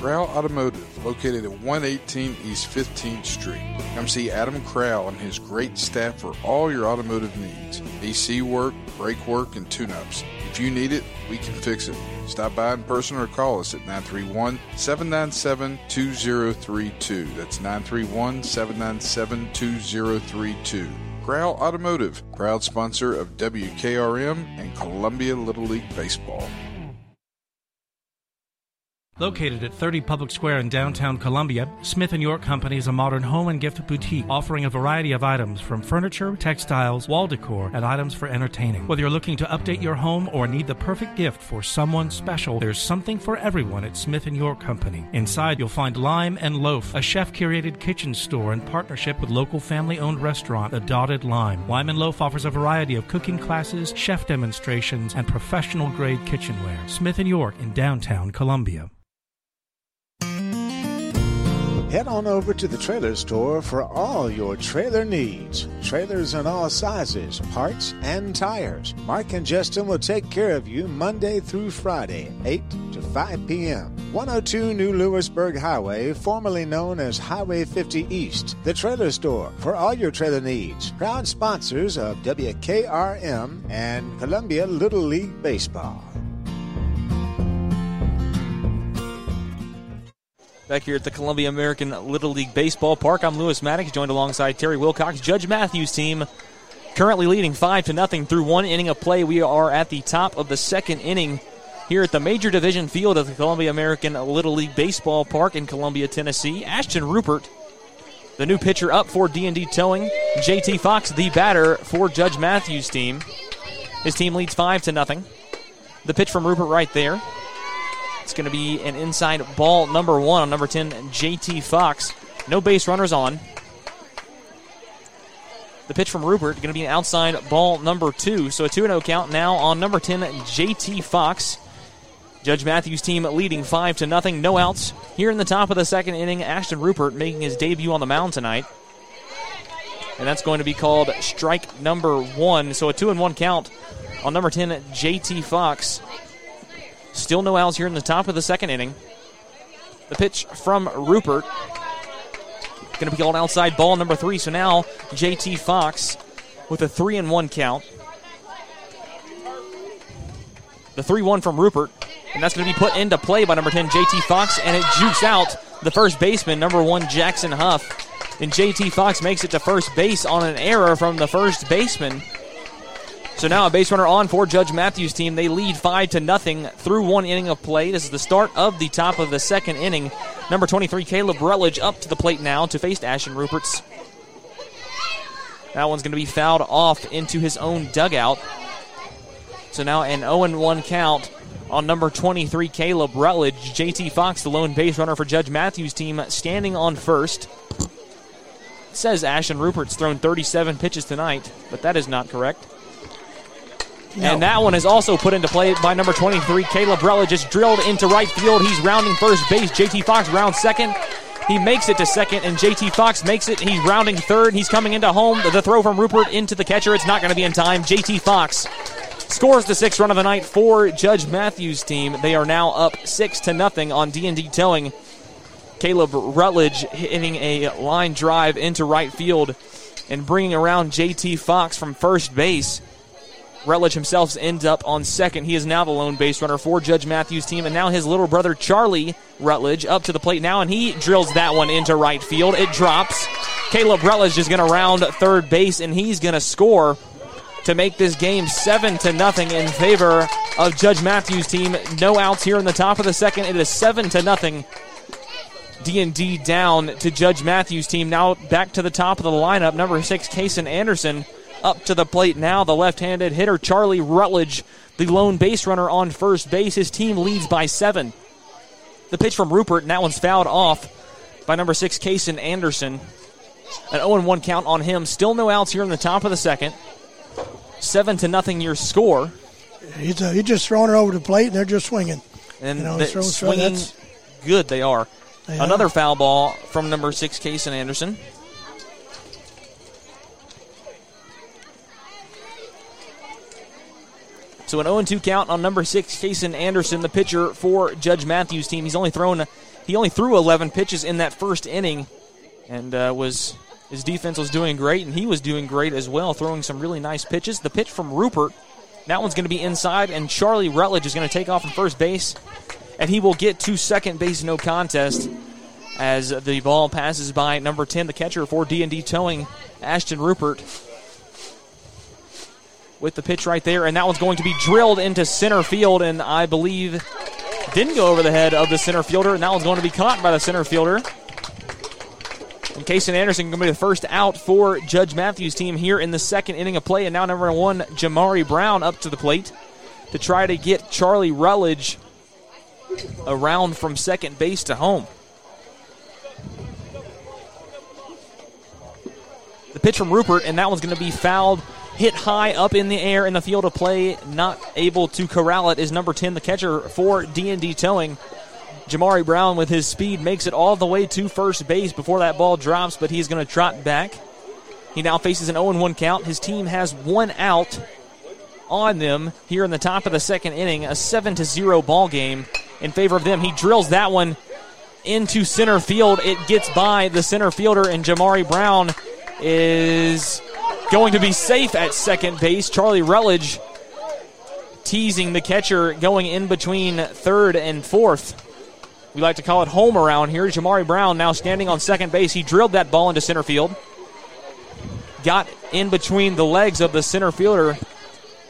Crow Automotive, located at 118 East 15th Street. Come see Adam Crow and his great staff for all your automotive needs. AC work, brake work, and tune-ups. If you need it, we can fix it. Stop by in person or call us at 931-797-2032. That's 931-797-2032. Crow Automotive, proud sponsor of WKRM and Columbia Little League Baseball. Located at 30 Public Square in downtown Columbia, Smith & York Company is a modern home and gift boutique offering a variety of items from furniture, textiles, wall decor, and items for entertaining. Whether you're looking to update your home or need the perfect gift for someone special, there's something for everyone at Smith & York Company. Inside, you'll find Lime & Loaf, a chef-curated kitchen store in partnership with local family-owned restaurant, The Dotted Lime. Lime & Loaf offers a variety of cooking classes, chef demonstrations, and professional-grade kitchenware. Smith & York in downtown Columbia. Head on over to the Trailer Store for all your trailer needs. Trailers in all sizes, parts, and tires. Mark and Justin will take care of you Monday through Friday, 8 to 5 p.m. 102 New Lewisburg Highway, formerly known as Highway 50 East. The Trailer Store for all your trailer needs. Proud sponsors of WKRM and Columbia Little League Baseball. Back here at the Columbia American Little League Baseball Park, I'm Lewis Maddox, joined alongside Terry Wilcox. Judge Matthews' team currently leading 5-0 through one inning of play. We are at the top of the second inning here at the Major Division Field of the Columbia American Little League Baseball Park in Columbia, Tennessee. Ashton Rupert, the new pitcher up for D&D Towing. JT Fox, the batter for Judge Matthews' team. His team leads 5-0. The pitch from Rupert right there. It's going to be an inside ball, number one, on number 10, JT Fox. No base runners on. The pitch from Rupert, going to be an outside ball, number two. So a 2-0 count now on number 10, JT Fox. Judge Matthews' team leading 5-0. No outs here in the top of the second inning. Ashton Rupert making his debut on the mound tonight. And that's going to be called strike number one. So a 2-1 count on number 10, JT Fox. Still no outs here in the top of the second inning. The pitch from Rupert. Going to be called outside ball, number three. So now JT Fox with a 3-1 count. The 3-1 from Rupert. And that's going to be put into play by number 10, JT Fox. And it jukes out the first baseman, number one, Jackson Huff. And JT Fox makes it to first base on an error from the first baseman. So now a base runner on for Judge Matthews' team. They lead 5-0 through one inning of play. This is the start of the top of the second inning. Number 23, Caleb Rutledge, up to the plate now to face Ashton Rupert's. That one's going to be fouled off into his own dugout. So now an 0-1 count on number 23, Caleb Rutledge. JT Fox, the lone base runner for Judge Matthews' team, standing on first. It says Ashton Rupert's thrown 37 pitches tonight, but that is not correct. No. And that one is also put into play by number 23, Caleb Rutledge. Just drilled into right field. He's rounding first base. JT Fox rounds second. He makes it to second, and JT Fox makes it. He's rounding third. He's coming into home. The throw from Rupert into the catcher. It's not going to be in time. JT Fox scores the sixth run of the night for Judge Matthews' team. They are now up 6-0 on D&D Towing. Caleb Rutledge hitting a line drive into right field and bringing around JT Fox from first base. Rutledge himself ends up on second. He is now the lone base runner for Judge Matthews' team, and now his little brother Charlie Rutledge up to the plate now, and he drills that one into right field. It drops. Caleb Rutledge is going to round third base, and he's going to score to make this game 7-0 in favor of Judge Matthews' team. No outs here in the top of the second. It is 7-0. D&D down to Judge Matthews' team. Now back to the top of the lineup. Number 6, Kaysen Anderson, up to the plate now. The left-handed hitter, Charlie Rutledge, the lone base runner on first base. His team leads by 7. The pitch from Rupert, and that one's fouled off by number 6, Kaysen Anderson. An 0-1 count on him. Still no outs here in the top of the second. 7-0 your score. He's just throwing it over the plate, and they're just swinging. And swinging good they are. Yeah. Another foul ball from number 6, Kaysen Anderson. So an 0-2 count on number 6, Kaysen Anderson, the pitcher for Judge Matthews' team. He only threw 11 pitches in that first inning, and his defense was doing great, and he was doing great as well, throwing some really nice pitches. The pitch from Rupert, that one's going to be inside, and Charlie Rutledge is going to take off from first base, and he will get to second base, no contest, as the ball passes by number 10, the catcher for D&D Towing, Ashton Rupert, with the pitch right there, and that one's going to be drilled into center field, and I believe didn't go over the head of the center fielder, and that one's going to be caught by the center fielder. And Kaysen Anderson going to be the first out for Judge Matthews' team here in the second inning of play, and now number 1, Jamari Brown up to the plate to try to get Charlie Rutledge around from second base to home. The pitch from Rupert, and that one's going to be fouled, hit high up in the air in the field of play. Not able to corral it is number 10, the catcher for D&D Towing. Jamari Brown with his speed makes it all the way to first base before that ball drops, but he's going to trot back. He now faces an 0-1 count. His team has one out on them here in the top of the second inning. A 7-0 ball game in favor of them. He drills that one into center field. It gets by the center fielder, and Jamari Brown is going to be safe at second base. Charlie Rutledge teasing the catcher going in between third and fourth. We like to call it home around here. Jamari Brown now standing on second base. He drilled that ball into center field. Got in between the legs of the center fielder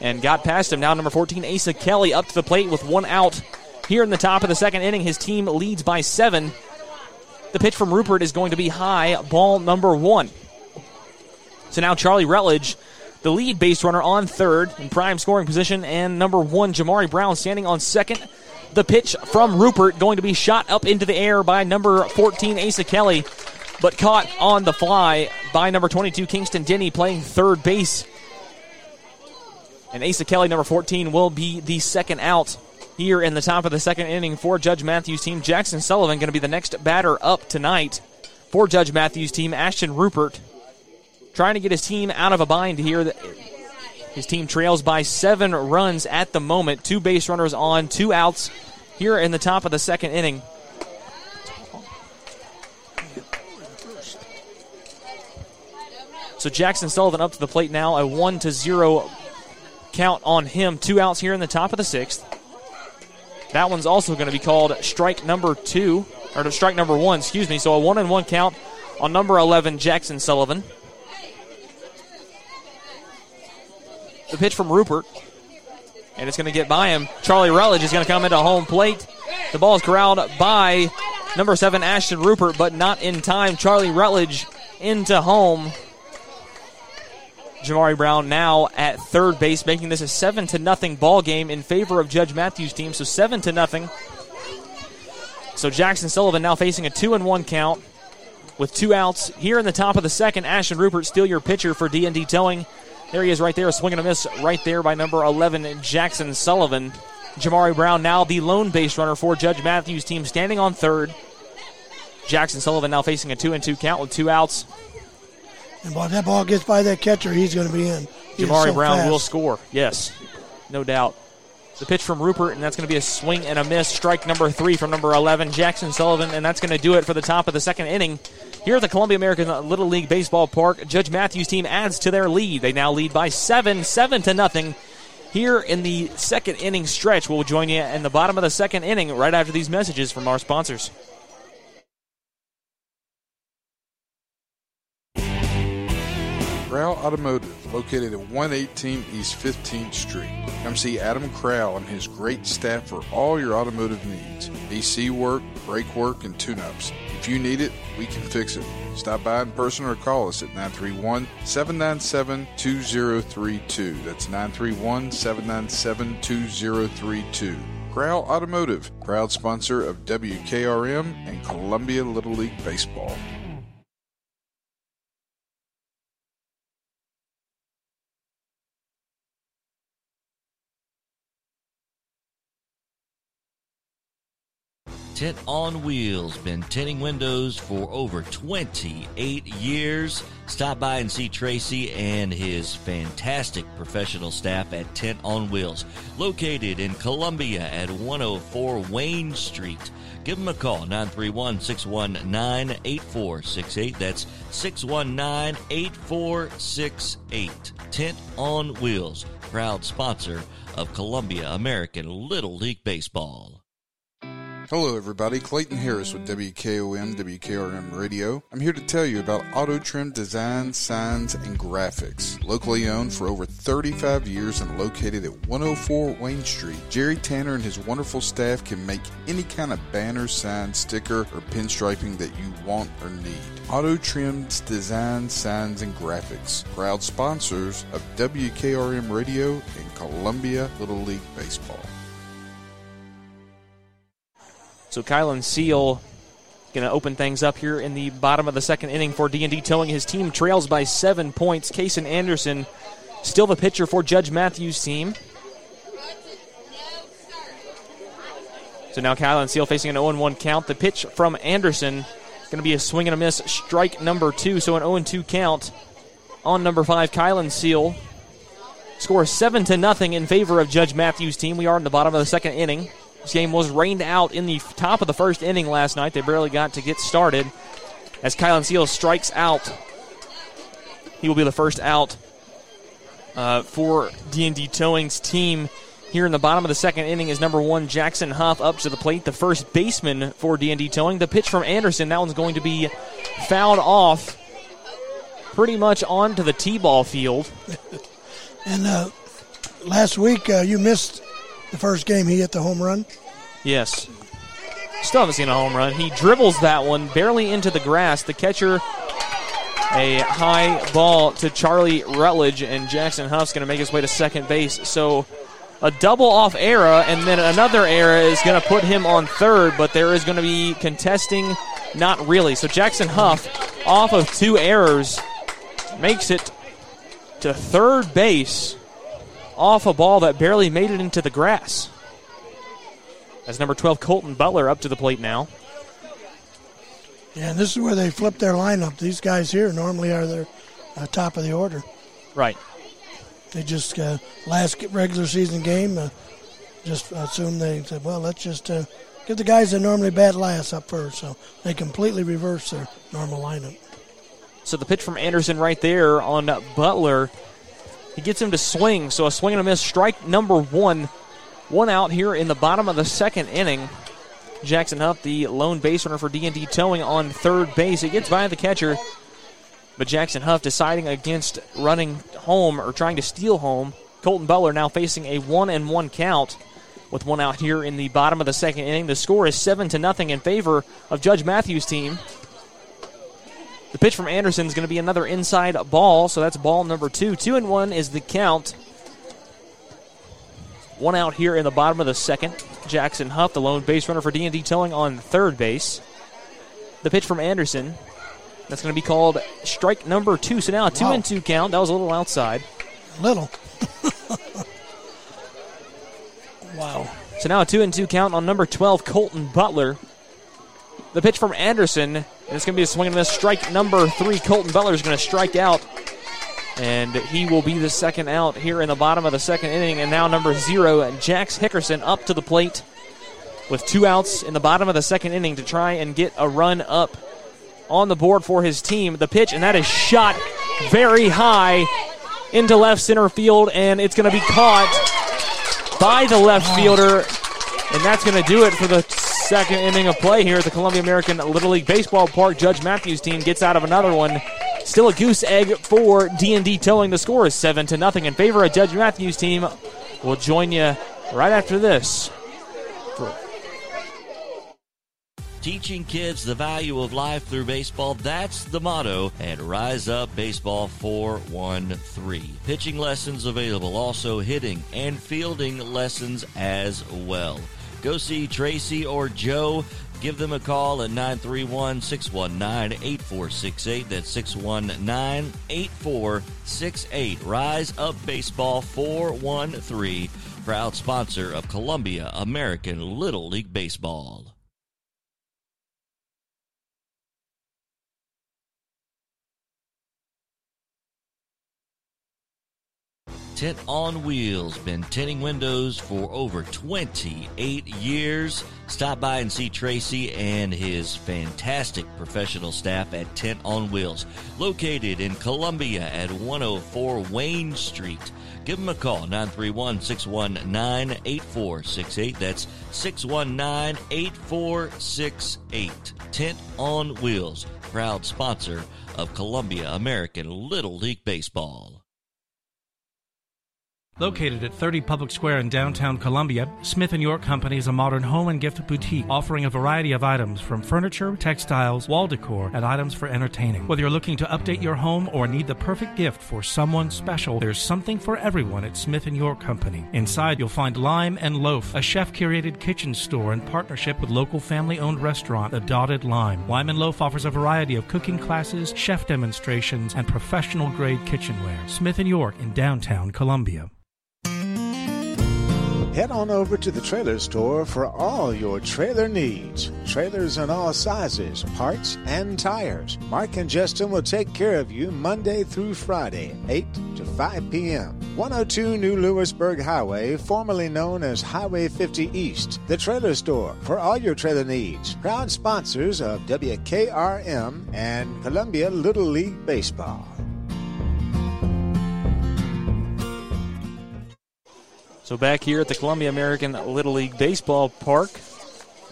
and got past him. Now number 14, Asa Kelly up to the plate with one out here in the top of the second inning. His team leads by 7. The pitch from Rupert is going to be high, ball number 1. So now Charlie Rutledge, the lead base runner on third in prime scoring position, and number 1, Jamari Brown, standing on second. The pitch from Rupert going to be shot up into the air by number 14, Asa Kelly, but caught on the fly by number 22, Kingston Denny, playing third base. And Asa Kelly, number 14, will be the second out here in the top of the second inning for Judge Matthews' team. Jackson Sullivan going to be the next batter up tonight for Judge Matthews' team. Ashton Rupert trying to get his team out of a bind here. His team trails by 7 runs at the moment. 2 base runners on, 2 outs here in the top of the second inning. So Jackson Sullivan up to the plate now. A 1-0 count on him. 2 outs here in the top of the sixth. That one's also going to be called strike number one. So a 1-1 count on number 11, Jackson Sullivan. The pitch from Rupert, and it's going to get by him. Charlie Rutledge is going to come into home plate. The ball is corralled by number 7, Ashton Rupert, but not in time. Charlie Rutledge into home. Jamari Brown now at third base, making this a 7-0 ball game in favor of Judge Matthews' team. So 7-0. So Jackson Sullivan now facing a 2-1 count with 2 outs here in the top of the second. Ashton Rupert, still your pitcher for D&D Towing. There he is right there, a swing and a miss right there by number 11, Jackson Sullivan. Jamari Brown now the lone base runner for Judge Matthews' team, standing on third. Jackson Sullivan now facing a 2-2 count with 2 outs. And boy, if that ball gets by that catcher, he's going to be in. Jamari Brown will score, yes, no doubt. The pitch from Rupert, and that's going to be a swing and a miss. Strike number 3 from number 11, Jackson Sullivan, and that's going to do it for the top of the second inning. here at the Columbia American Little League Baseball Park. Judge Matthews' team adds to their lead. They now lead by 7 to nothing. Here in the second inning stretch, we'll join you in the bottom of the second inning right after these messages from our sponsors. Crow Automotive, located at 118 East 15th Street. Come see Adam Crow and his great staff for all your automotive needs. AC work, brake work, and tune-ups. If you need it, we can fix it. Stop by in person or call us at 931-797-2032. That's 931-797-2032. Crow Automotive, proud sponsor of WKRM and Columbia Little League Baseball. Tent on Wheels, been tinting windows for over 28 years. Stop by and see Tracy and his fantastic professional staff at Tent on Wheels, located in Columbia at 104 Wayne Street. Give them a call, 931-619-8468. That's 619-8468. Tent on Wheels, proud sponsor of Columbia American Little League Baseball. Hello everybody, Clayton Harris with WKOM, WKRM Radio. I'm here to tell you about Auto Trim Design, Signs, and Graphics. Locally owned for over 35 years and located at 104 Wayne Street, Jerry Tanner and his wonderful staff can make any kind of banner, sign, sticker, or pinstriping that you want or need. Auto Trim's Design, Signs, and Graphics. Proud sponsors of WKRM Radio and Columbia Little League Baseball. So Kylan Seal going to open things up here in the bottom of the second inning for D&D Towing. His team trails by 7 points. Kaysen Anderson still the pitcher for Judge Matthews' team. So now Kylan Seal facing an 0-1 count. The pitch from Anderson is going to be a swing and a miss, strike number 2. So an 0-2 count on number 5, Kylan Seal. Score 7-0 in favor of Judge Matthews' team. We are in the bottom of the second inning. This game was rained out in the top of the first inning last night. They barely got to get started. As Kylan Seal strikes out, he will be the first out for D&D Towing's team. Here in the bottom of the second inning is number 1, Jackson Huff, up to the plate, the first baseman for D&D Towing. The pitch from Anderson, that one's going to be fouled off pretty much onto the T-ball field. And last week you missed the first game he hit the home run? Yes. Still haven't seen a home run. He dribbles that one barely into the grass. The catcher, a high ball to Charlie Rutledge, and Jackson Huff's going to make his way to second base. So a double off error, and then another error is going to put him on third, but there is going to be contesting, not really. So Jackson Huff, off of 2 errors, makes it to third base off a ball that barely made it into the grass. As number 12, Colton Butler, up to the plate now. Yeah, and this is where they flip their lineup. These guys here normally are their top of the order. Right. They just, last regular season game, just assumed they said, well, let's just get the guys that normally bat last up first. So they completely reverse their normal lineup. So the pitch from Anderson right there on Butler. He gets him to swing, so a swing and a miss, strike number 1. One out here in the bottom of the second inning. Jackson Huff, the lone base runner for D&D Towing, on third base. It gets by the catcher, but Jackson Huff deciding against running home or trying to steal home. Colton Butler now facing a 1-1 count with one out here in the bottom of the second inning. The score is 7-0 in favor of Judge Matthews' team. The pitch from Anderson is going to be another inside ball, so that's ball number 2. 2-1 is the count. One out here in the bottom of the second. Jackson Huff, the lone base runner for D&D Towing, on third base. The pitch from Anderson, that's going to be called strike number 2. So now a 2-2 count. That was a little outside. A little. Wow. So now a 2-2 count on number 12, Colton Butler. The pitch from Anderson, and it's going to be a swing and miss. Strike number 3. Colton Butler is going to strike out, and he will be the second out here in the bottom of the second inning. And now number 0, Jax Hickerson, up to the plate with 2 outs in the bottom of the second inning to try and get a run up on the board for his team. The pitch, and that is shot very high into left center field, and it's going to be caught by the left fielder. And that's going to do it for the second inning of play here at the Columbia American Little League Baseball Park. Judge Matthews' team gets out of another one. Still a goose egg for D&D Towing. The score is 7-0 in favor of Judge Matthews' team. We'll join you right after this. Teaching kids the value of life through baseball, that's the motto at Rise Up Baseball 413. Pitching lessons available, also hitting and fielding lessons as well. Go see Tracy or Joe. Give them a call at 931-619-8468. That's 619-8468. Rise Up Baseball 413, proud sponsor of Columbia American Little League Baseball. Tent on Wheels, been tinting windows for over 28 years. Stop by and see Tracy and his fantastic professional staff at Tent on Wheels, located in Columbia at 104 Wayne Street. Give them a call, 931-619-8468. That's 619-8468. Tent on Wheels, proud sponsor of Columbia American Little League Baseball. Located at 30 Public Square in downtown Columbia, Smith & York Company is a modern home and gift boutique offering a variety of items from furniture, textiles, wall decor, and items for entertaining. Whether you're looking to update your home or need the perfect gift for someone special, there's something for everyone at Smith & York Company. Inside, you'll find Lime and Loaf, a chef-curated kitchen store in partnership with local family-owned restaurant, The Dotted Lime. Lime and Loaf offers a variety of cooking classes, chef demonstrations, and professional-grade kitchenware. Smith & York in downtown Columbia. Head on over to the Trailer Store for all your trailer needs. Trailers in all sizes, parts, and tires. Mark and Justin will take care of you Monday through Friday, 8 to 5 p.m. 102 New Lewisburg Highway, formerly known as Highway 50 East. The Trailer Store for all your trailer needs. Proud sponsors of WKRM and Columbia Little League Baseball. So back here at the Columbia American Little League Baseball Park,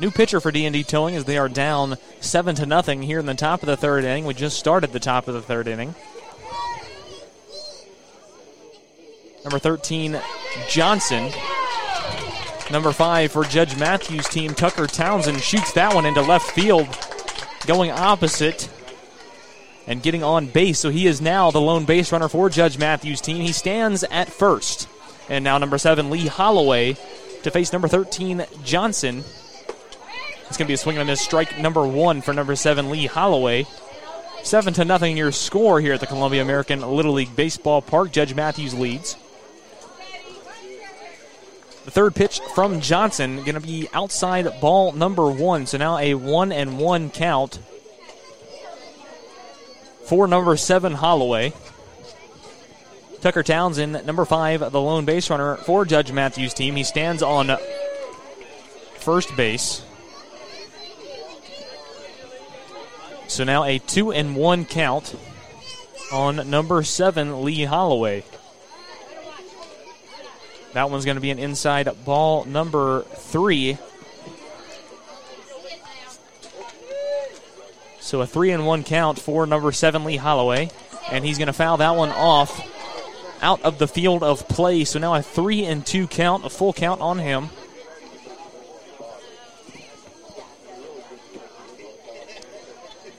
new pitcher for D&D Towing as they are down 7-0 here in the top of the third inning. We just started the top of the third inning. Number 13, Johnson. Number 5 for Judge Matthews' team, Tucker Townsend, shoots that one into left field, going opposite and getting on base. So he is now the lone base runner for Judge Matthews' team. He stands at first. And now number 7, Lee Holloway, to face number 13, Johnson. It's going to be a swing and a miss, strike number 1 for number 7, Lee Holloway. 7-0 your score here at the Columbia American Little League Baseball Park. Judge Matthews leads. The third pitch from Johnson, going to be outside ball number 1. So now a 1-1 count for number 7, Holloway. Tucker Townsend, number 5, the lone base runner for Judge Matthews' team. He stands on first base. So now a 2-1 count on number 7, Lee Holloway. That one's going to be an inside ball number 3. So a 3-1 count for number 7, Lee Holloway. And he's going to foul that one off, out of the field of play. So now a 3-2 count, a full count on him.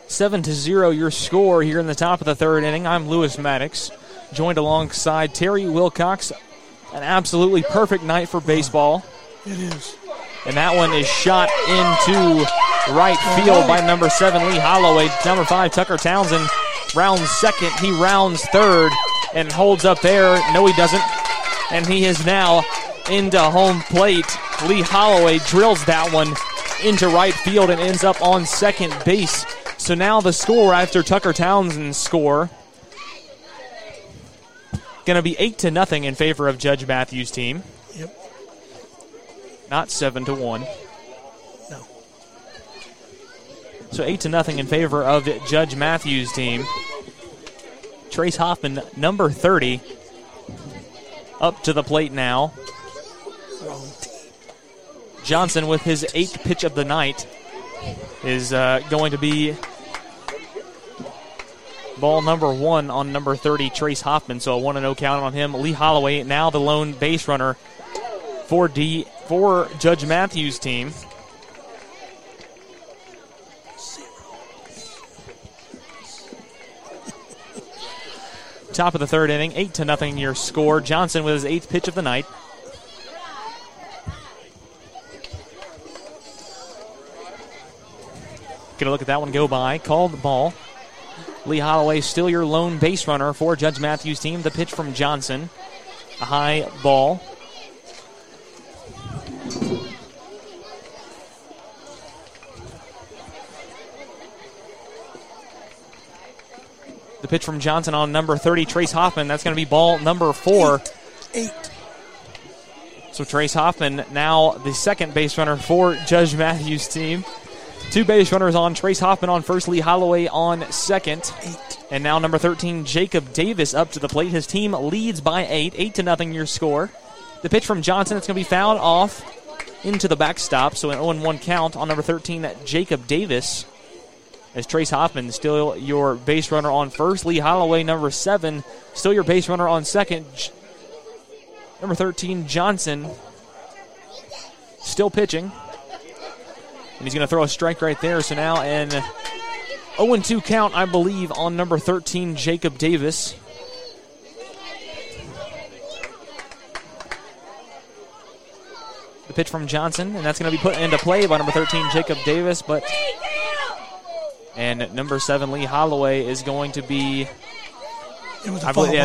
Seven to zero your score here in the top of the third inning. I'm Lewis Maddox, joined alongside Terry Wilcox. An absolutely perfect night for baseball. It is. And that one is shot into right field by number 7, Lee Holloway. Number 5, Tucker Townsend, rounds second. He rounds third and holds up there. No, he doesn't. And he is now into home plate. Lee Holloway drills that one into right field and ends up on second base. So now the score after Tucker Townsend's score, going to be 8-0 in favor of Judge Matthews' team. Yep. Not 7-1. No. So 8-0 in favor of Judge Matthews' team. Trace Hoffman, number 30, up to the plate now. Johnson with his 8th pitch of the night is going to be ball number 1 on number 30, Trace Hoffman. So a 1-0 count on him. Lee Holloway now the lone base runner for Judge Matthews' team. Top of the third inning, 8-0 your score. Johnson with his 8th pitch of the night. Get a look at that one go by. Called ball. Lee Holloway still your lone base runner for Judge Matthews' team. The pitch from Johnson. A high ball. The pitch from Johnson on number 30, Trace Hoffman. That's going to be ball number 4. Eight. So Trace Hoffman now the second base runner for Judge Matthews' team. Two base runners on. Trace Hoffman on first, Lee Holloway on second. And now number 13, Jacob Davis up to the plate. His team leads by 8. 8-0 your score. The pitch from Johnson, it's going to be fouled off into the backstop. So an 0-1 count on number 13, Jacob Davis. As Trace Hoffman still your base runner on first. Lee Holloway, number 7, still your base runner on second. Number 13, Johnson, still pitching. And he's going to throw a strike right there. So now an 0-2 count, I believe, on number 13, Jacob Davis. The pitch from Johnson, and that's going to be put into play by number 13, Jacob Davis. And number 7, Lee Holloway, is going to be... They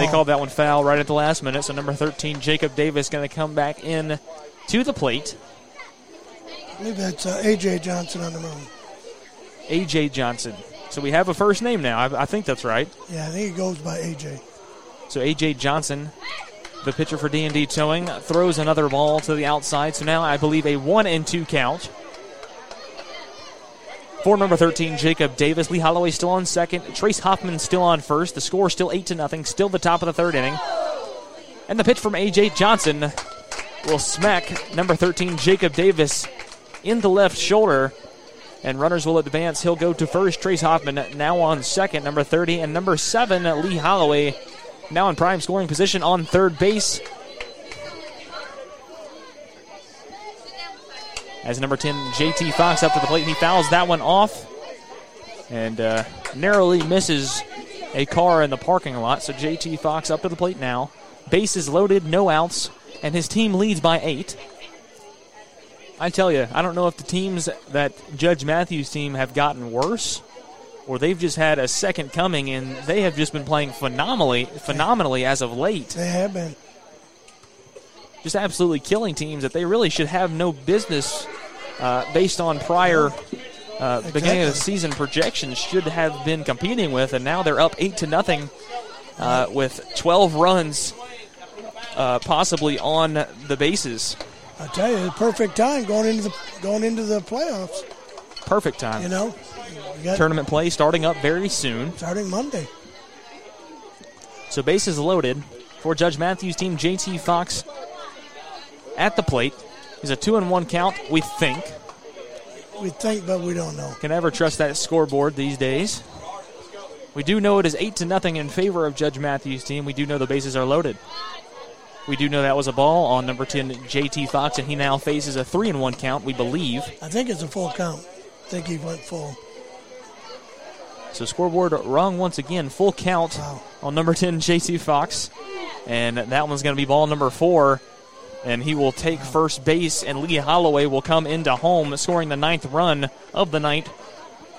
called that one foul right at the last minute. So number 13, Jacob Davis, going to come back in to the plate. I believe that's A.J. Johnson on the mound. A.J. Johnson. So we have a first name now. I think that's right. Yeah, I think he goes by A.J. So A.J. Johnson, the pitcher for D&D Towing, throws another ball to the outside. So now I believe a 1-2 count for number 13, Jacob Davis. Lee Holloway still on second. Trace Hoffman still on first. The score still 8-0. Still the top of the third inning. And the pitch from A.J. Johnson will smack number 13, Jacob Davis, in the left shoulder, and runners will advance. He'll go to first. Trace Hoffman now on second, number 30, and number 7, Lee Holloway, now in prime scoring position on third base, as number 10, JT Fox, up to the plate. He fouls that one off and narrowly misses a car in the parking lot. So JT Fox up to the plate now. Base is loaded, no outs, and his team leads by 8. I tell you, I don't know if the teams that Judge Matthews' team have gotten worse or they've just had a second coming, and they have just been playing phenomenally as of late. They have been. Just absolutely killing teams that they really should have no business, based on prior beginning of the season projections, should have been competing with, and now they're up 8-0 with 12 runs possibly on the bases. I tell you, it's perfect time going into the playoffs. Perfect time. You know, tournament play starting up very soon. Starting Monday. So bases loaded for Judge Matthews' team. JT Fox at the plate. He's a 2-1 count. We think. We think, but we don't know. Can never trust that scoreboard these days. We do know it is 8-0 in favor of Judge Matthews' team. We do know the bases are loaded. We do know that was a ball on number 10, JT Fox, and he now faces a 3-1 count, we believe. I think it's a full count. I think he went full. So scoreboard wrong once again. Full count on number 10, JT Fox. And that one's going to be ball number 4. And he will take first base, and Lee Holloway will come into home, scoring the 9th run of the night.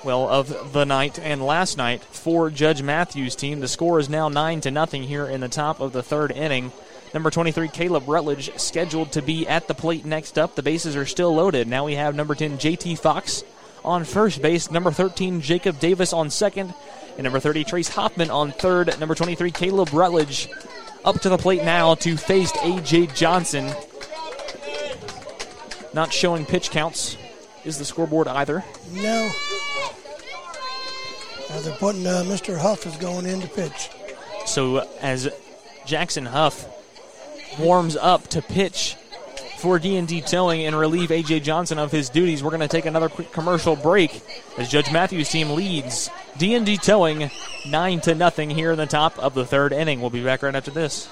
Well, of the night and last night for Judge Matthews' team. The score is now 9-0 here in the top of the third inning. Number 23, Caleb Rutledge, scheduled to be at the plate next up. The bases are still loaded. Now we have number 10, JT Fox, on first base. Number 13, Jacob Davis, on second. And number 30, Trace Hoffman, on third. Number 23, Caleb Rutledge, up to the plate now to face A.J. Johnson. Not showing pitch counts is the scoreboard either. No. Now they're putting Mr. Huff is going in to pitch. So as Jackson Huff warms up to pitch for D&D Towing and relieve A.J. Johnson of his duties, we're going to take another quick commercial break as Judge Matthews' team leads D&D Towing 9-0 here in the top of the third inning. We'll be back right after this.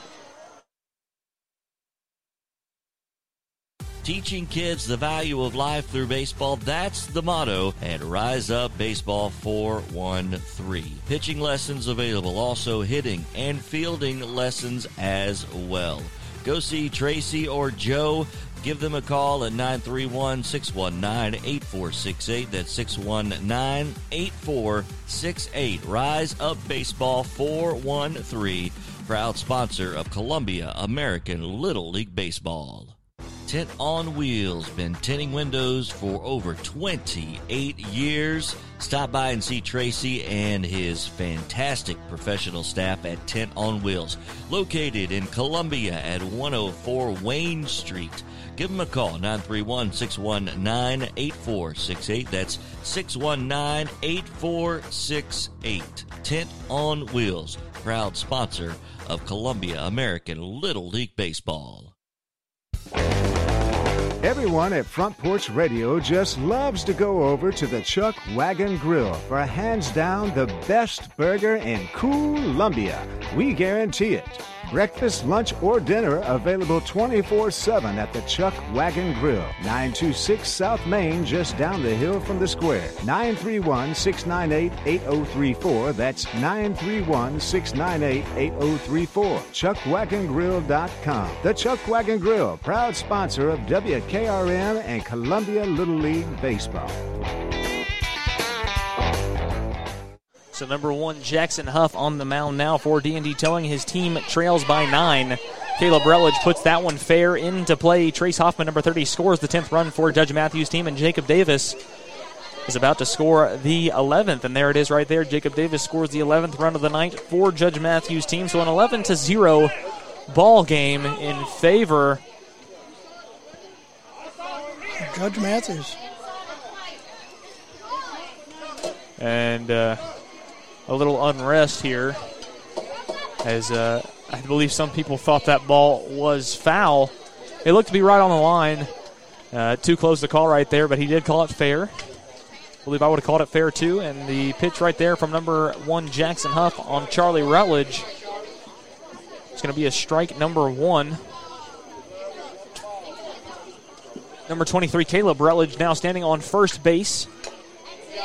Teaching kids the value of life through baseball, that's the motto at Rise Up Baseball 413. Pitching lessons available, also hitting and fielding lessons as well. Go see Tracy or Joe. Give them a call at 931-619-8468. That's 619-8468. Rise Up Baseball 413, proud sponsor of Columbia American Little League Baseball. Tent on Wheels, been tinting windows for over 28 years. Stop by and see Tracy and his fantastic professional staff at Tent on Wheels, located in Columbia at 104 Wayne Street. Give them a call, 931-619-8468. That's 619-8468. Tent on Wheels, proud sponsor of Columbia American Little League Baseball. Everyone at Front Porch Radio just loves to go over to the Chuck Wagon Grill for hands down the best burger in Columbia. We guarantee it. Breakfast, lunch, or dinner available 24/7 at the Chuck Wagon Grill, 926 South Main, just down the hill from the square. 931-698-8034. That's 931-698-8034. ChuckWagonGrill.com. The Chuck Wagon Grill, proud sponsor of WKRM and Columbia Little League Baseball. So number one, Jackson Huff on the mound now for D&D Towing. His team trails by 9. Caleb Rutledge puts that one fair into play. Trace Hoffman, number 30, scores the 10th run for Judge Matthews' team, and Jacob Davis is about to score the 11th. And there it is right there. Jacob Davis scores the 11th run of the night for Judge Matthews' team. So an 11-0 ball game in favor. Judge Matthews. And a little unrest here as I believe some people thought that ball was foul. It looked to be right on the line. Too close to call right there, but he did call it fair. I believe I would have called it fair too. And the pitch right there from number one, Jackson Huff, on Charlie Rutledge. It's going to be a strike number one. Number 23, Caleb Rutledge, now standing on first base.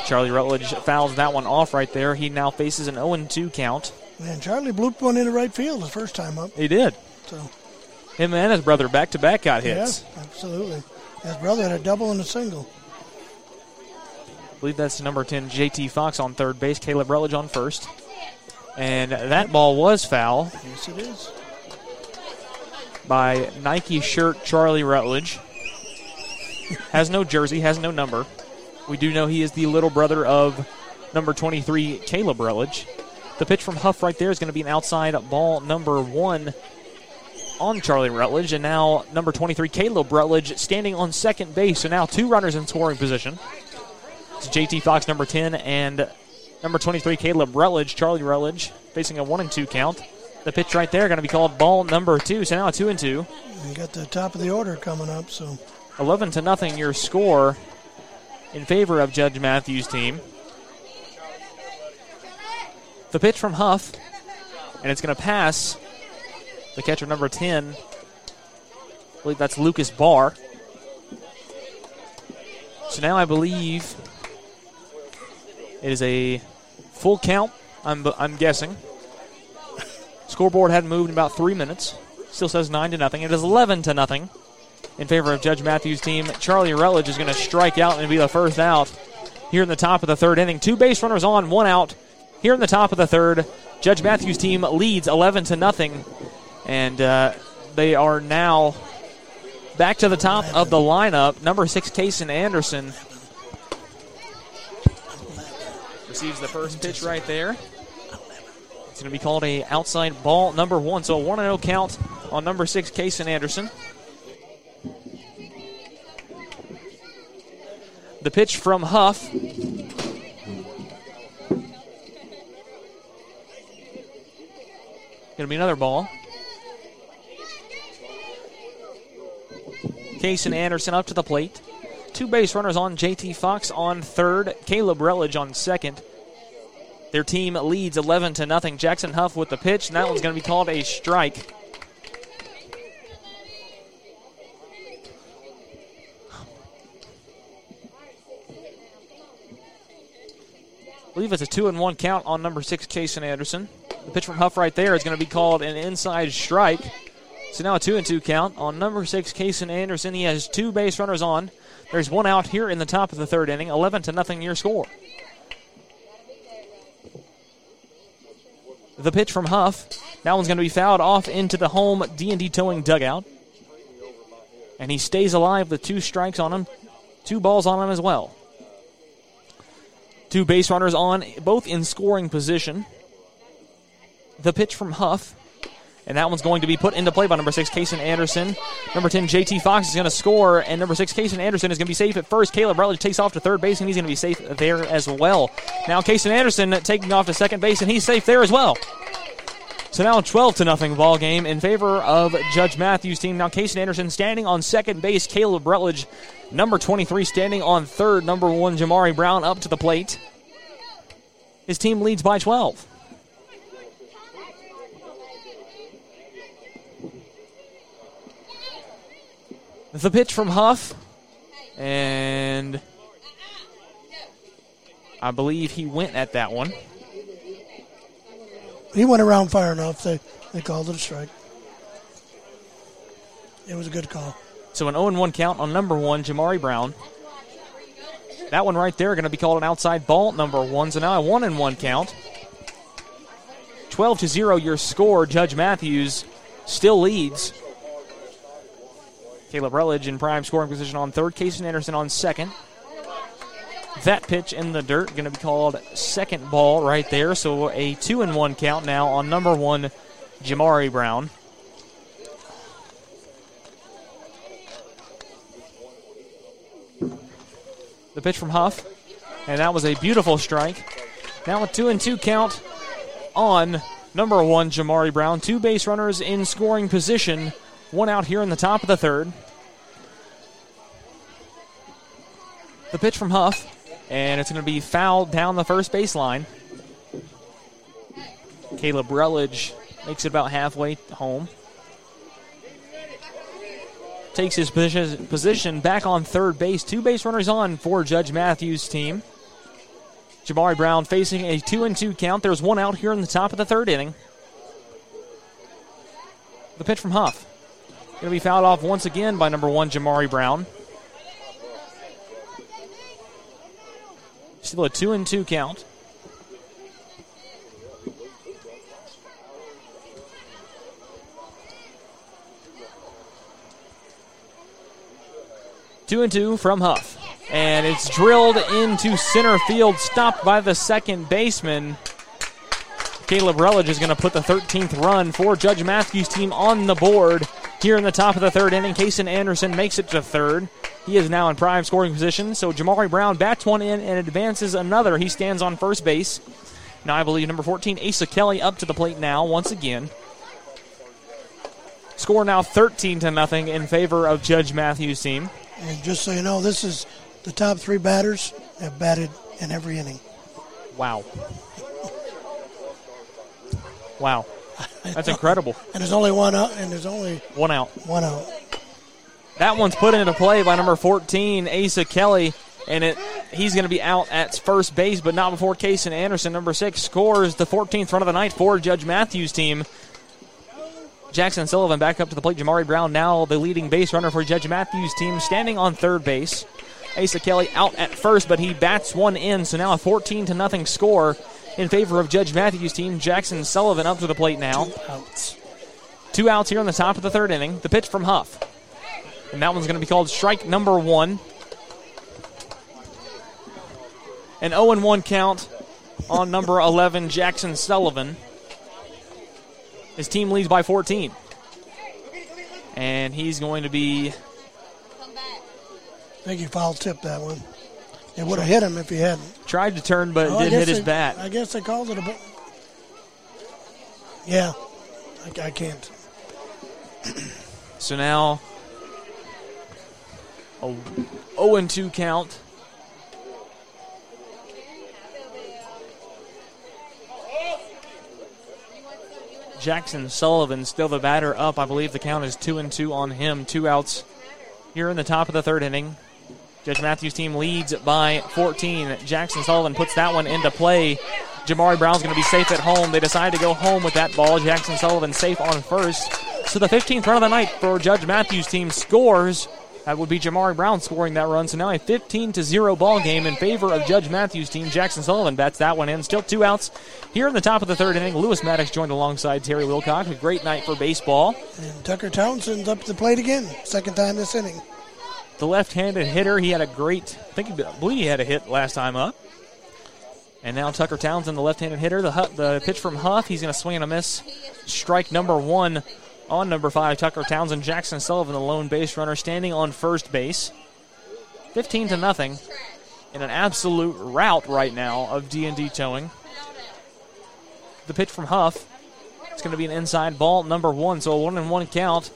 Charlie Rutledge fouls that one off right there. He now faces an 0-2 count. Man, Charlie blooped one into right field the first time up. He did. So, him and his brother back-to-back got hits. Yeah, absolutely. His brother had a double and a single. I believe that's number 10, JT Fox, on third base. Caleb Rutledge on first. And that ball was foul. Yes, it is. By Nike shirt Charlie Rutledge. Has no jersey, has no number. We do know he is the little brother of number 23, Caleb Rutledge. The pitch from Huff right there is going to be an outside ball, number one, on Charlie Rutledge. And now number 23, Caleb Rutledge, standing on second base. So now two runners in scoring position. It's JT Fox, number 10, and number 23, Caleb Rutledge. Charlie Rutledge facing a 1-2 count. The pitch right there going to be called ball number 2. So now a 2-2. You got the top of the order coming up. So 11-0 your score in favor of Judge Matthews' team. The pitch from Huff, and it's going to pass the catcher, number 10. I believe that's Lucas Barr. So now I believe it is a full count, I'm guessing. Scoreboard hadn't moved in about 3 minutes. Still says 9-0. It is 11-0. In favor of Judge Matthews' team. Charlie Rutledge is going to strike out and be the first out here in the top of the third inning. Two base runners on, one out here in the top of the third. Judge Matthews' team leads 11-0, and they are now back to the top of the lineup. Number 6, Kaysen Anderson, receives the first pitch right there. It's going to be called a outside ball, number 1, so a 1-0 count on number 6, Kaysen Anderson. The pitch from Huff Going to be another ball. Kaysen Anderson up to the plate. Two base runners on. JT Fox on third. Caleb Rutledge on second. Their team leads 11-0. Jackson Huff with the pitch, and that one's going to be called a strike. I believe it's a 2-1 count on number 6, Kaysen Anderson. The pitch from Huff right there is going to be called an inside strike. So now a 2-2 count on number 6, Kaysen Anderson. He has two base runners on. There's one out here in the top of the third inning. 11-0 your score. The pitch from Huff. That one's going to be fouled off into the home D&D Towing dugout. And he stays alive with two strikes on him. Two balls on him as well. Two base runners on, both in scoring position. The pitch from Huff. And that one's going to be put into play by number 6, Kaysen Anderson. Number 10, JT Fox is going to score, and number 6, Kaysen Anderson is going to be safe at first. Caleb Rutledge takes off to third base, and he's going to be safe there as well. Now Kaysen Anderson taking off to second base, and he's safe there as well. So now a 12-0 ball game in favor of Judge Matthews' team. Now Kaysen Anderson standing on second base. Caleb Rutledge, number 23, standing on third. Number 1, Jamari Brown up to the plate. His team leads by 12. The pitch from Huff, and I believe he went at that one. He went around far enough. They called it a strike. It was a good call. So an 0-1 count on number 1, Jamari Brown. That one right there going to be called an outside ball, number 1. So now a 1-1 count. 12-0 your score. Judge Matthews still leads. Caleb Rutledge in prime scoring position on third. Kaysen Anderson on second. That pitch in the dirt, going to be called second ball right there. So a 2-1 count now on number 1, Jamari Brown. The pitch from Huff, and that was a beautiful strike. Now a 2-2 count on number 1, Jamari Brown. Two base runners in scoring position. One out here in the top of the third. The pitch from Huff, and it's going to be fouled down the first baseline. Caleb Rutledge makes it about halfway home. Takes his position back on third base. Two base runners on for Judge Matthews' team. Jamari Brown facing a 2-2 count. There's one out here in the top of the third inning. The pitch from Huff. Going to be fouled off once again by number 1, Jamari Brown. Still a 2-2 count. Two and two from Huff. And it's drilled into center field, stopped by the second baseman. Caleb Rutledge is going to put the 13th run for Judge Matthews' team on the board. Here in the top of the third inning, Kaysen Anderson makes it to third. He is now in prime scoring position, so Jamari Brown bats one in and advances another. He stands on first base. Now I believe number 14, Asa Kelly, up to the plate now once again. Score now 13-0 in favor of Judge Matthews' team. And just so you know, this is the top three batters have batted in every inning. Wow. Wow. That's incredible. And there's only one out. One out. That one's put into play by number 14, Asa Kelly, and he's going to be out at first base, but not before Kaysen Anderson, number 6, scores the 14th run of the night for Judge Matthews' team. Jackson Sullivan back up to the plate. Jamari Brown now the leading base runner for Judge Matthews' team, standing on third base. Asa Kelly out at first, but he bats one in, so now a 14-0 score in favor of Judge Matthews' team. Jackson Sullivan up to the plate now. Two outs here in the top of the third inning. The pitch from Huff. And that one's going to be called strike number 1. An 0-1 count on number 11, Jackson Sullivan. His team leads by 14. And he's going to be... I think he foul tipped that one. It would have hit him if he hadn't. Tried to turn, but it did hit his bat. I guess they called it a ball. Yeah, I can't. So now a 0-2 count. Jackson Sullivan still the batter up. I believe the count is 2-2 on him. Two outs here in the top of the third inning. Judge Matthews' team leads by 14. Jackson Sullivan puts that one into play. Jamari Brown's going to be safe at home. They decide to go home with that ball. Jackson Sullivan safe on first. So the 15th run of the night for Judge Matthews' team scores. That would be Jamari Brown scoring that run. So now a 15-0 ball game in favor of Judge Matthews' team. Jackson Sullivan bats that one in. Still two outs here in the top of the third inning. Lewis Maddox joined alongside Terry Wilcox. A great night for baseball. And Tucker Townsend's up to the plate again. Second time this inning. The left-handed hitter, he had a great, I believe he had a hit last time up. And now Tucker Townsend, the left-handed hitter. The pitch from Huff, he's going to swing and a miss. Strike number one on number 5, Tucker Townsend. Jackson Sullivan, the lone base runner, standing on first base. 15-0 in an absolute rout right now of D&D Towing. The pitch from Huff, it's going to be an inside ball, number 1, so a 1-1 count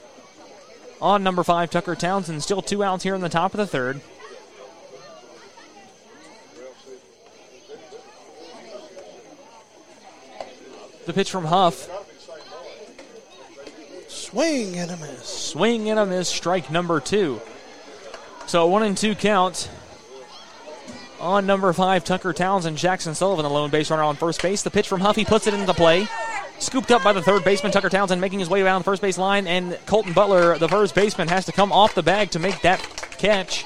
on number 5, Tucker Townsend. Still two outs here in the top of the third. The pitch from Huff. Swing and a miss. Swing and a miss, strike number 2. So 1-2 count on number 5, Tucker Townsend. Jackson Sullivan, the lone base runner on first base. The pitch from Huff, he puts it into play. Scooped up by the third baseman, Tucker Townsend, making his way around the first base line, and Colton Butler, the first baseman, has to come off the bag to make that catch.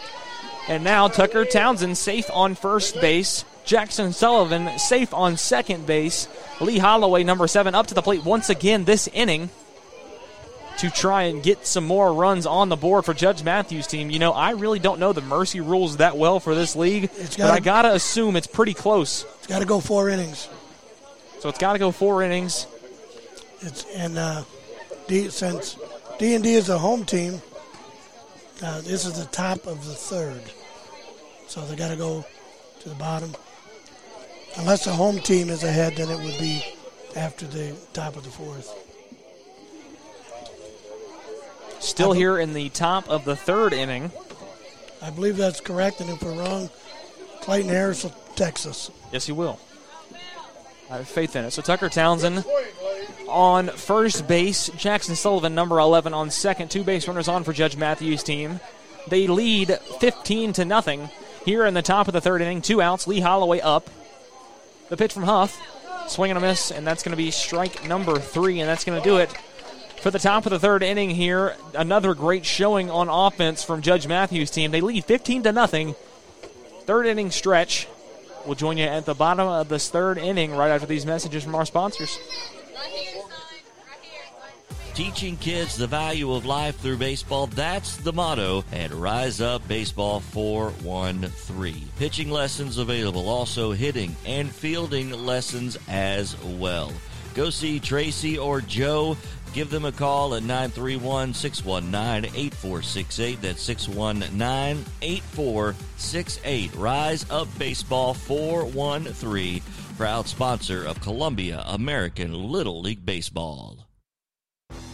And now Tucker Townsend safe on first base. Jackson Sullivan safe on second base. Lee Holloway, number 7, up to the plate once again this inning to try and get some more runs on the board for Judge Matthews' team. You know, I really don't know the mercy rules that well for this league, but I got to assume it's pretty close. It's got to go 4 innings. So it's got to go 4 innings. Since D&D is a home team, this is the top of the third. So they got to go to the bottom. Unless the home team is ahead, then it would be after the top of the fourth. Still here in the top of the third inning. I believe that's correct, and if we're wrong, Clayton Harris will text us. Yes, he will. I have faith in it. So Tucker Townsend on first base. Jackson Sullivan, number 11, on second. Two base runners on for Judge Matthews' team. They lead 15-0 here in the top of the third inning. Two outs. Lee Holloway up. The pitch from Huff. Swing and a miss, and that's going to be strike number 3, and that's going to do it for the top of the third inning here. Another great showing on offense from Judge Matthews' team. They lead 15-0. Third inning stretch. We'll join you at the bottom of this third inning right after these messages from our sponsors. Teaching kids the value of life through baseball, that's the motto at Rise Up Baseball 413. Pitching lessons available, also hitting and fielding lessons as well. Go see Tracy or Joe. Give them a call at 931-619-8468. That's 619-8468. Rise Up Baseball 413, proud sponsor of Columbia American Little League Baseball.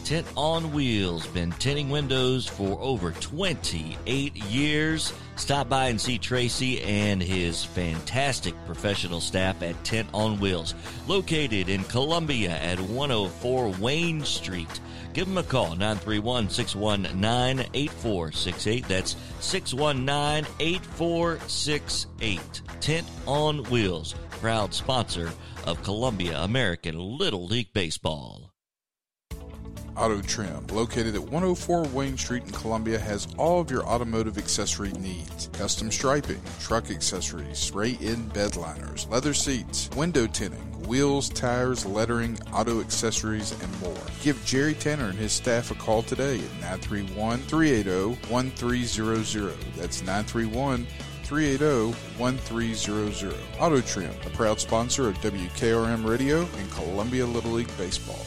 Tent on Wheels, been tinting windows for over 28 years. Stop by and see Tracy and his fantastic professional staff at Tent on Wheels, located in Columbia at 104 Wayne Street. Give them a call, 931-619-8468. That's 619-8468. Tent on Wheels, proud sponsor of Columbia American Little League Baseball. Auto Trim, located at 104 Wayne Street in Columbia, has all of your automotive accessory needs. Custom striping, truck accessories, spray-in bed liners, leather seats, window tinting, wheels, tires, lettering, auto accessories, and more. Give Jerry Tanner and his staff a call today at 931-380-1300. That's 931-380-1300. Auto Trim, a proud sponsor of WKRM Radio and Columbia Little League Baseball.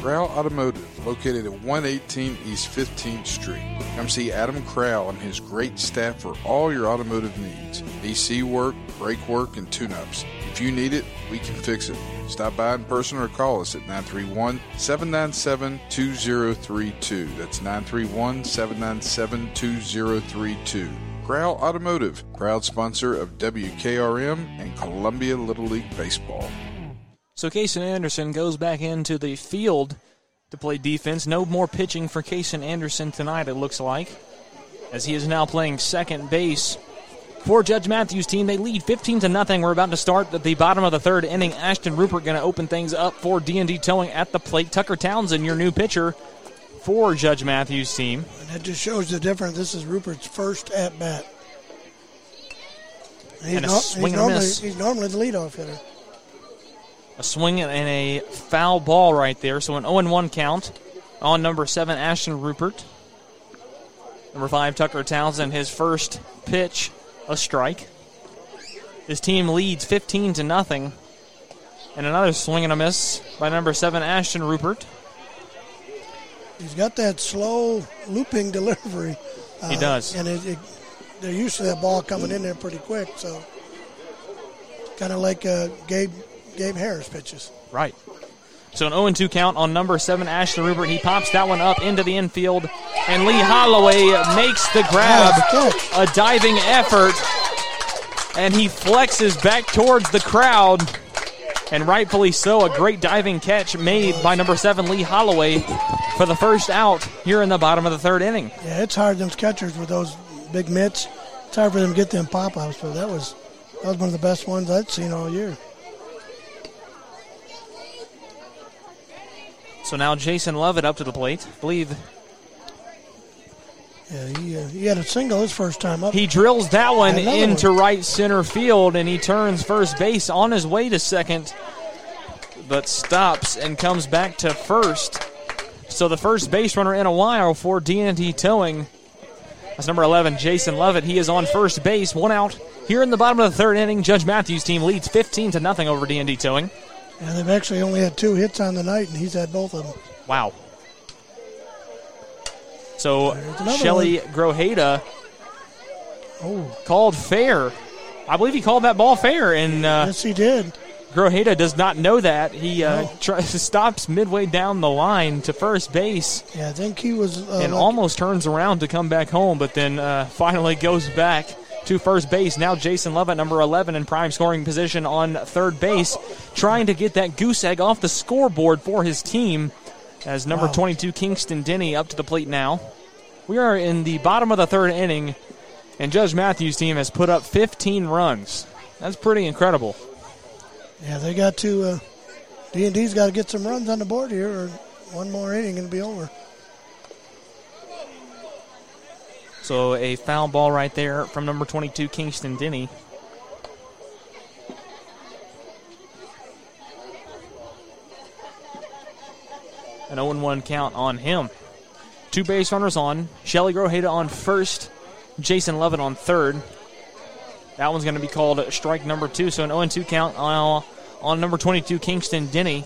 Crow Automotive, located at 118 East 15th Street. Come see Adam Crow and his great staff for all your automotive needs. AC work, brake work, and tune-ups. If you need it, we can fix it. Stop by in person or call us at 931-797-2032. That's 931-797-2032. Crow Automotive, proud sponsor of WKRM and Columbia Little League Baseball. So Kaysen Anderson goes back into the field to play defense. No more pitching for Kaysen Anderson tonight, it looks like, as he is now playing second base for Judge Matthews' team. They lead 15-0. We're about to start at the bottom of the third inning. Ashton Rupert going to open things up for D&D Towing at the plate. Tucker Townsend, your new pitcher for Judge Matthews' team. And that just shows the difference. This is Rupert's first at-bat. And a swing and a miss. He's normally the leadoff hitter. A swing and a foul ball right there. So an 0-1 count on number 7, Ashton Rupert. Number 5, Tucker Townsend, his first pitch, a strike. His team leads 15-0. And another swing and a miss by number 7, Ashton Rupert. He's got that slow looping delivery. He does. And they're used to that ball coming in there pretty quick. So kind of like Gabe Harris pitches. Right. So an 0-2 count on number 7, Ashton Rupert. He pops that one up into the infield, and Lee Holloway makes the grab. A diving effort, and he flexes back towards the crowd, and rightfully so. A great diving catch made by number 7, Lee Holloway, for the first out here in the bottom of the third inning. Yeah, it's hard, those catchers with those big mitts. It's hard for them to get them pop-ups, but that was one of the best ones I'd seen all year. So now Jason Lovett up to the plate, I believe. Yeah, he had a single his first time up. He drills that one into right center field, and he turns first base on his way to second, but stops and comes back to first. So the first base runner in a while for D&D Towing. That's number 11, Jason Lovett. He is on first base, one out. Here in the bottom of the third inning, Judge Matthews' team leads 15-0 over D&D Towing. And they've actually only had 2 hits on the night, and he's had both of them. Wow. So Shelly Grojeda called fair. I believe he called that ball fair. And, yes, he did. Grojeda does not know that. He stops midway down the line to first base. Yeah, I think he was. And almost turns around to come back home, but then finally goes back to first base. Now Jason Lovett, number 11, in prime scoring position on third base, trying to get that goose egg off the scoreboard for his team, as number 22, Kingston Denny, up to the plate now. We are in the bottom of the third inning, and Judge Matthews' team has put up 15 runs. That's pretty incredible. Yeah, they got to D&D's got to get some runs on the board here, or one more inning and it'll be over. So a foul ball right there from number 22, Kingston Denny. An 0-1 count on him. 2 base runners on. Shelly Grojeda on first. Jason Lovett on third. That one's going to be called strike number 2. So an 0-2 count on number 22, Kingston Denny.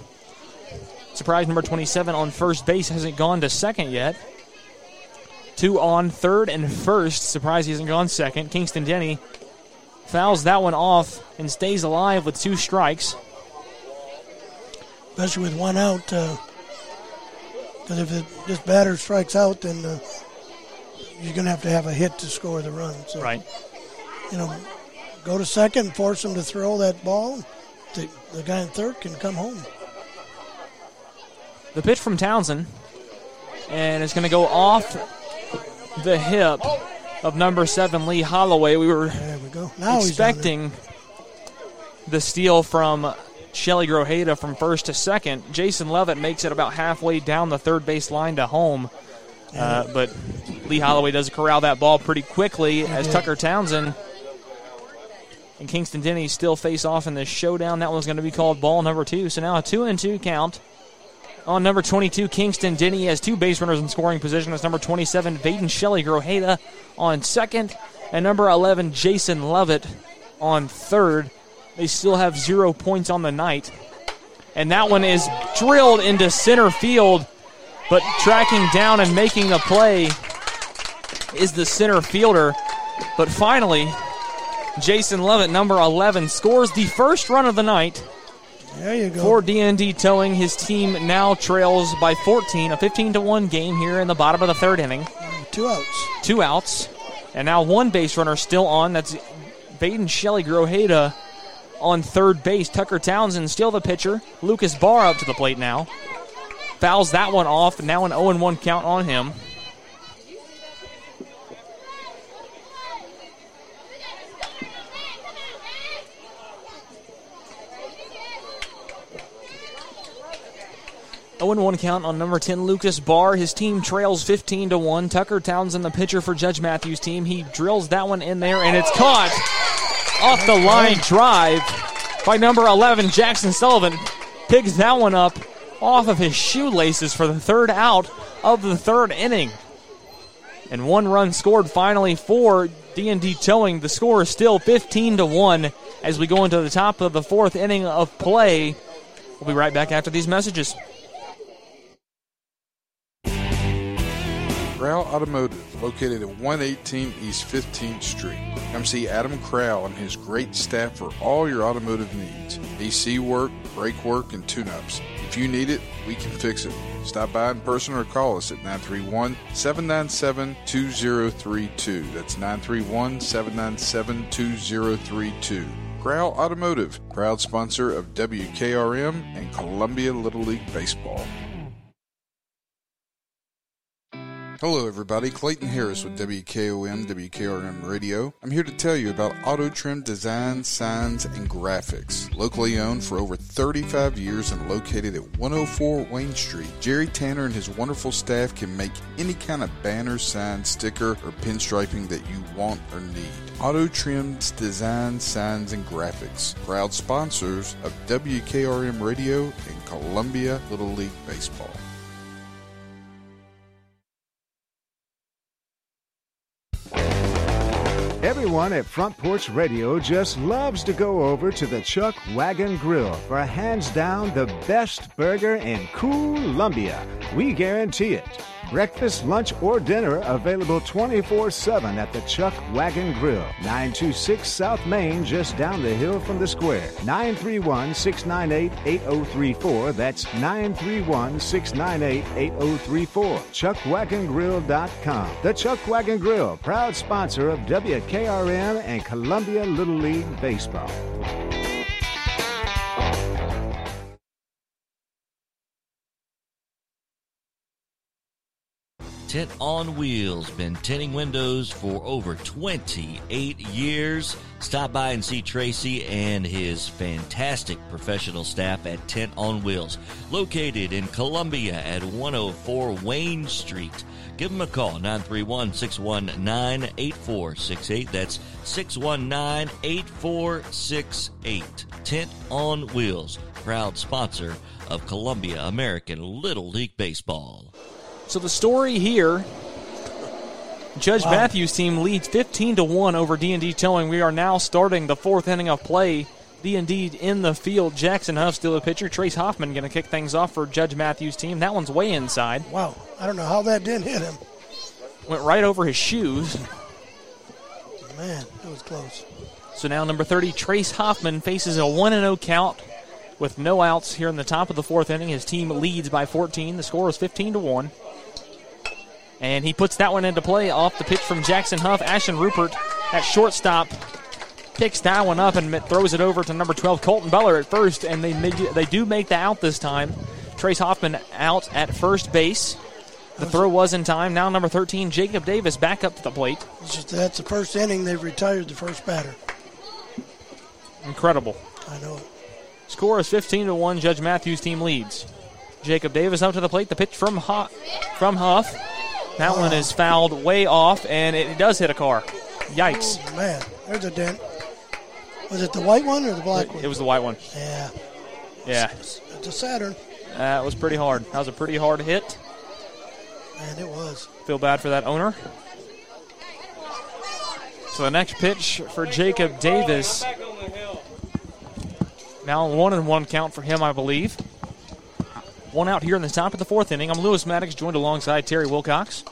Surprise number 27 on first base. Hasn't gone to second yet. 2 on third and first. Surprise he hasn't gone second. Kingston Denny fouls that one off and stays alive with 2 strikes. Especially with one out. Because if this batter strikes out, then you're going to have a hit to score the run. So, right. You know, go to second, force him to throw that ball. The guy in third can come home. The pitch from Townsend. And it's going to go off the hip of number 7, Lee Holloway. We were expecting the steal from Shelly Grojeda from first to second. Jason Lovett makes it about halfway down the third base line to home. But Lee Holloway does corral that ball pretty quickly as Tucker Townsend and Kingston Denny still face off in this showdown. That one's going to be called ball number 2. So now a 2-2 count on number 22, Kingston Denny, has 2 base runners in scoring position. That's number 27, Vaden Shelly Grojeda on second, and number 11, Jason Lovett on third. They still have 0 points on the night. and that one is drilled into center field, but tracking down and making the play is the center fielder. But finally, Jason Lovett, number 11, scores the first run of the night. There you go. For D&D Towing, his team now trails by 14, a 15-1 game here in the bottom of the third inning. Two outs. And now one base runner still on. That's Baden Shelley Grojeda on third base. Tucker Townsend still the pitcher. Lucas Barr up to the plate now. Fouls that one off. Now an 0-1 count on him. Owen 1 count on number 10, Lucas Barr. His team trails 15-1. Tucker Townsend, the pitcher for Judge Matthews' team. He drills that one in there, and it's caught off the line drive by number 11, Jackson Sullivan. Picks that one up off of his shoelaces for the third out of the third inning. And one run scored finally for D&D Towing. The score is still 15-1 as we go into the top of the fourth inning of play. We'll be right back after these messages. Crow Automotive, located at 118 East 15th Street. Come see Adam Crow and his great staff for all your automotive needs. AC work, brake work, and tune-ups. If you need it, we can fix it. Stop by in person or call us at 931-797-2032. That's 931-797-2032. Crow Automotive, proud sponsor of WKRM and Columbia Little League Baseball. Hello everybody, Clayton Harris with WKOM, WKRM Radio. I'm here to tell you about Auto Trim Design, Signs, and Graphics. Locally owned for over 35 years and located at 104 Wayne Street, Jerry Tanner and his wonderful staff can make any kind of banner, sign, sticker, or pinstriping that you want or need. Auto Trim's Design, Signs, and Graphics. Proud sponsors of WKRM Radio and Columbia Little League Baseball. Everyone at Front Porch Radio just loves to go over to the Chuck Wagon Grill for hands down the best burger in Columbia. We guarantee it. Breakfast, lunch, or dinner available 24/7 at the Chuck Wagon Grill, 926 South Main, just down the hill from the square. 931-698-8034. That's 931-698-8034. ChuckWagonGrill.com. The Chuck Wagon Grill, proud sponsor of WKRM and Columbia Little League Baseball. Tent on Wheels, been tinting windows for over 28 years. Stop by and see Tracy and his fantastic professional staff at Tent on Wheels, located in Columbia at 104 Wayne Street. Give them a call, 931-619-8468. That's 619-8468. Tent on Wheels, proud sponsor of Columbia American Little League Baseball. So the story here, Judge Matthews' team leads 15-1 over D&D Towing. We are now starting the fourth inning of play. D&D in the field. Jackson Huff still a pitcher. Trace Hoffman going to kick things off for Judge Matthews' team. That one's way inside. Wow, I don't know how that didn't hit him. Went right over his shoes. Man, that was close. So now number 30, Trace Hoffman, faces a 1-0 count with no outs here in the top of the fourth inning. His team leads by 14. The score is 15-1. And he puts that one into play off the pitch from Jackson Huff. Ashton Rupert, that shortstop, picks that one up and throws it over to number 12, Colton Beller at first, and they do make the out this time. Trace Hoffman out at first base. The throw was in time. Now number 13, Jacob Davis, back up to the plate. That's the first inning. They've retired the first batter. Incredible. I know. Score is 15-1. Judge Matthews' team leads. Jacob Davis up to the plate. The pitch from Huff. That one is fouled way off, and it does hit a car. Yikes. Oh, man, there's a dent. Was it the white one or the black one? It was the white one. Yeah. It's a Saturn. That was pretty hard. That was a pretty hard hit. Man, it was. Feel bad for that owner. So the next pitch for Jacob Davis Now 1-1 count for him, I believe. One out here in the top of the fourth inning. I'm Lewis Maddox, joined alongside Terry Wilcox.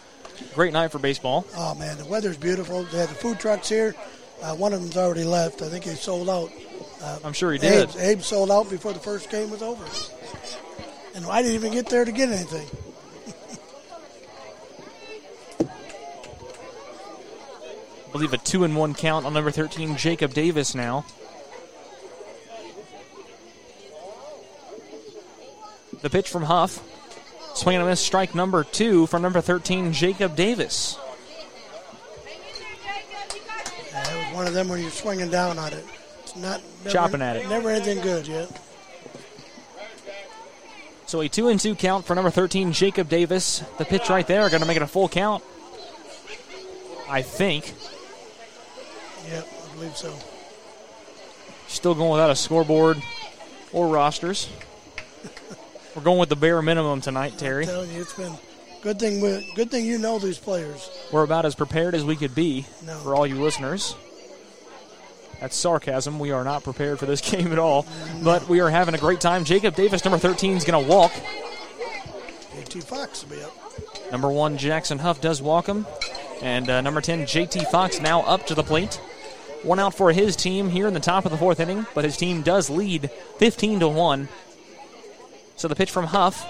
Great night for baseball. Oh, man, the weather's beautiful. They had the food trucks here. One of them's already left. I think he sold out. I'm sure he did. Abe sold out before the first game was over. And I didn't even get there to get anything. I believe a 2-1 count on number 13, Jacob Davis now. The pitch from Huff. Swing and a miss, strike number 2 from number 13, Jacob Davis. Yeah, that was one of them where you're swinging down on it. It's not never, chopping at it. Never anything good yet. So a 2-2 count for number 13, Jacob Davis. The pitch right there, going to make it a full count, I think. Yep, I believe so. Still going without a scoreboard or rosters. We're going with the bare minimum tonight, Terry. I'm telling you, it's been good thing you know these players. We're about as prepared as we could be for all you listeners. That's sarcasm. We are not prepared for this game at all, but we are having a great time. Jacob Davis, number 13, is going to walk. JT Fox will be up. Number 1, Jackson Huff does walk him. And number 10, JT Fox, now up to the plate. One out for his team here in the top of the fourth inning, but his team does lead 15-1. So the pitch from Huff.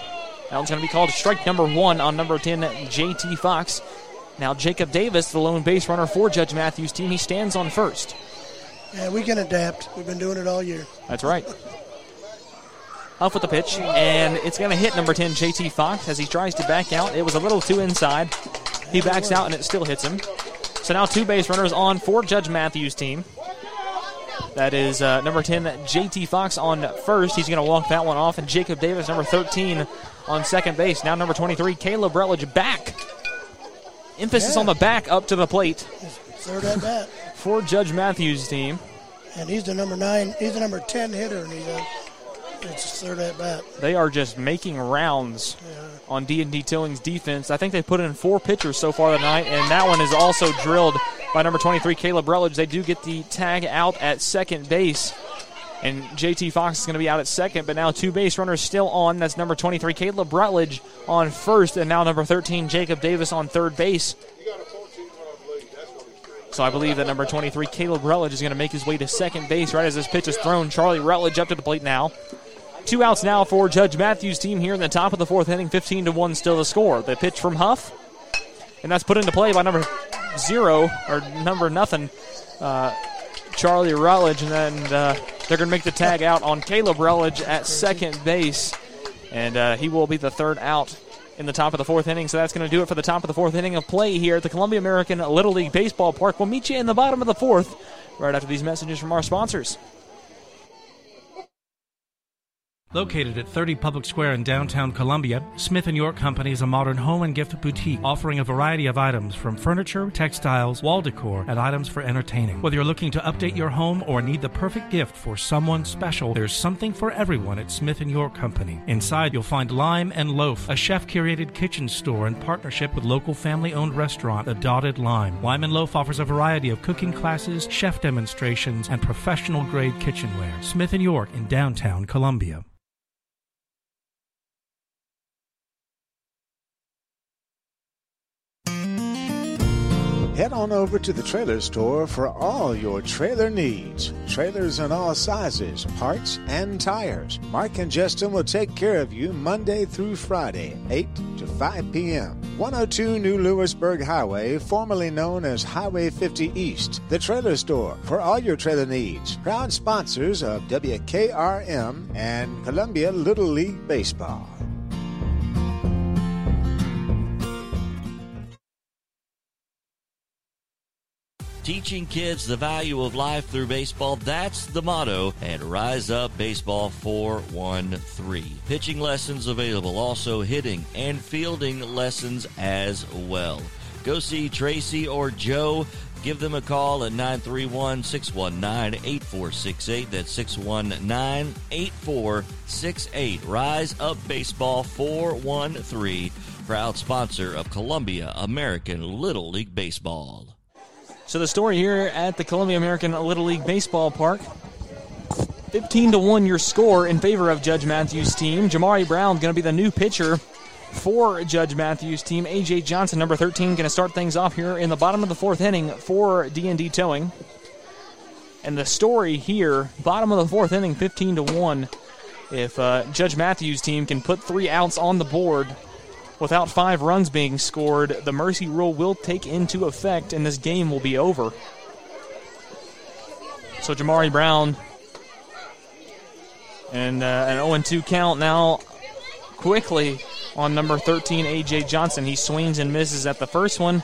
That one's going to be called strike number 1 on number 10, JT Fox. Now Jacob Davis, the lone base runner for Judge Matthews' team, he stands on first. Yeah, we can adapt. We've been doing it all year. That's right. Huff with the pitch, and it's going to hit number 10, JT Fox, as he tries to back out. It was a little too inside. He backs out, and it still hits him. So now 2 base runners on for Judge Matthews' team. That is number 10, JT Fox on first. He's going to walk that one off. And Jacob Davis, number 13, on second base. Now number 23, Caleb Rutledge back. Emphasis on the back, up to the plate. Third at bat. For Judge Matthews' team. And he's the number 9. He's the number 10 hitter. And it's his third at bat. They are just making rounds on D&D Tilling's defense. I think they put in 4 pitchers so far tonight. And that one is also drilled by number 23, Caleb Rutledge. They do get the tag out at second base. And JT Fox is going to be out at second, but now 2 base runners still on. That's number 23, Caleb Rutledge, on first, and now number 13, Jacob Davis, on third base. So I believe that number 23, Caleb Rutledge, is going to make his way to second base right as this pitch is thrown. Charlie Rutledge up to the plate now. 2 outs now for Judge Matthews' team here in the top of the fourth inning, 15-1 still the score. The pitch from Huff, and that's put into play by number 0 or number nothing, Charlie Rutledge, and then they're going to make the tag out on Caleb Rutledge at second base, and he will be the third out in the top of the fourth inning. So that's going to do it for the top of the fourth inning of play here at the Columbia American Little League Baseball Park. We'll meet you in the bottom of the fourth right after these messages from our sponsors. Located at 30 Public Square in downtown Columbia, Smith & York Company is a modern home and gift boutique offering a variety of items from furniture, textiles, wall decor, and items for entertaining. Whether you're looking to update your home or need the perfect gift for someone special, there's something for everyone at Smith & York Company. Inside, you'll find Lime & Loaf, a chef-curated kitchen store in partnership with local family-owned restaurant, The Dotted Lime. Lime & Loaf offers a variety of cooking classes, chef demonstrations, and professional-grade kitchenware. Smith & York in downtown Columbia. Head on over to the Trailer Store for all your trailer needs. Trailers in all sizes, parts, and tires. Mark and Justin will take care of you Monday through Friday, 8 to 5 p.m. 102 New Lewisburg Highway, formerly known as Highway 50 East. The Trailer Store for all your trailer needs. Proud sponsors of WKRM and Columbia Little League Baseball. Teaching kids the value of life through baseball, that's the motto at Rise Up Baseball 413. Pitching lessons available, also hitting and fielding lessons as well. Go see Tracy or Joe. Give them a call at 931-619-8468. That's 619-8468. Rise Up Baseball 413. Proud sponsor of Columbia American Little League Baseball. So the story here at the Columbia American Little League Baseball Park 15-1 your score in favor of Judge Matthews' team. Jamari Brown going to be the new pitcher for Judge Matthews' team. A.J. Johnson, number 13, going to start things off here in the bottom of the fourth inning for D&D Towing. And the story here, bottom of the fourth inning, 15-1. If Judge Matthews' team can put 3 outs on the board without 5 runs being scored, the mercy rule will take into effect and this game will be over. So Jamari Brown and an 0-2 count now quickly on number 13, A.J. Johnson. He swings and misses at the first one.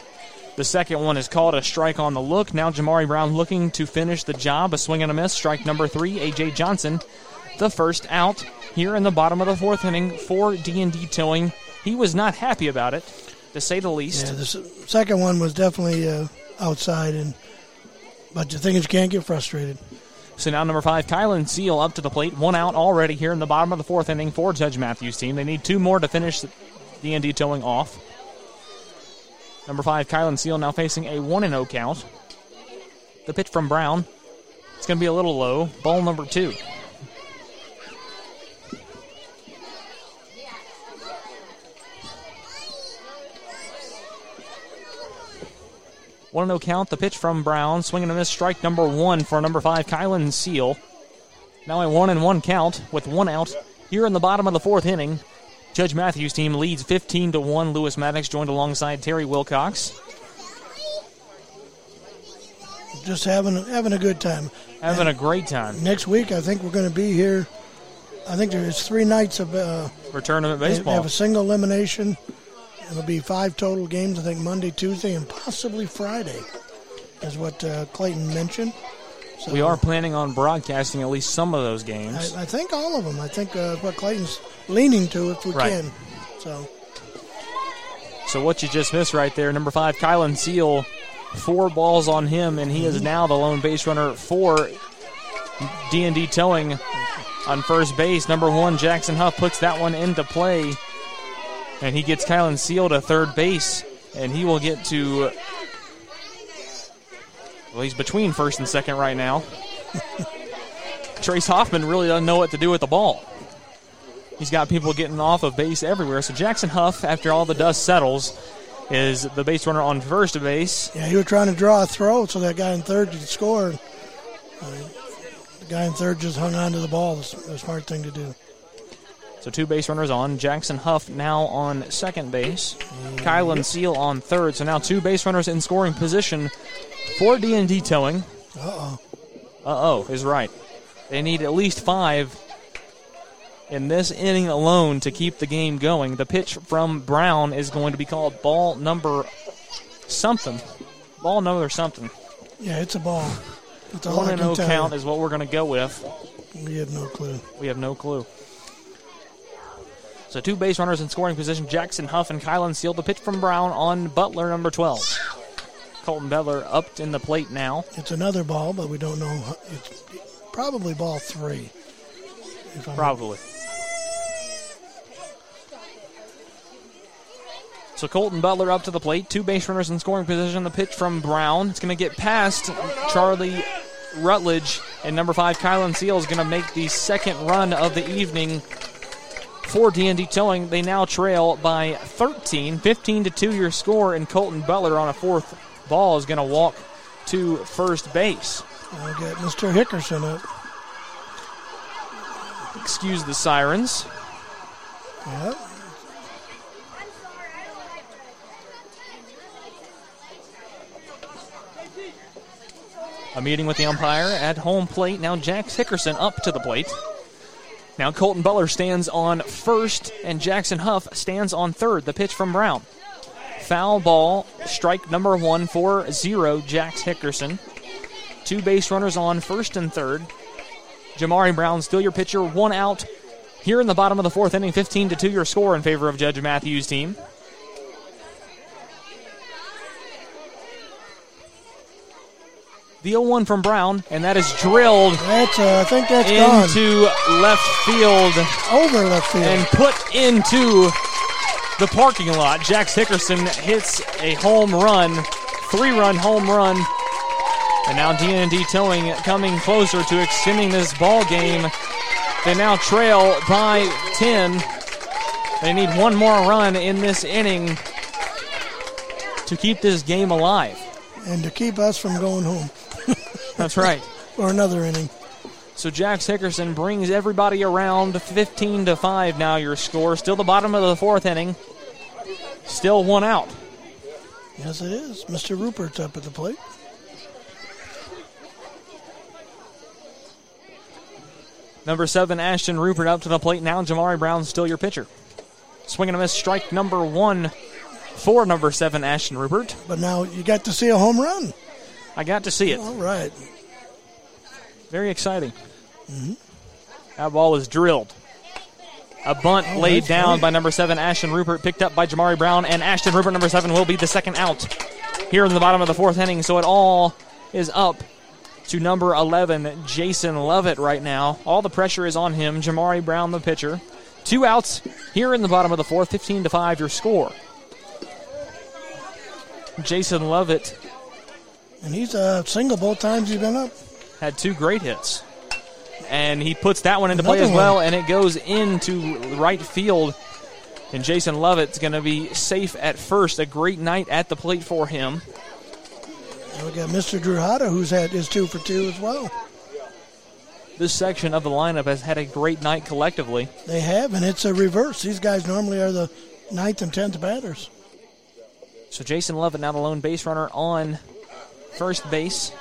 The second one is called a strike on the look. Now Jamari Brown looking to finish the job. A swing and a miss. Strike number 3, A.J. Johnson. The first out here in the bottom of the fourth inning for D&D Towing. He was not happy about it, to say the least. Yeah, the second one was definitely outside, but the thing is you can't get frustrated. So now number 5, Kylan Seal up to the plate. 1 out already here in the bottom of the fourth inning for Judge Matthews' team. They need 2 more to finish D&D Towing off. Number 5, Kylan Seal now facing a 1-0 count. The pitch from Brown. It's going to be a little low. Ball number 2. One and no count. The pitch from Brown. Swing and a miss. Strike number 1 for number 5, Kylan Seal. Now a 1-1 count with 1 out here in the bottom of the fourth inning. Judge Matthews' team leads 15-1. Lewis Maddox joined alongside Terry Wilcox. Just having a good time. Having a great time. Next week, I think we're going to be here. I think there's 3 nights of for tournament baseball. They have a single elimination. It'll be 5 total games. I think Monday, Tuesday, and possibly Friday, is what Clayton mentioned. So we are planning on broadcasting at least some of those games. I think all of them. I think what Clayton's leaning to, if we can. So what you just missed right there, number 5, Kylan Seal, 4 balls on him, and he is now the lone base runner for D&D Towing on first base. Number 1, Jackson Huff puts that one into play, and he gets Kylan Seal to third base, and he will get to, well, he's between first and second right now. Trace Hoffman really doesn't know what to do with the ball. He's got people getting off of base everywhere. So Jackson Huff, after all the dust settles, is the base runner on first base. Yeah, he was trying to draw a throw so that guy in third could score. The guy in third just hung on to the ball. That's a smart thing to do. So 2 base runners on. Jackson Huff now on second base. Kylan Seal on third. So now 2 base runners in scoring position for D&D Towing. Uh-oh. Uh-oh is right. They need at least 5 in this inning alone to keep the game going. The pitch from Brown is going to be called ball number something. Ball number something. Yeah, it's a ball. It's a 1-0 count is what we're going to go with. We have no clue. So 2 base runners in scoring position, Jackson Huff and Kylan Seal. The pitch from Brown on Butler, number 12. Colton Butler up in the plate now. It's another ball, but we don't know. It's probably ball 3. Probably. So Colton Butler up to the plate. 2 base runners in scoring position. The pitch from Brown. It's going to get past Charlie Rutledge. And number 5, Kylan Seal is going to make the second run of the evening for D&D Towing. They now trail by 13. 15-2 your score. And Colton Butler on a 4th ball is going to walk to first base. I'll get Mr. Hickerson up. Excuse the sirens. Yep. A meeting with the umpire at home plate. Now Jax Hickerson up to the plate. Now Colton Butler stands on first, and Jackson Huff stands on third. The pitch from Brown. Foul ball, strike number 1 for 0, Jax Hickerson. 2 base runners on first and third. Jamari Brown, still your pitcher, 1 out here in the bottom of the fourth inning, 15-2 your score in favor of Judge Matthews' team. The 0-1 from Brown, and that is drilled into left field. Over left field. And put into the parking lot. Jax Hickerson hits a home run, 3-run home run. And now D&D Towing coming closer to extending this ball game. They now trail by 10. They need one more run in this inning to keep this game alive. And to keep us from going home. That's right. Or another inning. So Jax Hickerson brings everybody around 15 to 5 now your score. Still the bottom of the fourth inning. Still one out. Yes, it is. Mr. Rupert's up at the plate. Number 7, Ashton Rupert up to the plate now. Jamari Brown still your pitcher. Swing and a miss, strike number 1 for number 7, Ashton Rupert. But now you got to see a home run. I got to see it. All right. Very exciting. Mm-hmm. That ball is drilled. A bunt laid down by number 7, Ashton Rupert, picked up by Jamari Brown, and Ashton Rupert, number 7, will be the second out here in the bottom of the fourth inning. So it all is up to number 11, Jason Lovett right now. All the pressure is on him. Jamari Brown, the pitcher. Two outs here in the bottom of the fourth, 15 to 5, your score. Jason Lovett. And he's single both times he's been up. Had two great hits. And he puts that one into play as well, and it goes into right field. And Jason Lovett's going to be safe at first. A great night at the plate for him. And we got Mr. Druhada, who's had his 2 for 2 as well. This section of the lineup has had a great night collectively. They have, and it's a reverse. These guys normally are the 9th and 10th batters. So Jason Lovett now the lone base runner on first base.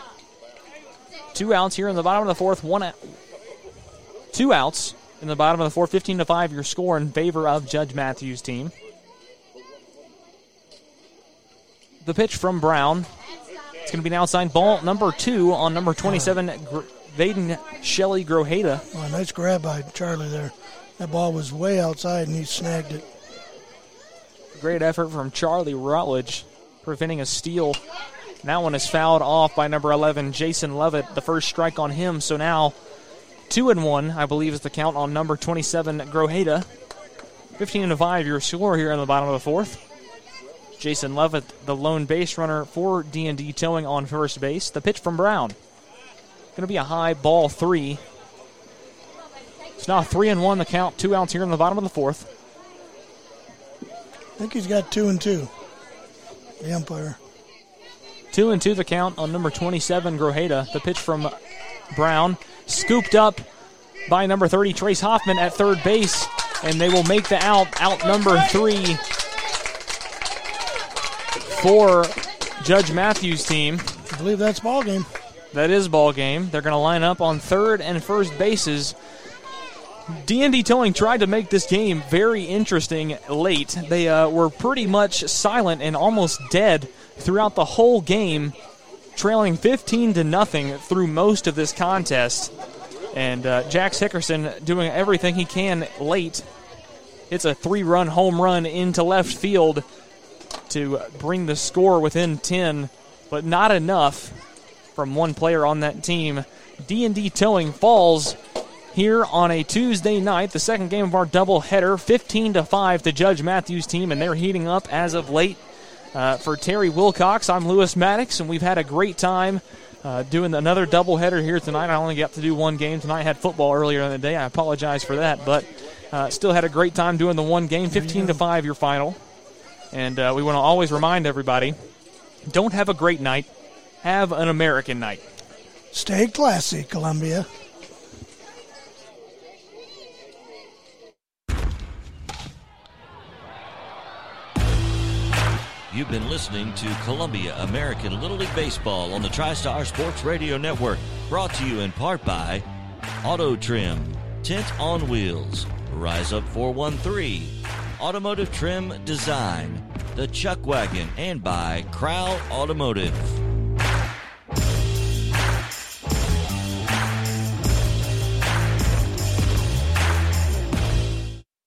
Two outs here in the bottom of the fourth. Two outs in the bottom of the fourth, 15 to 5, your score in favor of Judge Matthews' team. The pitch from Brown. It's going to be an outside ball, number 2 on number 27, Vaden Shelley Grojeda. Oh, nice grab by Charlie there. That ball was way outside, and he snagged it. Great effort from Charlie Rutledge, preventing a steal. And that one is fouled off by number 11, Jason Lovett, the first strike on him. So now 2-1, I believe, is the count on number 27, Grojeda. 15-5, your score here in the bottom of the fourth. Jason Lovett, the lone base runner for D&D Towing on first base. The pitch from Brown. Going to be a high ball 3. It's now 3-1, the count. 2 outs here in the bottom of the fourth. I think he's got 2-2, the umpire. 2-2, the count on number 27, Grojeda. The pitch from Brown. Scooped up by number 30, Trace Hoffman at third base, and they will make the out. Out number 3 for Judge Matthews' team. I believe that's ball game. That is ball game. They're going to line up on third and first bases. D&D Towing tried to make this game very interesting late. They were pretty much silent and almost dead throughout the whole game, trailing 15-0 through most of this contest. And Jax Hickerson doing everything he can late. It's a 3-run home run into left field to bring the score within 10, but not enough from one player on that team. D&D Towing falls here on a Tuesday night, the second game of our doubleheader, 15-5 to Judge Matthews' team, and they're heating up as of late. For Terry Wilcox, I'm Lewis Maddox, and we've had a great time doing another doubleheader here tonight. I only got to do one game tonight. I had football earlier in the day. I apologize for that, but still had a great time doing the one game, 15-5 your final. And we want to always remind everybody, don't have a great night. Have an American night. Stay classy, Columbia. You've been listening to Columbia American Little League Baseball on the TriStar Sports Radio Network. Brought to you in part by Auto Trim, Tent on Wheels, Rise Up 413, Automotive Trim Design, The Chuck Wagon, and by Crow Automotive.